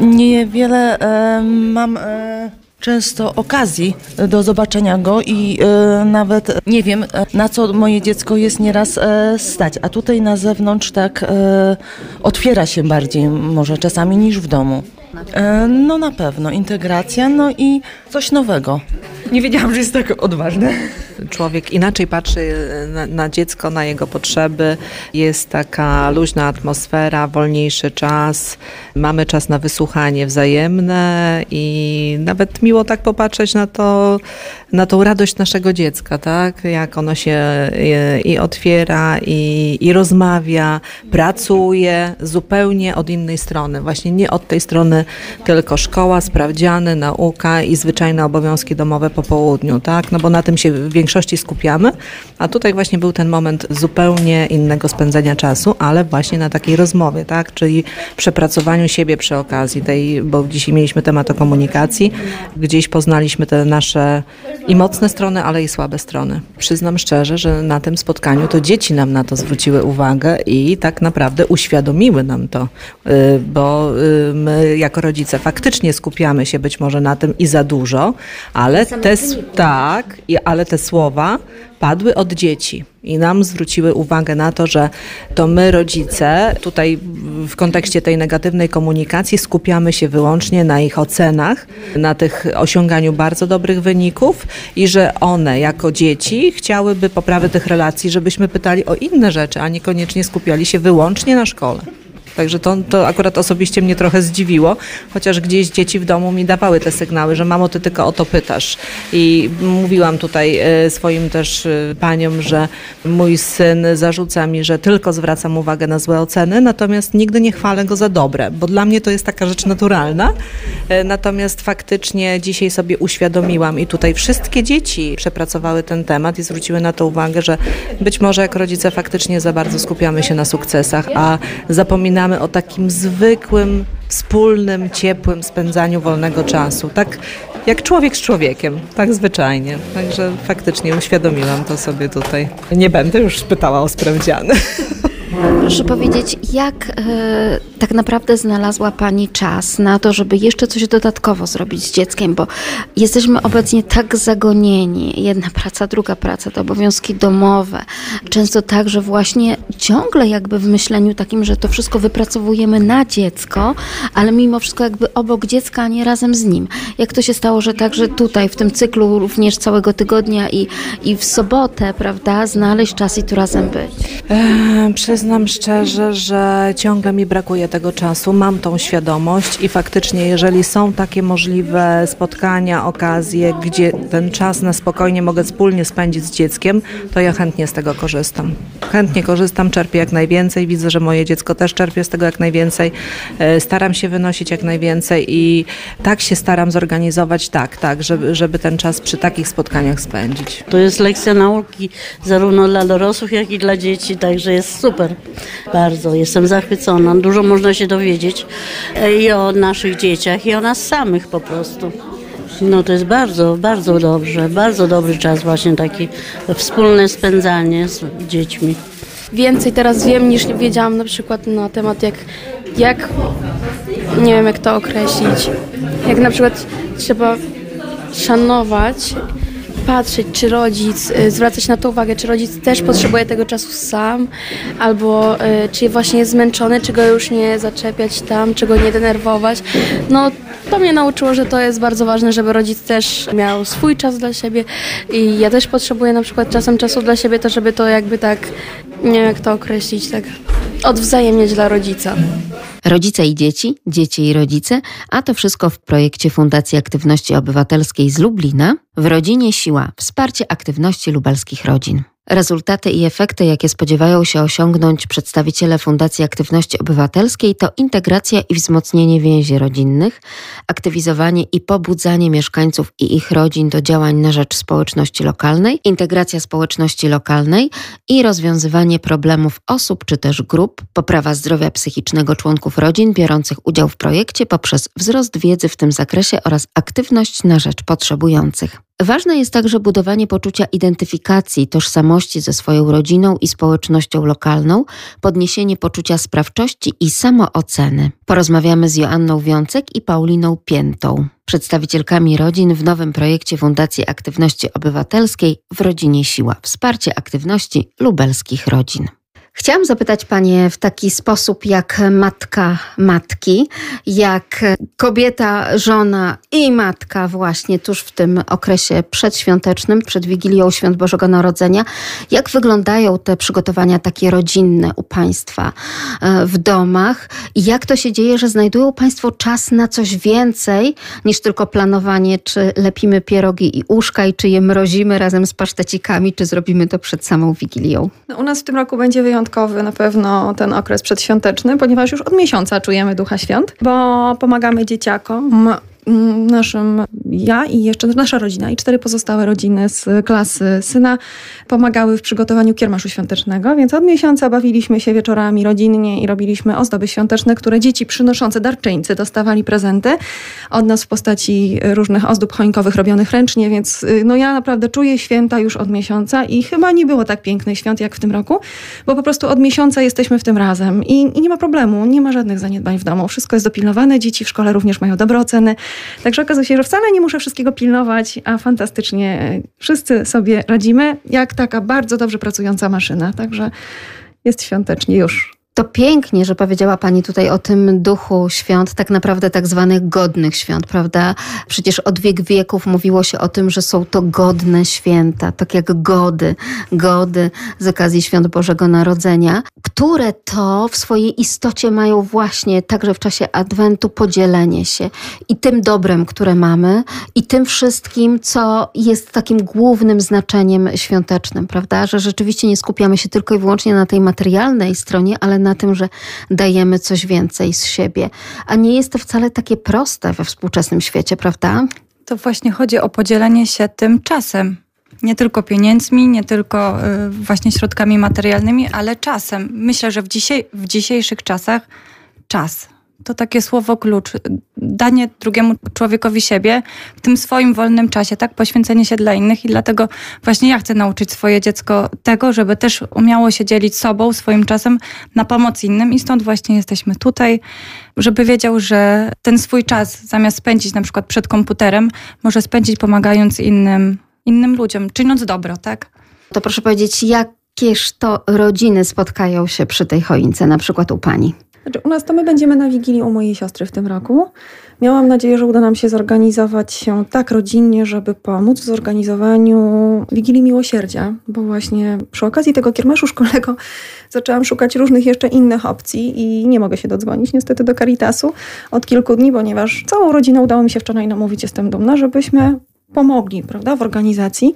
niewiele e, mam... E, często okazji do zobaczenia go i e, nawet nie wiem, na co moje dziecko jest nieraz e, stać, a tutaj na zewnątrz tak e, otwiera się bardziej może czasami niż w domu. E, no na pewno, integracja, no i coś nowego. Nie wiedziałam, że jest tak odważne. Człowiek inaczej patrzy na, na dziecko, na jego potrzeby. Jest taka luźna atmosfera, wolniejszy czas. Mamy czas na wysłuchanie wzajemne i nawet miło tak popatrzeć na to, na tą radość naszego dziecka, tak? Jak ono się i otwiera, i, i rozmawia, pracuje zupełnie od innej strony. Właśnie nie od tej strony tylko szkoła, sprawdziany, nauka i zwyczajne obowiązki domowe po południu, tak? No bo na tym się w większości skupiamy, a tutaj właśnie był ten moment zupełnie innego spędzenia czasu, ale właśnie na takiej rozmowie, tak? Czyli przepracowaniu siebie przy okazji tej, bo dzisiaj mieliśmy temat o komunikacji, gdzieś poznaliśmy te nasze i mocne strony, ale i słabe strony. Przyznam szczerze, że na tym spotkaniu to dzieci nam na to zwróciły uwagę i tak naprawdę uświadomiły nam to, bo my jako rodzice faktycznie skupiamy się być może na tym i za dużo, ale te, tak, ale te słowa padły od dzieci i nam zwróciły uwagę na to, że to my rodzice tutaj w kontekście tej negatywnej komunikacji skupiamy się wyłącznie na ich ocenach, na tych osiąganiu bardzo dobrych wyników i że one jako dzieci chciałyby poprawy tych relacji, żebyśmy pytali o inne rzeczy, a niekoniecznie skupiali się wyłącznie na szkole. Także to, to akurat osobiście mnie trochę zdziwiło, chociaż gdzieś dzieci w domu mi dawały te sygnały, że mamo, ty tylko o to pytasz. I mówiłam tutaj swoim też paniom, że mój syn zarzuca mi, że tylko zwracam uwagę na złe oceny, natomiast nigdy nie chwalę go za dobre, bo dla mnie to jest taka rzecz naturalna. Natomiast faktycznie dzisiaj sobie uświadomiłam i tutaj wszystkie dzieci przepracowały ten temat i zwróciły na to uwagę, że być może jak rodzice faktycznie za bardzo skupiamy się na sukcesach, a zapominamy o takim zwykłym, wspólnym, ciepłym spędzaniu wolnego czasu. Tak jak człowiek z człowiekiem, tak zwyczajnie. Także faktycznie uświadomiłam to sobie tutaj. Nie będę już pytała o sprawdziany. Proszę powiedzieć, jak e, tak naprawdę znalazła Pani czas na to, żeby jeszcze coś dodatkowo zrobić z dzieckiem, bo jesteśmy obecnie tak zagonieni, jedna praca, druga praca, te obowiązki domowe, często tak, że właśnie ciągle jakby w myśleniu takim, że to wszystko wypracowujemy na dziecko, ale mimo wszystko jakby obok dziecka, a nie razem z nim. Jak to się stało, że także tutaj w tym cyklu również całego tygodnia i, i w sobotę, prawda, znaleźć czas i tu razem być? Eee, przez Znam szczerze, że ciągle mi brakuje tego czasu, mam tą świadomość i faktycznie jeżeli są takie możliwe spotkania, okazje, gdzie ten czas na spokojnie mogę wspólnie spędzić z dzieckiem, to ja chętnie z tego korzystam. Chętnie korzystam, czerpię jak najwięcej, widzę, że moje dziecko też czerpie z tego jak najwięcej, staram się wynosić jak najwięcej i tak się staram zorganizować tak, tak, żeby, żeby ten czas przy takich spotkaniach spędzić. To jest lekcja nauki zarówno dla dorosłych, jak i dla dzieci, także jest super. Bardzo, jestem zachwycona. Dużo można się dowiedzieć i o naszych dzieciach, i o nas samych po prostu. No to jest bardzo, bardzo dobrze, bardzo dobry czas właśnie taki wspólne spędzanie z dziećmi. więcej teraz wiem, niż nie wiedziałam na przykład na temat jak, jak nie wiem jak to określić, jak na przykład trzeba szanować, patrzeć, czy rodzic, zwracać na to uwagę, czy rodzic też potrzebuje tego czasu sam, albo czy właśnie jest zmęczony, czy go już nie zaczepiać tam, czy go nie denerwować. No to mnie nauczyło, że to jest bardzo ważne, żeby rodzic też miał swój czas dla siebie i ja też potrzebuję na przykład czasem czasu dla siebie, to żeby to jakby tak, nie wiem jak to określić, tak odwzajemniać dla rodzica. Rodzice i dzieci, dzieci i rodzice, a to wszystko w projekcie Fundacji Aktywności Obywatelskiej z Lublina w rodzinie siła, wsparcie aktywności lubelskich rodzin. Rezultaty i efekty, jakie spodziewają się osiągnąć przedstawiciele Fundacji Aktywności Obywatelskiej, to integracja i wzmocnienie więzi rodzinnych, aktywizowanie i pobudzanie mieszkańców i ich rodzin do działań na rzecz społeczności lokalnej, integracja społeczności lokalnej i rozwiązywanie problemów osób czy też grup, poprawa zdrowia psychicznego członków rodzin biorących udział w projekcie poprzez wzrost wiedzy w tym zakresie oraz aktywność na rzecz potrzebujących. Ważne jest także budowanie poczucia identyfikacji, tożsamości ze swoją rodziną i społecznością lokalną, podniesienie poczucia sprawczości i samooceny. Porozmawiamy z Joanną Wiącek i Pauliną Piętą, przedstawicielkami rodzin w nowym projekcie Fundacji Aktywności Obywatelskiej w rodzinie siła, wsparcie aktywności lubelskich rodzin. Chciałam zapytać Panie w taki sposób jak matka matki, jak kobieta, żona i matka właśnie tuż w tym okresie przedświątecznym, przed Wigilią Świąt Bożego Narodzenia. Jak wyglądają te przygotowania takie rodzinne u Państwa w domach? I jak to się dzieje, że znajdują Państwo czas na coś więcej niż tylko planowanie, czy lepimy pierogi i uszka i czy je mrozimy razem z pasztecikami, czy zrobimy to przed samą Wigilią? No, u nas w tym roku będzie wyjątkowo na pewno ten okres przedświąteczny, ponieważ już od miesiąca czujemy ducha świąt, bo pomagamy dzieciakom, naszym ja i jeszcze nasza rodzina i cztery pozostałe rodziny z klasy syna pomagały w przygotowaniu kiermaszu świątecznego, więc od miesiąca bawiliśmy się wieczorami rodzinnie i robiliśmy ozdoby świąteczne, które dzieci przynoszące darczyńcy dostawali prezenty od nas w postaci różnych ozdób choinkowych robionych ręcznie, więc no ja naprawdę czuję święta już od miesiąca i chyba nie było tak pięknych świąt jak w tym roku, bo po prostu od miesiąca jesteśmy w tym razem i, i nie ma problemu, nie ma żadnych zaniedbań w domu, wszystko jest dopilnowane, dzieci w szkole również mają dobre oceny. Także okazuje się, że wcale nie muszę wszystkiego pilnować, a fantastycznie wszyscy sobie radzimy, jak taka bardzo dobrze pracująca maszyna. Także jest świątecznie już. To pięknie, że powiedziała Pani tutaj o tym duchu świąt, tak naprawdę tak zwanych godnych świąt, prawda? Przecież od wiek wieków mówiło się o tym, że są to godne święta, tak jak gody, gody z okazji Świąt Bożego Narodzenia, które to w swojej istocie mają właśnie także w czasie Adwentu podzielenie się i tym dobrem, które mamy i tym wszystkim, co jest takim głównym znaczeniem świątecznym, prawda? Że rzeczywiście nie skupiamy się tylko i wyłącznie na tej materialnej stronie, ale na tym, że dajemy coś więcej z siebie. A nie jest to wcale takie proste we współczesnym świecie, prawda? To właśnie chodzi o podzielenie się tym czasem. Nie tylko pieniędzmi, nie tylko właśnie środkami materialnymi, ale czasem. Myślę, że w, dzisiaj, w dzisiejszych czasach czas to takie słowo klucz. Danie drugiemu człowiekowi siebie w tym swoim wolnym czasie, tak? Poświęcenie się dla innych i dlatego właśnie ja chcę nauczyć swoje dziecko tego, żeby też umiało się dzielić sobą, swoim czasem na pomoc innym i stąd właśnie jesteśmy tutaj, żeby wiedział, że ten swój czas zamiast spędzić na przykład przed komputerem, może spędzić pomagając innym, innym ludziom, czyniąc dobro, tak? To proszę powiedzieć, jakież to rodziny spotkają się przy tej choince, na przykład u Pani? Znaczy, u nas to my będziemy na Wigilii u mojej siostry w tym roku. Miałam nadzieję, że uda nam się zorganizować się tak rodzinnie, żeby pomóc w zorganizowaniu Wigilii Miłosierdzia, bo właśnie przy okazji tego kiermaszu szkolnego zaczęłam szukać różnych jeszcze innych opcji i nie mogę się dodzwonić niestety do Caritasu od kilku dni, ponieważ całą rodzinę udało mi się wczoraj namówić, jestem dumna, żebyśmy pomogli, prawda, w organizacji.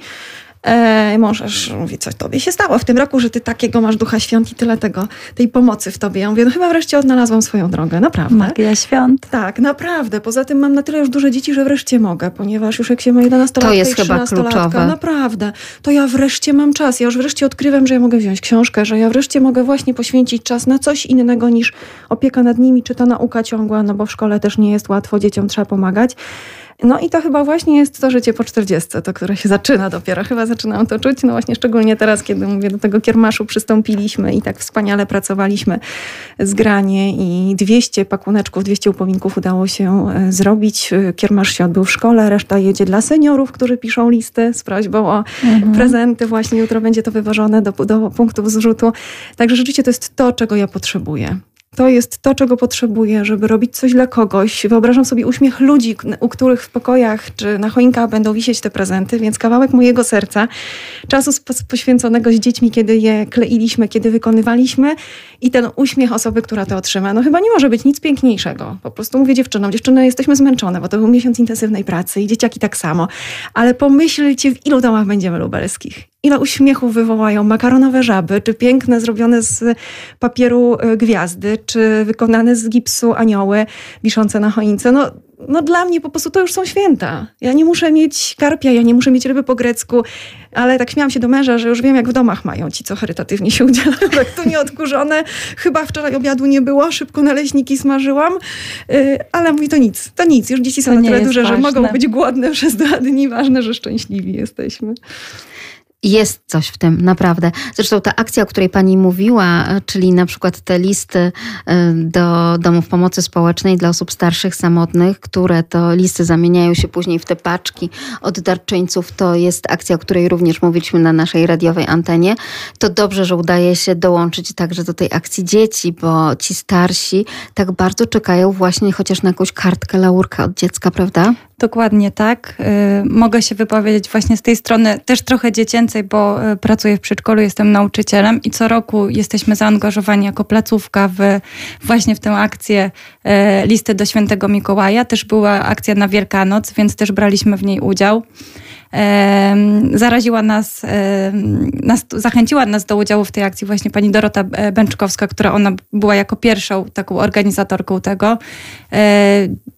E, mąż aż mówi, co tobie się stało w tym roku, że ty takiego masz ducha świąt i tyle tego, tej pomocy w tobie. Ja mówię, no chyba wreszcie odnalazłam swoją drogę, naprawdę. Magia świąt. Tak, naprawdę. Poza tym mam na tyle już duże dzieci, że wreszcie mogę, ponieważ już jak się ma jedenastolatka i trzynastolatka, naprawdę, to ja wreszcie mam czas. Ja już wreszcie odkrywam, że ja mogę wziąć książkę, że ja wreszcie mogę właśnie poświęcić czas na coś innego niż opieka nad nimi, czy ta nauka ciągła, no bo w szkole też nie jest łatwo, dzieciom trzeba pomagać. No i to chyba właśnie jest to życie po czterdziestce, to, które się zaczyna dopiero. Chyba zaczynam to czuć, no właśnie szczególnie teraz, kiedy mówię, do tego kiermaszu przystąpiliśmy i tak wspaniale pracowaliśmy zgranie i dwieście pakuneczków, dwieście upowinków udało się zrobić. Kiermasz się odbył w szkole, reszta jedzie dla seniorów, którzy piszą listy z prośbą o mhm. prezenty. Właśnie jutro będzie to wywożone do, do punktów zrzutu. Także rzeczywiście to jest to, czego ja potrzebuję. To jest to, czego potrzebuję, żeby robić coś dla kogoś. Wyobrażam sobie uśmiech ludzi, u których w pokojach czy na choinkach będą wisieć te prezenty, więc kawałek mojego serca, czasu poświęconego z dziećmi, kiedy je kleiliśmy, kiedy wykonywaliśmy i ten uśmiech osoby, która to otrzyma. No chyba nie może być nic piękniejszego. Po prostu mówię dziewczynom, dziewczyny, jesteśmy zmęczone, bo to był miesiąc intensywnej pracy i dzieciaki tak samo. Ale pomyślcie, w ilu domach będziemy lubelskich. Ile uśmiechów wywołają makaronowe żaby, czy piękne zrobione z papieru gwiazdy, czy wykonane z gipsu anioły wiszące na choince. No, no dla mnie po prostu to już są święta. Ja nie muszę mieć karpia, ja nie muszę mieć ryby po grecku, ale tak śmiałam się do męża, że już wiem, jak w domach mają ci, co charytatywnie się udzielają, tak tu nieodkurzone. Chyba wczoraj obiadu nie było, szybko naleśniki smażyłam, yy, ale mówi, to nic, to nic. Już dzieci są na tyle duże, ważne, że mogą być głodne przez dwa dni. Ważne, że szczęśliwi jesteśmy. Jest coś w tym, naprawdę. Zresztą ta akcja, o której pani mówiła, czyli na przykład te listy do domów pomocy społecznej dla osób starszych, samotnych, które to listy zamieniają się później w te paczki od darczyńców, to jest akcja, o której również mówiliśmy na naszej radiowej antenie. To dobrze, że udaje się dołączyć także do tej akcji dzieci, bo ci starsi tak bardzo czekają właśnie chociaż na jakąś kartkę, laurkę od dziecka, prawda? Dokładnie tak. Mogę się wypowiedzieć właśnie z tej strony też trochę dziecięcej, bo pracuję w przedszkolu, jestem nauczycielem i co roku jesteśmy zaangażowani jako placówka w właśnie w tę akcję Listy do Świętego Mikołaja. Też była akcja na Wielkanoc, więc też braliśmy w niej udział. Zaraziła nas, nas, zachęciła nas do udziału w tej akcji właśnie pani Dorota Bęczkowska, która ona była jako pierwszą taką organizatorką tego.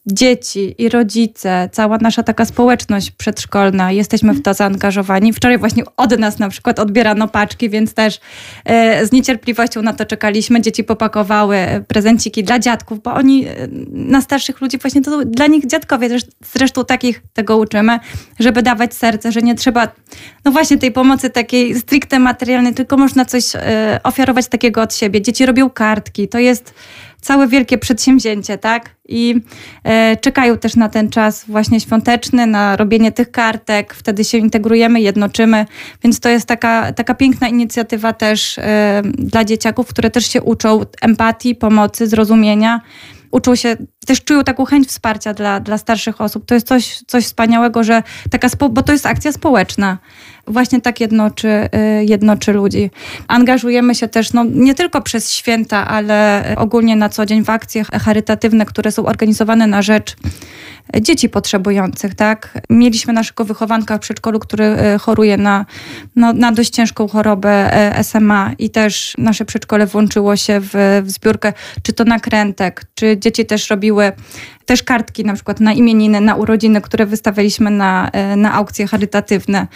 Dzieci i rodzice, cała nasza taka społeczność przedszkolna, jesteśmy w to zaangażowani. Wczoraj właśnie od nas na przykład odbierano paczki, więc też z niecierpliwością na to czekaliśmy. Dzieci popakowały prezenciki dla dziadków, bo oni, na starszych ludzi właśnie to dla nich dziadkowie, zresztą takich tego uczymy, żeby dawać serce, że nie trzeba, no właśnie tej pomocy takiej stricte materialnej, tylko można coś y, ofiarować takiego od siebie. Dzieci robią kartki, to jest całe wielkie przedsięwzięcie, tak? I y, czekają też na ten czas właśnie świąteczny, na robienie tych kartek, wtedy się integrujemy, jednoczymy, więc to jest taka, taka piękna inicjatywa też y, dla dzieciaków, które też się uczą empatii, pomocy, zrozumienia, uczą się, też czują taką chęć wsparcia dla, dla starszych osób. To jest coś, coś wspaniałego, że taka spo, bo to jest akcja społeczna. Właśnie tak jednoczy, jednoczy ludzi. Angażujemy się też, no, nie tylko przez święta, ale ogólnie na co dzień w akcje charytatywne, które są organizowane na rzecz dzieci potrzebujących, tak? Mieliśmy naszego wychowanka w przedszkolu, który choruje na, no, na dość ciężką chorobę S M A i też nasze przedszkole włączyło się w, w zbiórkę, czy to nakrętek, czy dzieci też robiły też kartki na przykład na imieniny, na urodziny, które wystawiliśmy na, na aukcje charytatywne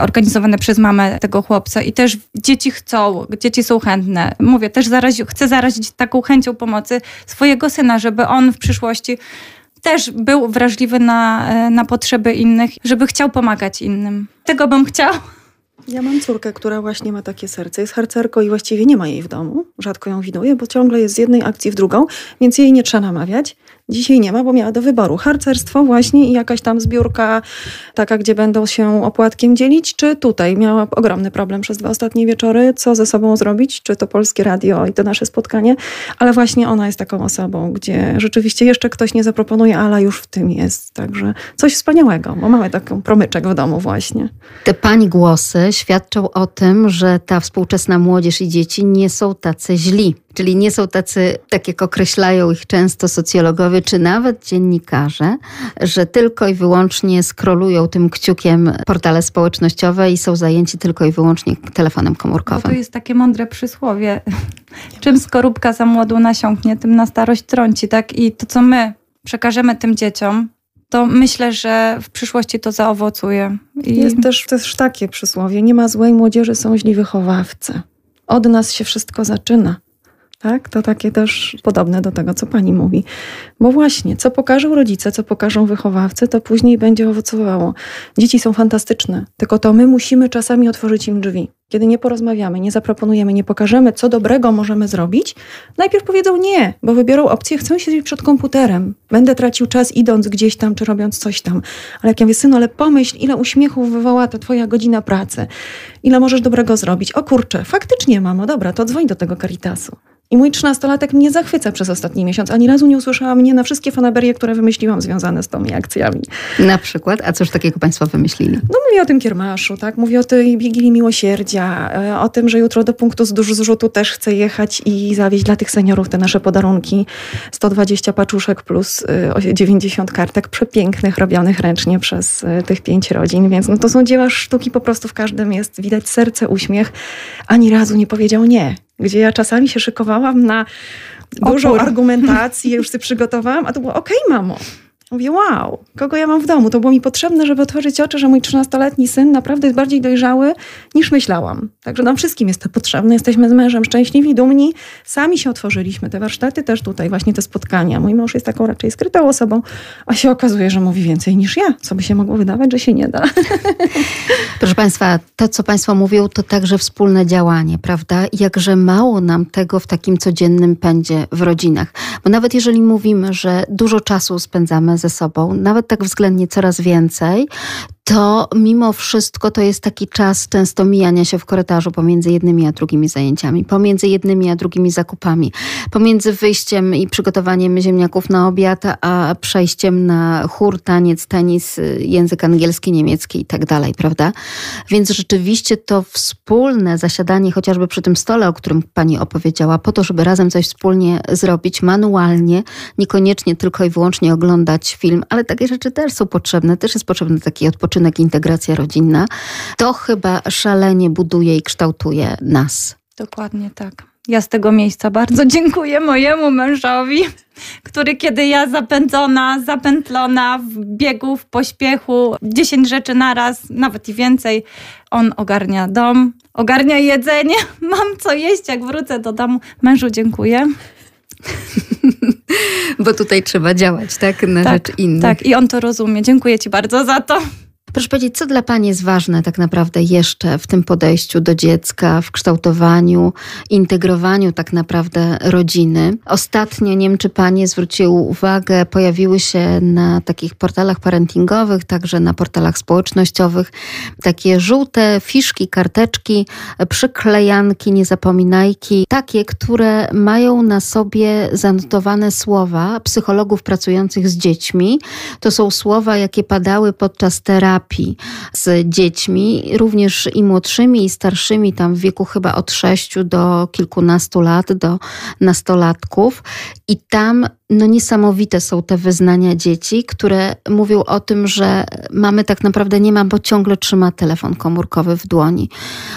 organizowane przez mamę tego chłopca i też dzieci chcą, dzieci są chętne. Mówię, też zarazi, chcę zarazić taką chęcią pomocy swojego syna, żeby on w przyszłości też był wrażliwy na, na potrzeby innych, żeby chciał pomagać innym. Tego bym chciał. Ja mam córkę, która właśnie ma takie serce, jest harcerką i właściwie nie ma jej w domu. Rzadko ją widuję, bo ciągle jest z jednej akcji w drugą, więc jej nie trzeba namawiać. Dzisiaj nie ma, bo miała do wyboru harcerstwo właśnie i jakaś tam zbiórka taka, gdzie będą się opłatkiem dzielić, czy tutaj. Miała ogromny problem przez dwa ostatnie wieczory, co ze sobą zrobić, czy to Polskie Radio i to nasze spotkanie, ale właśnie ona jest taką osobą, gdzie rzeczywiście jeszcze ktoś nie zaproponuje, ale już w tym jest. Także coś wspaniałego, bo mamy taką promyczek w domu właśnie. Te pani głosy świadczą o tym, że ta współczesna młodzież i dzieci nie są tacy źli. Czyli nie są tacy, tak jak określają ich często socjologowie, czy nawet dziennikarze, że tylko i wyłącznie scrollują tym kciukiem portale społecznościowe i są zajęci tylko i wyłącznie telefonem komórkowym. Bo tu jest takie mądre przysłowie. Czym skorupka za młodu nasiąknie, tym na starość trąci, tak? I to, co my przekażemy tym dzieciom, to myślę, że w przyszłości to zaowocuje. I... Jest też, też takie przysłowie. Nie ma złej młodzieży, są źli wychowawcy. Od nas się wszystko zaczyna. Tak, to takie też podobne do tego, co pani mówi. Bo właśnie, co pokażą rodzice, co pokażą wychowawcy, to później będzie owocowało. Dzieci są fantastyczne, tylko to my musimy czasami otworzyć im drzwi. Kiedy nie porozmawiamy, nie zaproponujemy, nie pokażemy, co dobrego możemy zrobić, najpierw powiedzą nie, bo wybiorą opcję, chcę siedzieć przed komputerem, będę tracił czas idąc gdzieś tam, czy robiąc coś tam. Ale jak ja mówię, synu, ale pomyśl, ile uśmiechów wywoła ta twoja godzina pracy, ile możesz dobrego zrobić. O kurczę, faktycznie, mamo, dobra, to dzwoń do tego Caritasu. I mój trzynastolatek mnie zachwyca przez ostatni miesiąc. Ani razu nie usłyszała mnie na wszystkie fanaberie, które wymyśliłam związane z tymi akcjami. Na przykład? A cóż takiego państwo wymyślili? No mówię o tym kiermaszu, tak? Mówię o tej Wigilii Miłosierdzia, o tym, że jutro do punktu zrzutu też chcę jechać i zawieźć dla tych seniorów te nasze podarunki. sto dwadzieścia paczuszek plus dziewięćdziesiąt kartek przepięknych, robionych ręcznie przez tych pięć rodzin. Więc no to są dzieła sztuki, po prostu w każdym jest widać serce, uśmiech. Ani razu nie powiedział nie. Gdzie ja czasami się szykowałam na dużą opór, argumentację, już sobie przygotowałam, a to było okej, okay, mamo. Mówię, wow, kogo ja mam w domu? To było mi potrzebne, żeby otworzyć oczy, że mój trzynastoletni syn naprawdę jest bardziej dojrzały niż myślałam. Także nam wszystkim jest to potrzebne. Jesteśmy z mężem szczęśliwi, dumni. Sami się otworzyliśmy. Te warsztaty też tutaj, właśnie te spotkania. Mój mąż jest taką raczej skrytą osobą, a się okazuje, że mówi więcej niż ja. Co by się mogło wydawać, że się nie da. Proszę państwa, to co państwo mówią, to także wspólne działanie, prawda? Jakże mało nam tego w takim codziennym pędzie w rodzinach. Bo nawet jeżeli mówimy, że dużo czasu spędzamy ze sobą, nawet tak względnie coraz więcej, to mimo wszystko to jest taki czas często mijania się w korytarzu pomiędzy jednymi a drugimi zajęciami, pomiędzy jednymi a drugimi zakupami, pomiędzy wyjściem i przygotowaniem ziemniaków na obiad, a przejściem na chór, taniec, tenis, język angielski, niemiecki i tak dalej, prawda? Więc rzeczywiście to wspólne zasiadanie chociażby przy tym stole, o którym pani opowiedziała, po to, żeby razem coś wspólnie zrobić manualnie, niekoniecznie tylko i wyłącznie oglądać film, ale takie rzeczy też są potrzebne, też jest potrzebny taki odpoczynek, integracja rodzinna, to chyba szalenie buduje i kształtuje nas. Dokładnie tak. Ja z tego miejsca bardzo dziękuję mojemu mężowi, który kiedy ja zapędzona, zapętlona w biegu, w pośpiechu, dziesięć rzeczy naraz, nawet i więcej, on ogarnia dom, ogarnia jedzenie, mam co jeść, jak wrócę do domu. Mężu, dziękuję. Bo tutaj trzeba działać, tak? Na tak, rzecz innych. Tak, i on to rozumie. Dziękuję ci bardzo za to. Proszę powiedzieć, co dla pani jest ważne tak naprawdę jeszcze w tym podejściu do dziecka, w kształtowaniu, integrowaniu tak naprawdę rodziny? Ostatnio, nie wiem czy panie zwróciły uwagę, pojawiły się na takich portalach parentingowych, także na portalach społecznościowych takie żółte fiszki, karteczki, przyklejanki, niezapominajki, takie, które mają na sobie zanotowane słowa psychologów pracujących z dziećmi. To są słowa, jakie padały podczas terapii z dziećmi, również i młodszymi, i starszymi, tam w wieku chyba od sześciu do kilkunastu lat, do nastolatków. I tam no niesamowite są te wyznania dzieci, które mówią o tym, że mamy tak naprawdę nie ma, bo ciągle trzyma telefon komórkowy w dłoni,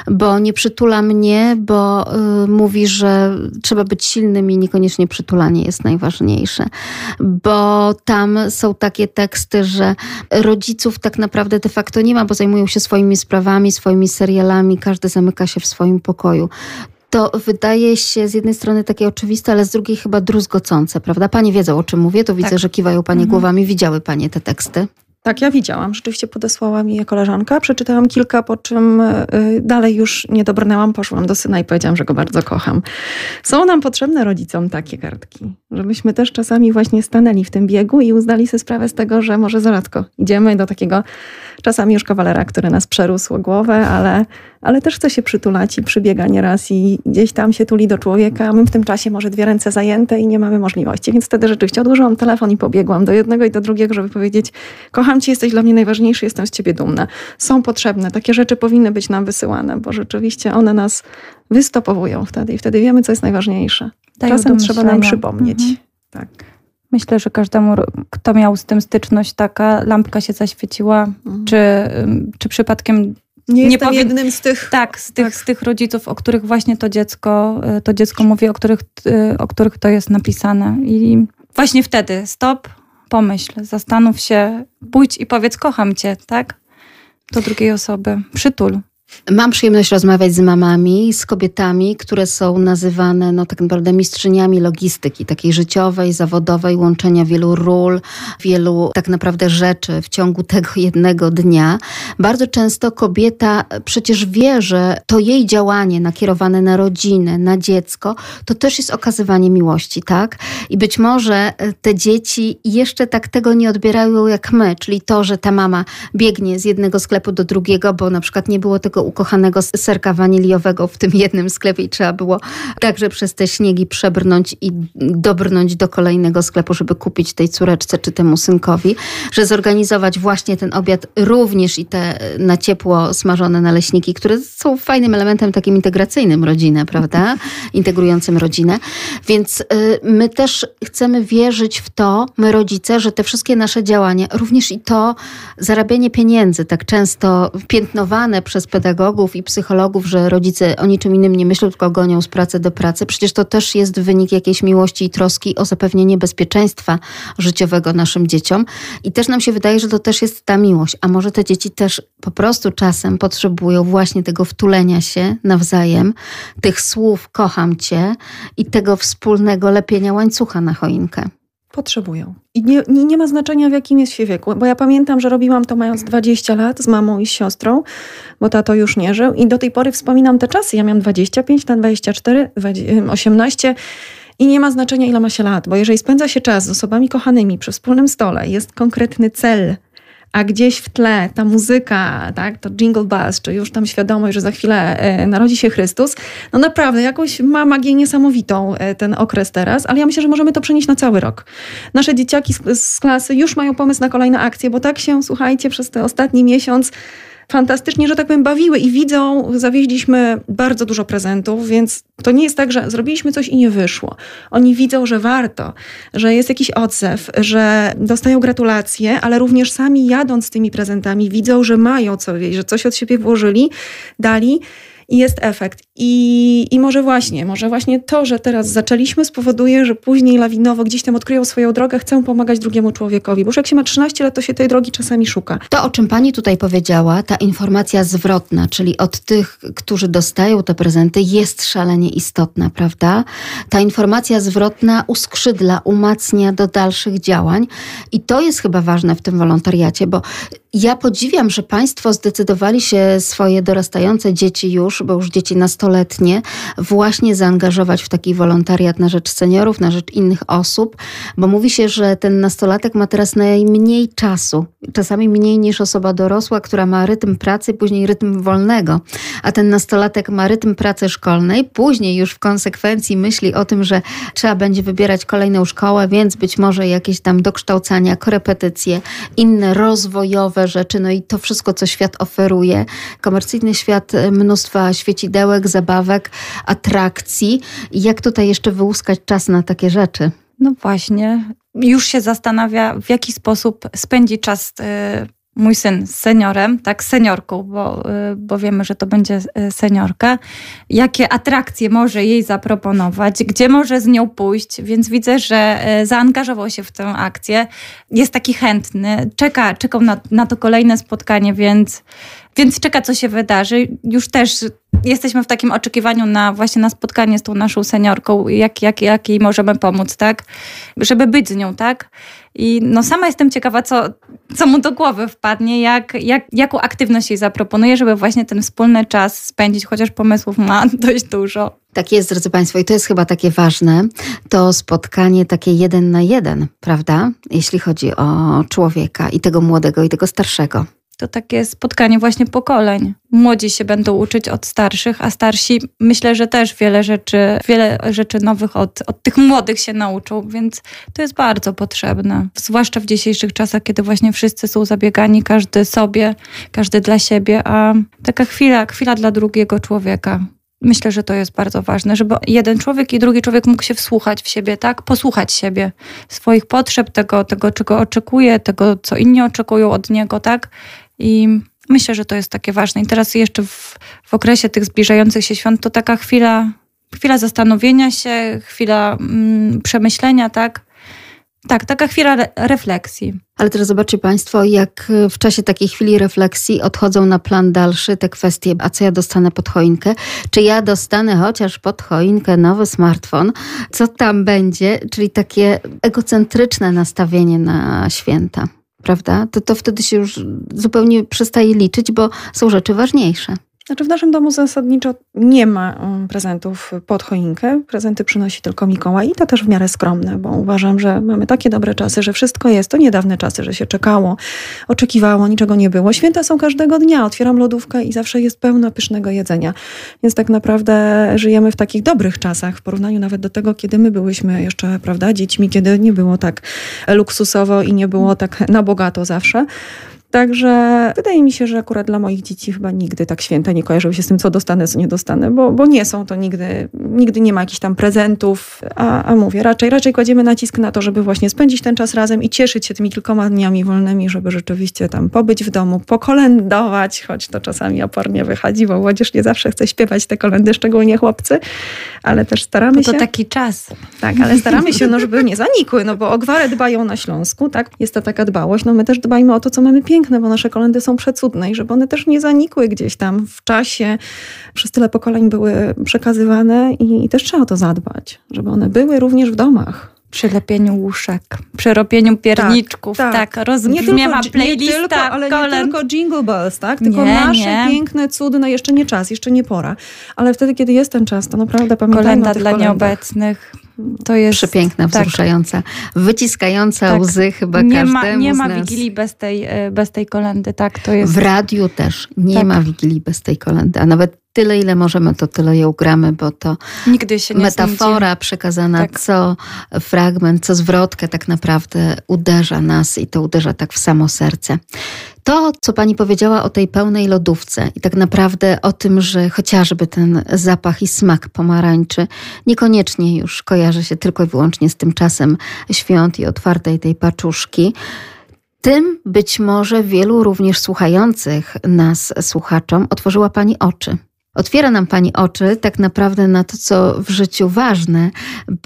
bo nie przytula mnie, bo y, mówi, że trzeba być silnym i niekoniecznie przytulanie jest najważniejsze. Bo tam są takie teksty, że rodziców tak naprawdę de facto nie ma, bo zajmują się swoimi sprawami, swoimi serialami, każdy zamyka się w swoim pokoju. To wydaje się z jednej strony takie oczywiste, ale z drugiej chyba druzgocące, prawda? Panie wiedzą, o czym mówię, to widzę, tak, że kiwają panie mhm. głowami. Widziały panie te teksty? Tak, ja widziałam. Rzeczywiście podesłała mi je koleżanka. Przeczytałam kilka, po czym dalej już nie dobrnęłam. Poszłam do syna i powiedziałam, że go bardzo kocham. Są nam potrzebne rodzicom takie kartki, żebyśmy też czasami właśnie stanęli w tym biegu i uznali sobie sprawę z tego, że może za rzadko idziemy do takiego czasami już kawalera, który nas przerósł głowę, ale, ale też chce się przytulać i przybiega nieraz i gdzieś tam się tuli do człowieka, a my w tym czasie może dwie ręce zajęte i nie mamy możliwości. Więc wtedy rzeczywiście odłożyłam telefon i pobiegłam do jednego i do drugiego, żeby powiedzieć, kocham Kocham cię, jesteś dla mnie najważniejszy, jestem z ciebie dumna. Są potrzebne, takie rzeczy powinny być nam wysyłane, bo rzeczywiście one nas wystopowują wtedy i wtedy wiemy, co jest najważniejsze. Dają Czasem trzeba nam przypomnieć. Mhm. Tak. Myślę, że każdemu, kto miał z tym styczność, taka lampka się zaświeciła, mhm. czy, czy przypadkiem... Nie, nie powiem jednym z tych... Tak, z tych, tak. z tych rodziców, o których właśnie to dziecko, to dziecko mówi, o których, o których to jest napisane. I właśnie wtedy stop, pomyśl, zastanów się, pójdź i powiedz kocham cię, tak? Do drugiej osoby. Przytul. Mam przyjemność rozmawiać z mamami, z kobietami, które są nazywane no, tak naprawdę mistrzyniami logistyki, takiej życiowej, zawodowej, łączenia wielu ról, wielu tak naprawdę rzeczy w ciągu tego jednego dnia. Bardzo często kobieta przecież wie, że to jej działanie nakierowane na rodzinę, na dziecko, to też jest okazywanie miłości, tak? I być może te dzieci jeszcze tak tego nie odbierają jak my, czyli to, że ta mama biegnie z jednego sklepu do drugiego, bo na przykład nie było tego ukochanego serka waniliowego w tym jednym sklepie i trzeba było także przez te śniegi przebrnąć i dobrnąć do kolejnego sklepu, żeby kupić tej córeczce czy temu synkowi, że zorganizować właśnie ten obiad również i te na ciepło smażone naleśniki, które są fajnym elementem takim integracyjnym rodziny, prawda? Integrującym rodzinę. Więc my też chcemy wierzyć w to, my rodzice, że te wszystkie nasze działania, również i to zarabianie pieniędzy, tak często piętnowane przez pedagogów i psychologów, że rodzice o niczym innym nie myślą, tylko gonią z pracy do pracy. Przecież to też jest wynik jakiejś miłości i troski o zapewnienie bezpieczeństwa życiowego naszym dzieciom. I też nam się wydaje, że to też jest ta miłość. A może te dzieci też po prostu czasem potrzebują właśnie tego wtulenia się nawzajem, tych słów kocham cię i tego wspólnego lepienia łańcucha na choinkę. Potrzebują. I nie, nie, nie ma znaczenia, w jakim jest się wieku, bo ja pamiętam, że robiłam to mając dwadzieścia lat z mamą i z siostrą, bo tato już nie żył i do tej pory wspominam te czasy. Ja miałam dwadzieścia pięć, dwadzieścia cztery, osiemnaście i nie ma znaczenia, ile ma się lat, bo jeżeli spędza się czas z osobami kochanymi przy wspólnym stole, jest konkretny cel, a gdzieś w tle ta muzyka, tak, to jingle bells, czy już tam świadomość, że za chwilę narodzi się Chrystus, no naprawdę jakąś ma magię niesamowitą ten okres teraz, ale ja myślę, że możemy to przenieść na cały rok. Nasze dzieciaki z, z klasy już mają pomysł na kolejne akcje, bo tak się, słuchajcie, przez ten ostatni miesiąc fantastycznie, że tak powiem, bawiły i widzą, zawieźliśmy bardzo dużo prezentów, więc to nie jest tak, że zrobiliśmy coś i nie wyszło. Oni widzą, że warto, że jest jakiś odzew, że dostają gratulacje, ale również sami jadąc z tymi prezentami widzą, że mają coś, że coś od siebie włożyli, dali i jest efekt. I, i może właśnie, może właśnie to, że teraz zaczęliśmy, spowoduje, że później lawinowo gdzieś tam odkryją swoją drogę, chcą pomagać drugiemu człowiekowi. Bo już jak się ma trzynaście lat, to się tej drogi czasami szuka. To, o czym pani tutaj powiedziała, ta informacja zwrotna, czyli od tych, którzy dostają te prezenty, jest szalenie istotna, prawda? Ta informacja zwrotna uskrzydla, umacnia do dalszych działań i to jest chyba ważne w tym wolontariacie, bo ja podziwiam, że państwo zdecydowali się swoje dorastające dzieci już, bo już dzieci nastoletnie, właśnie zaangażować w taki wolontariat na rzecz seniorów, na rzecz innych osób, bo mówi się, że ten nastolatek ma teraz najmniej czasu, czasami mniej niż osoba dorosła, która ma rytm pracy, później rytm wolnego, a ten nastolatek ma rytm pracy szkolnej, później już w konsekwencji myśli o tym, że trzeba będzie wybierać kolejną szkołę, więc być może jakieś tam dokształcania, korepetycje, inne rozwojowe rzeczy, no i to wszystko, co świat oferuje. Komercyjny świat mnóstwa świecidełek, zabawek, atrakcji. Jak tutaj jeszcze wyłuskać czas na takie rzeczy? No właśnie. Już się zastanawia, w jaki sposób spędzi czas y, mój syn z seniorem, tak, seniorką, bo, y, bo wiemy, że to będzie seniorka. Jakie atrakcje może jej zaproponować, gdzie może z nią pójść, więc widzę, że y, zaangażował się w tę akcję. Jest taki chętny, czeka, czekał na, na to kolejne spotkanie, więc... Więc czeka, co się wydarzy. Już też jesteśmy w takim oczekiwaniu na właśnie na spotkanie z tą naszą seniorką, jak, jak, jak jej możemy pomóc, tak? Żeby być z nią, tak? I no sama jestem ciekawa, co, co mu do głowy wpadnie, jak, jak, jaką aktywność jej zaproponuję, żeby właśnie ten wspólny czas spędzić, chociaż pomysłów ma dość dużo. Tak jest, drodzy państwo, i to jest chyba takie ważne, to spotkanie takie jeden na jeden, prawda? Jeśli chodzi o człowieka i tego młodego, i tego starszego. To takie spotkanie właśnie pokoleń. Młodzi się będą uczyć od starszych, a starsi myślę, że też wiele rzeczy, wiele rzeczy nowych od, od tych młodych się nauczą, więc to jest bardzo potrzebne. Zwłaszcza w dzisiejszych czasach, kiedy właśnie wszyscy są zabiegani, każdy sobie, każdy dla siebie, a taka chwila, chwila dla drugiego człowieka. Myślę, że to jest bardzo ważne, żeby jeden człowiek i drugi człowiek mógł się wsłuchać w siebie, tak? Posłuchać siebie, swoich potrzeb, tego, tego czego oczekuje, tego, co inni oczekują od niego, tak? I myślę, że to jest takie ważne. I teraz jeszcze w, w okresie tych zbliżających się świąt to taka chwila, chwila zastanowienia się, chwila mm, przemyślenia, tak? Tak, taka chwila re- refleksji. Ale teraz zobaczcie Państwo, jak w czasie takiej chwili refleksji odchodzą na plan dalszy te kwestie, a co ja dostanę pod choinkę? Czy ja dostanę chociaż pod choinkę nowy smartfon? Co tam będzie? Czyli takie egocentryczne nastawienie na święta, prawda? To, to wtedy się już zupełnie przestaje liczyć, bo są rzeczy ważniejsze. Znaczy w naszym domu zasadniczo nie ma prezentów pod choinkę. Prezenty przynosi tylko Mikołaj i to też w miarę skromne, bo uważam, że mamy takie dobre czasy, że wszystko jest. To niedawne czasy, że się czekało, oczekiwało, niczego nie było. Święta są każdego dnia. Otwieram lodówkę i zawsze jest pełno pysznego jedzenia. Więc tak naprawdę żyjemy w takich dobrych czasach w porównaniu nawet do tego, kiedy my byłyśmy jeszcze, prawda, dziećmi, kiedy nie było tak luksusowo i nie było tak na bogato zawsze. Także wydaje mi się, że akurat dla moich dzieci chyba nigdy tak święta nie kojarzyły się z tym, co dostanę, co nie dostanę, bo, bo nie są to nigdy, nigdy nie ma jakichś tam prezentów, a, a mówię, raczej, raczej kładziemy nacisk na to, żeby właśnie spędzić ten czas razem i cieszyć się tymi kilkoma dniami wolnymi, żeby rzeczywiście tam pobyć w domu, pokolędować, choć to czasami opornie wychodzi, bo młodzież nie zawsze chce śpiewać te kolendy, szczególnie chłopcy, ale też staramy się... To, to taki czas. Tak, ale staramy się, no, żeby nie zanikły, no bo o gwarę dbają na Śląsku, tak, jest ta taka dbałość, no my też dbajmy o to, co mamy piękne, bo nasze kolędy są przecudne i żeby one też nie zanikły gdzieś tam w czasie. Przez tyle pokoleń były przekazywane i, i też trzeba o to zadbać, żeby one były również w domach. Przy lepieniu łóżek, przy robieniu pierniczków, tak, tak. tak rozbrzmiewa playlista. Nie tylko, ale kolęd. Nie tylko Jingle Bells, tak? Tylko nie, nasze nie. piękne, cudne, jeszcze nie czas, jeszcze nie pora. Ale wtedy, kiedy jest ten czas, to naprawdę pamiętajmy kolenda o tych dla kolendach. Nieobecnych. To jest przepiękna, wzruszająca, tak. wyciskająca tak. łzy chyba nie każdemu ma, nie z nas. Nie ma Wigilii bez tej, bez tej kolendy, tak to jest. W radiu też nie tak. ma Wigilii bez tej kolendy, a nawet tyle, ile możemy, to tyle ją gramy, bo to nigdy się nie metafora znajdzie. Przekazana, tak. co fragment, co zwrotkę tak naprawdę uderza nas i to uderza tak w samo serce. To, co pani powiedziała o tej pełnej lodówce i tak naprawdę o tym, że chociażby ten zapach i smak pomarańczy niekoniecznie już kojarzy się tylko i wyłącznie z tym czasem świąt i otwartej tej paczuszki. Tym być może wielu również słuchających nas słuchaczom otworzyła pani oczy. Otwiera nam pani oczy tak naprawdę na to, co w życiu ważne,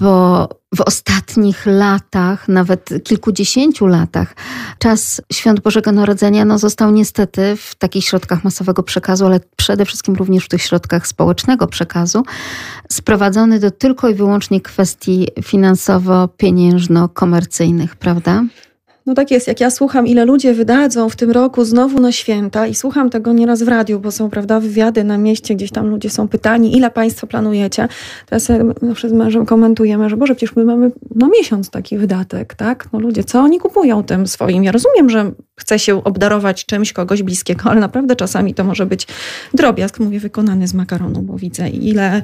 bo w ostatnich latach, nawet kilkudziesięciu latach, czas Świąt Bożego Narodzenia no, został niestety w takich środkach masowego przekazu, ale przede wszystkim również w tych środkach społecznego przekazu, sprowadzony do tylko i wyłącznie kwestii finansowo-pieniężno-komercyjnych, prawda? No tak jest, jak ja słucham, ile ludzie wydadzą w tym roku znowu na święta i słucham tego nieraz w radiu, bo są, prawda, wywiady na mieście, gdzieś tam ludzie są pytani, ile państwo planujecie. Teraz zawsze z mężem komentujemy, że Boże, przecież my mamy no miesiąc taki wydatek, tak? No ludzie, co oni kupują tym swoim? Ja rozumiem, że chce się obdarować czymś kogoś bliskiego, ale naprawdę czasami to może być drobiazg, mówię, wykonany z makaronu, bo widzę, ile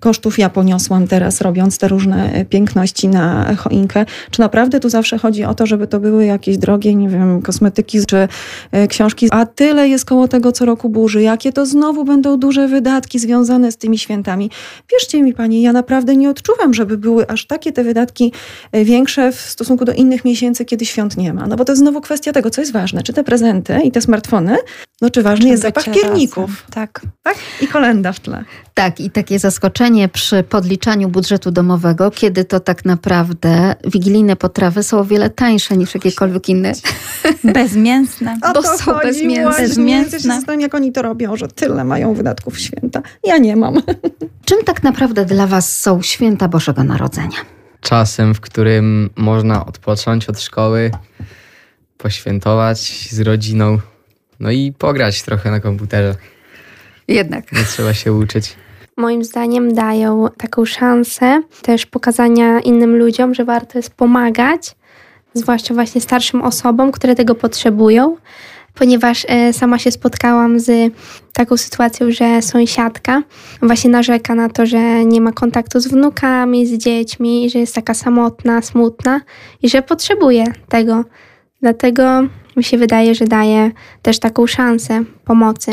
kosztów ja poniosłam teraz, robiąc te różne piękności na choinkę. Czy naprawdę tu zawsze chodzi o to, żeby to były jakieś drogie, nie wiem, kosmetyki czy książki, a tyle jest koło tego co roku burzy. Jakie to znowu będą duże wydatki związane z tymi świętami? Wierzcie mi Pani, ja naprawdę nie odczuwam, żeby były aż takie te wydatki większe w stosunku do innych miesięcy, kiedy świąt nie ma. No bo to jest znowu kwestia tego, co jest ważne. Czy te prezenty i te smartfony, no czy ważny czy jest zapach pierników. Tak. tak. I kolenda w tle. Tak, i takie zaskoczenie przy podliczaniu budżetu domowego, kiedy to tak naprawdę wigilijne potrawy są o wiele tańsze niż jakieś jakiekolwiek inne. Bezmięsne. O to bo są chodzi bezmięsne. bezmięsne. Ja się zastanawiam, jak oni to robią, że tyle mają wydatków w święta. Ja nie mam. Czym tak naprawdę dla Was są święta Bożego Narodzenia? Czasem, w którym można odpocząć od szkoły, poświętować z rodziną, no i pograć trochę na komputerze. Jednak. Nie trzeba się uczyć. Moim zdaniem dają taką szansę też pokazania innym ludziom, że warto jest pomagać, zwłaszcza właśnie starszym osobom, które tego potrzebują, ponieważ sama się spotkałam z taką sytuacją, że sąsiadka właśnie narzeka na to, że nie ma kontaktu z wnukami, z dziećmi, że jest taka samotna, smutna i że potrzebuje tego. Dlatego mi się wydaje, że daje też taką szansę pomocy.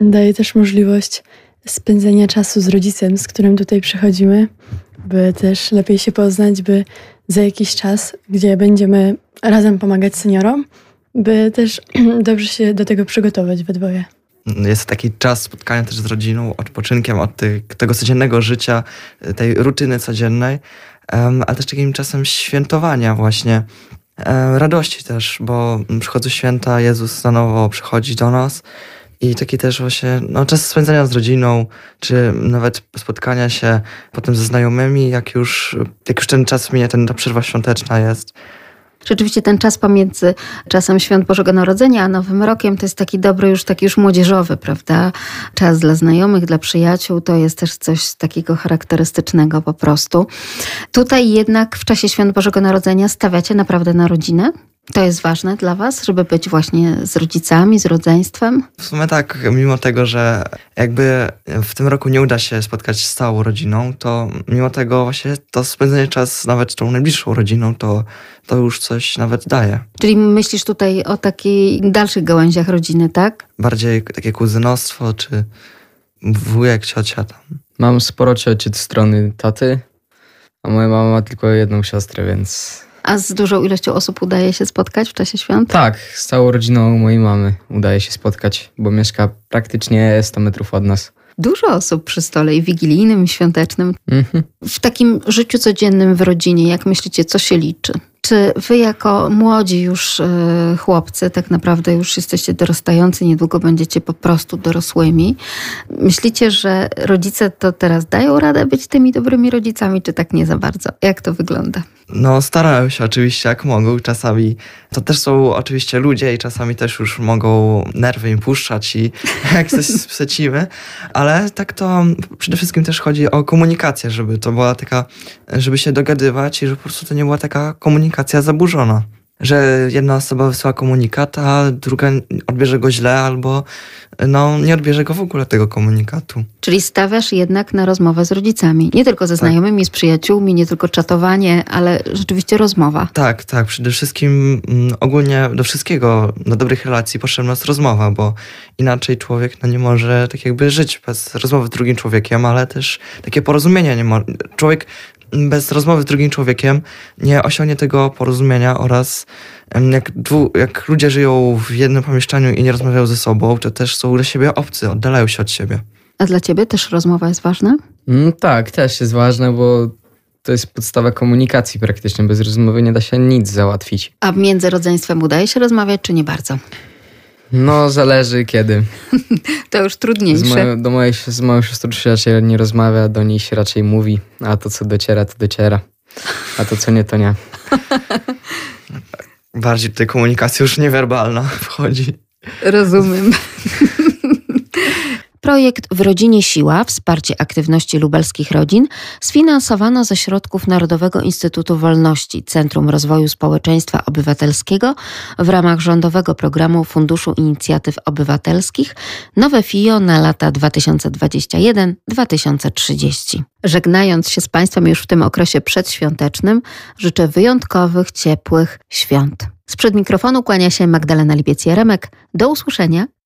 Daje też możliwość spędzenia czasu z rodzicem, z którym tutaj przychodzimy, by też lepiej się poznać, by za jakiś czas, gdzie będziemy razem pomagać seniorom, by też dobrze się do tego przygotować we dwoje. Jest taki czas spotkania też z rodziną, odpoczynkiem od tych, tego codziennego życia, tej rutyny codziennej, ale też takim czasem świętowania właśnie. radości też, bo przychodzą święta, Jezus na nowo przychodzi do nas i taki też właśnie no, czas spędzania z rodziną, czy nawet spotkania się potem ze znajomymi, jak już, jak już ten czas minie, ten, ta przerwa świąteczna jest. Rzeczywiście ten czas pomiędzy czasem Świąt Bożego Narodzenia a Nowym Rokiem to jest taki dobry już, taki już młodzieżowy, prawda? Czas dla znajomych, dla przyjaciół, to jest też coś takiego charakterystycznego po prostu. Tutaj jednak w czasie Świąt Bożego Narodzenia stawiacie naprawdę na rodzinę? To jest ważne dla was, żeby być właśnie z rodzicami, z rodzeństwem? W sumie tak, mimo tego, że jakby w tym roku nie uda się spotkać z całą rodziną, to mimo tego właśnie to spędzenie czasu nawet z tą najbliższą rodziną, to, to już coś nawet daje. Czyli myślisz tutaj o takich dalszych gałęziach rodziny, tak? Bardziej takie kuzynostwo, czy wujek, ciocia tam. Mam sporo cioci od strony taty, a moja mama ma tylko jedną siostrę, więc... A z dużą ilością osób udaje się spotkać w czasie świąt? Tak, z całą rodziną mojej mamy udaje się spotkać, bo mieszka praktycznie sto metrów od nas. Dużo osób przy stole i wigilijnym, i świątecznym. Mm-hmm. W takim życiu codziennym w rodzinie, jak myślicie, co się liczy? Czy wy jako młodzi już yy, chłopcy, tak naprawdę już jesteście dorastający, niedługo będziecie po prostu dorosłymi, myślicie, że rodzice to teraz dają radę być tymi dobrymi rodzicami, czy tak nie za bardzo? Jak to wygląda? No starają się oczywiście jak mogą, czasami to też są oczywiście ludzie i czasami też już mogą nerwy im puszczać i jak coś spsecimy, ale tak to przede wszystkim też chodzi o komunikację, żeby to była taka, żeby się dogadywać i żeby po prostu to nie była taka komunikacja zaburzona, że jedna osoba wysyła komunikat, a druga odbierze go źle albo no, nie odbierze go w ogóle tego komunikatu. Czyli stawiasz jednak na rozmowę z rodzicami. Nie tylko ze znajomymi, z przyjaciółmi, nie tylko czatowanie, ale rzeczywiście rozmowa. Tak, tak. Przede wszystkim m, ogólnie do wszystkiego, do dobrych relacji potrzebna jest rozmowa, bo inaczej człowiek no, nie może tak jakby żyć bez rozmowy z drugim człowiekiem, ale też takie porozumienie nie może. Człowiek bez rozmowy z drugim człowiekiem nie osiągnie tego porozumienia oraz jak, dwu, jak ludzie żyją w jednym pomieszczaniu i nie rozmawiają ze sobą, to też są dla siebie obcy, oddalają się od siebie. A dla ciebie też rozmowa jest ważna? Mm, tak, też jest ważna, bo to jest podstawa komunikacji praktycznie. Bez rozmowy nie da się nic załatwić. A między rodzeństwem udaje się rozmawiać, czy nie bardzo? No, zależy kiedy. To już trudniejsze. Z moją, do mojej, z moją siostrą się raczej nie rozmawia, do niej się raczej mówi, a to co dociera, to dociera. A to co nie, to nie. Bardziej tutaj komunikacja już niewerbalna wchodzi. Rozumiem. Projekt W rodzinie siła, wsparcie aktywności lubelskich rodzin sfinansowano ze środków Narodowego Instytutu Wolności Centrum Rozwoju Społeczeństwa Obywatelskiego w ramach rządowego programu Funduszu Inicjatyw Obywatelskich Nowe F I O na lata dwa tysiące dwudziesty pierwszy do dwa tysiące trzydziestego. Żegnając się z Państwem już w tym okresie przedświątecznym, życzę wyjątkowych, ciepłych świąt. Sprzed mikrofonu kłania się Magdalena Lipiec-Jaremek. Do usłyszenia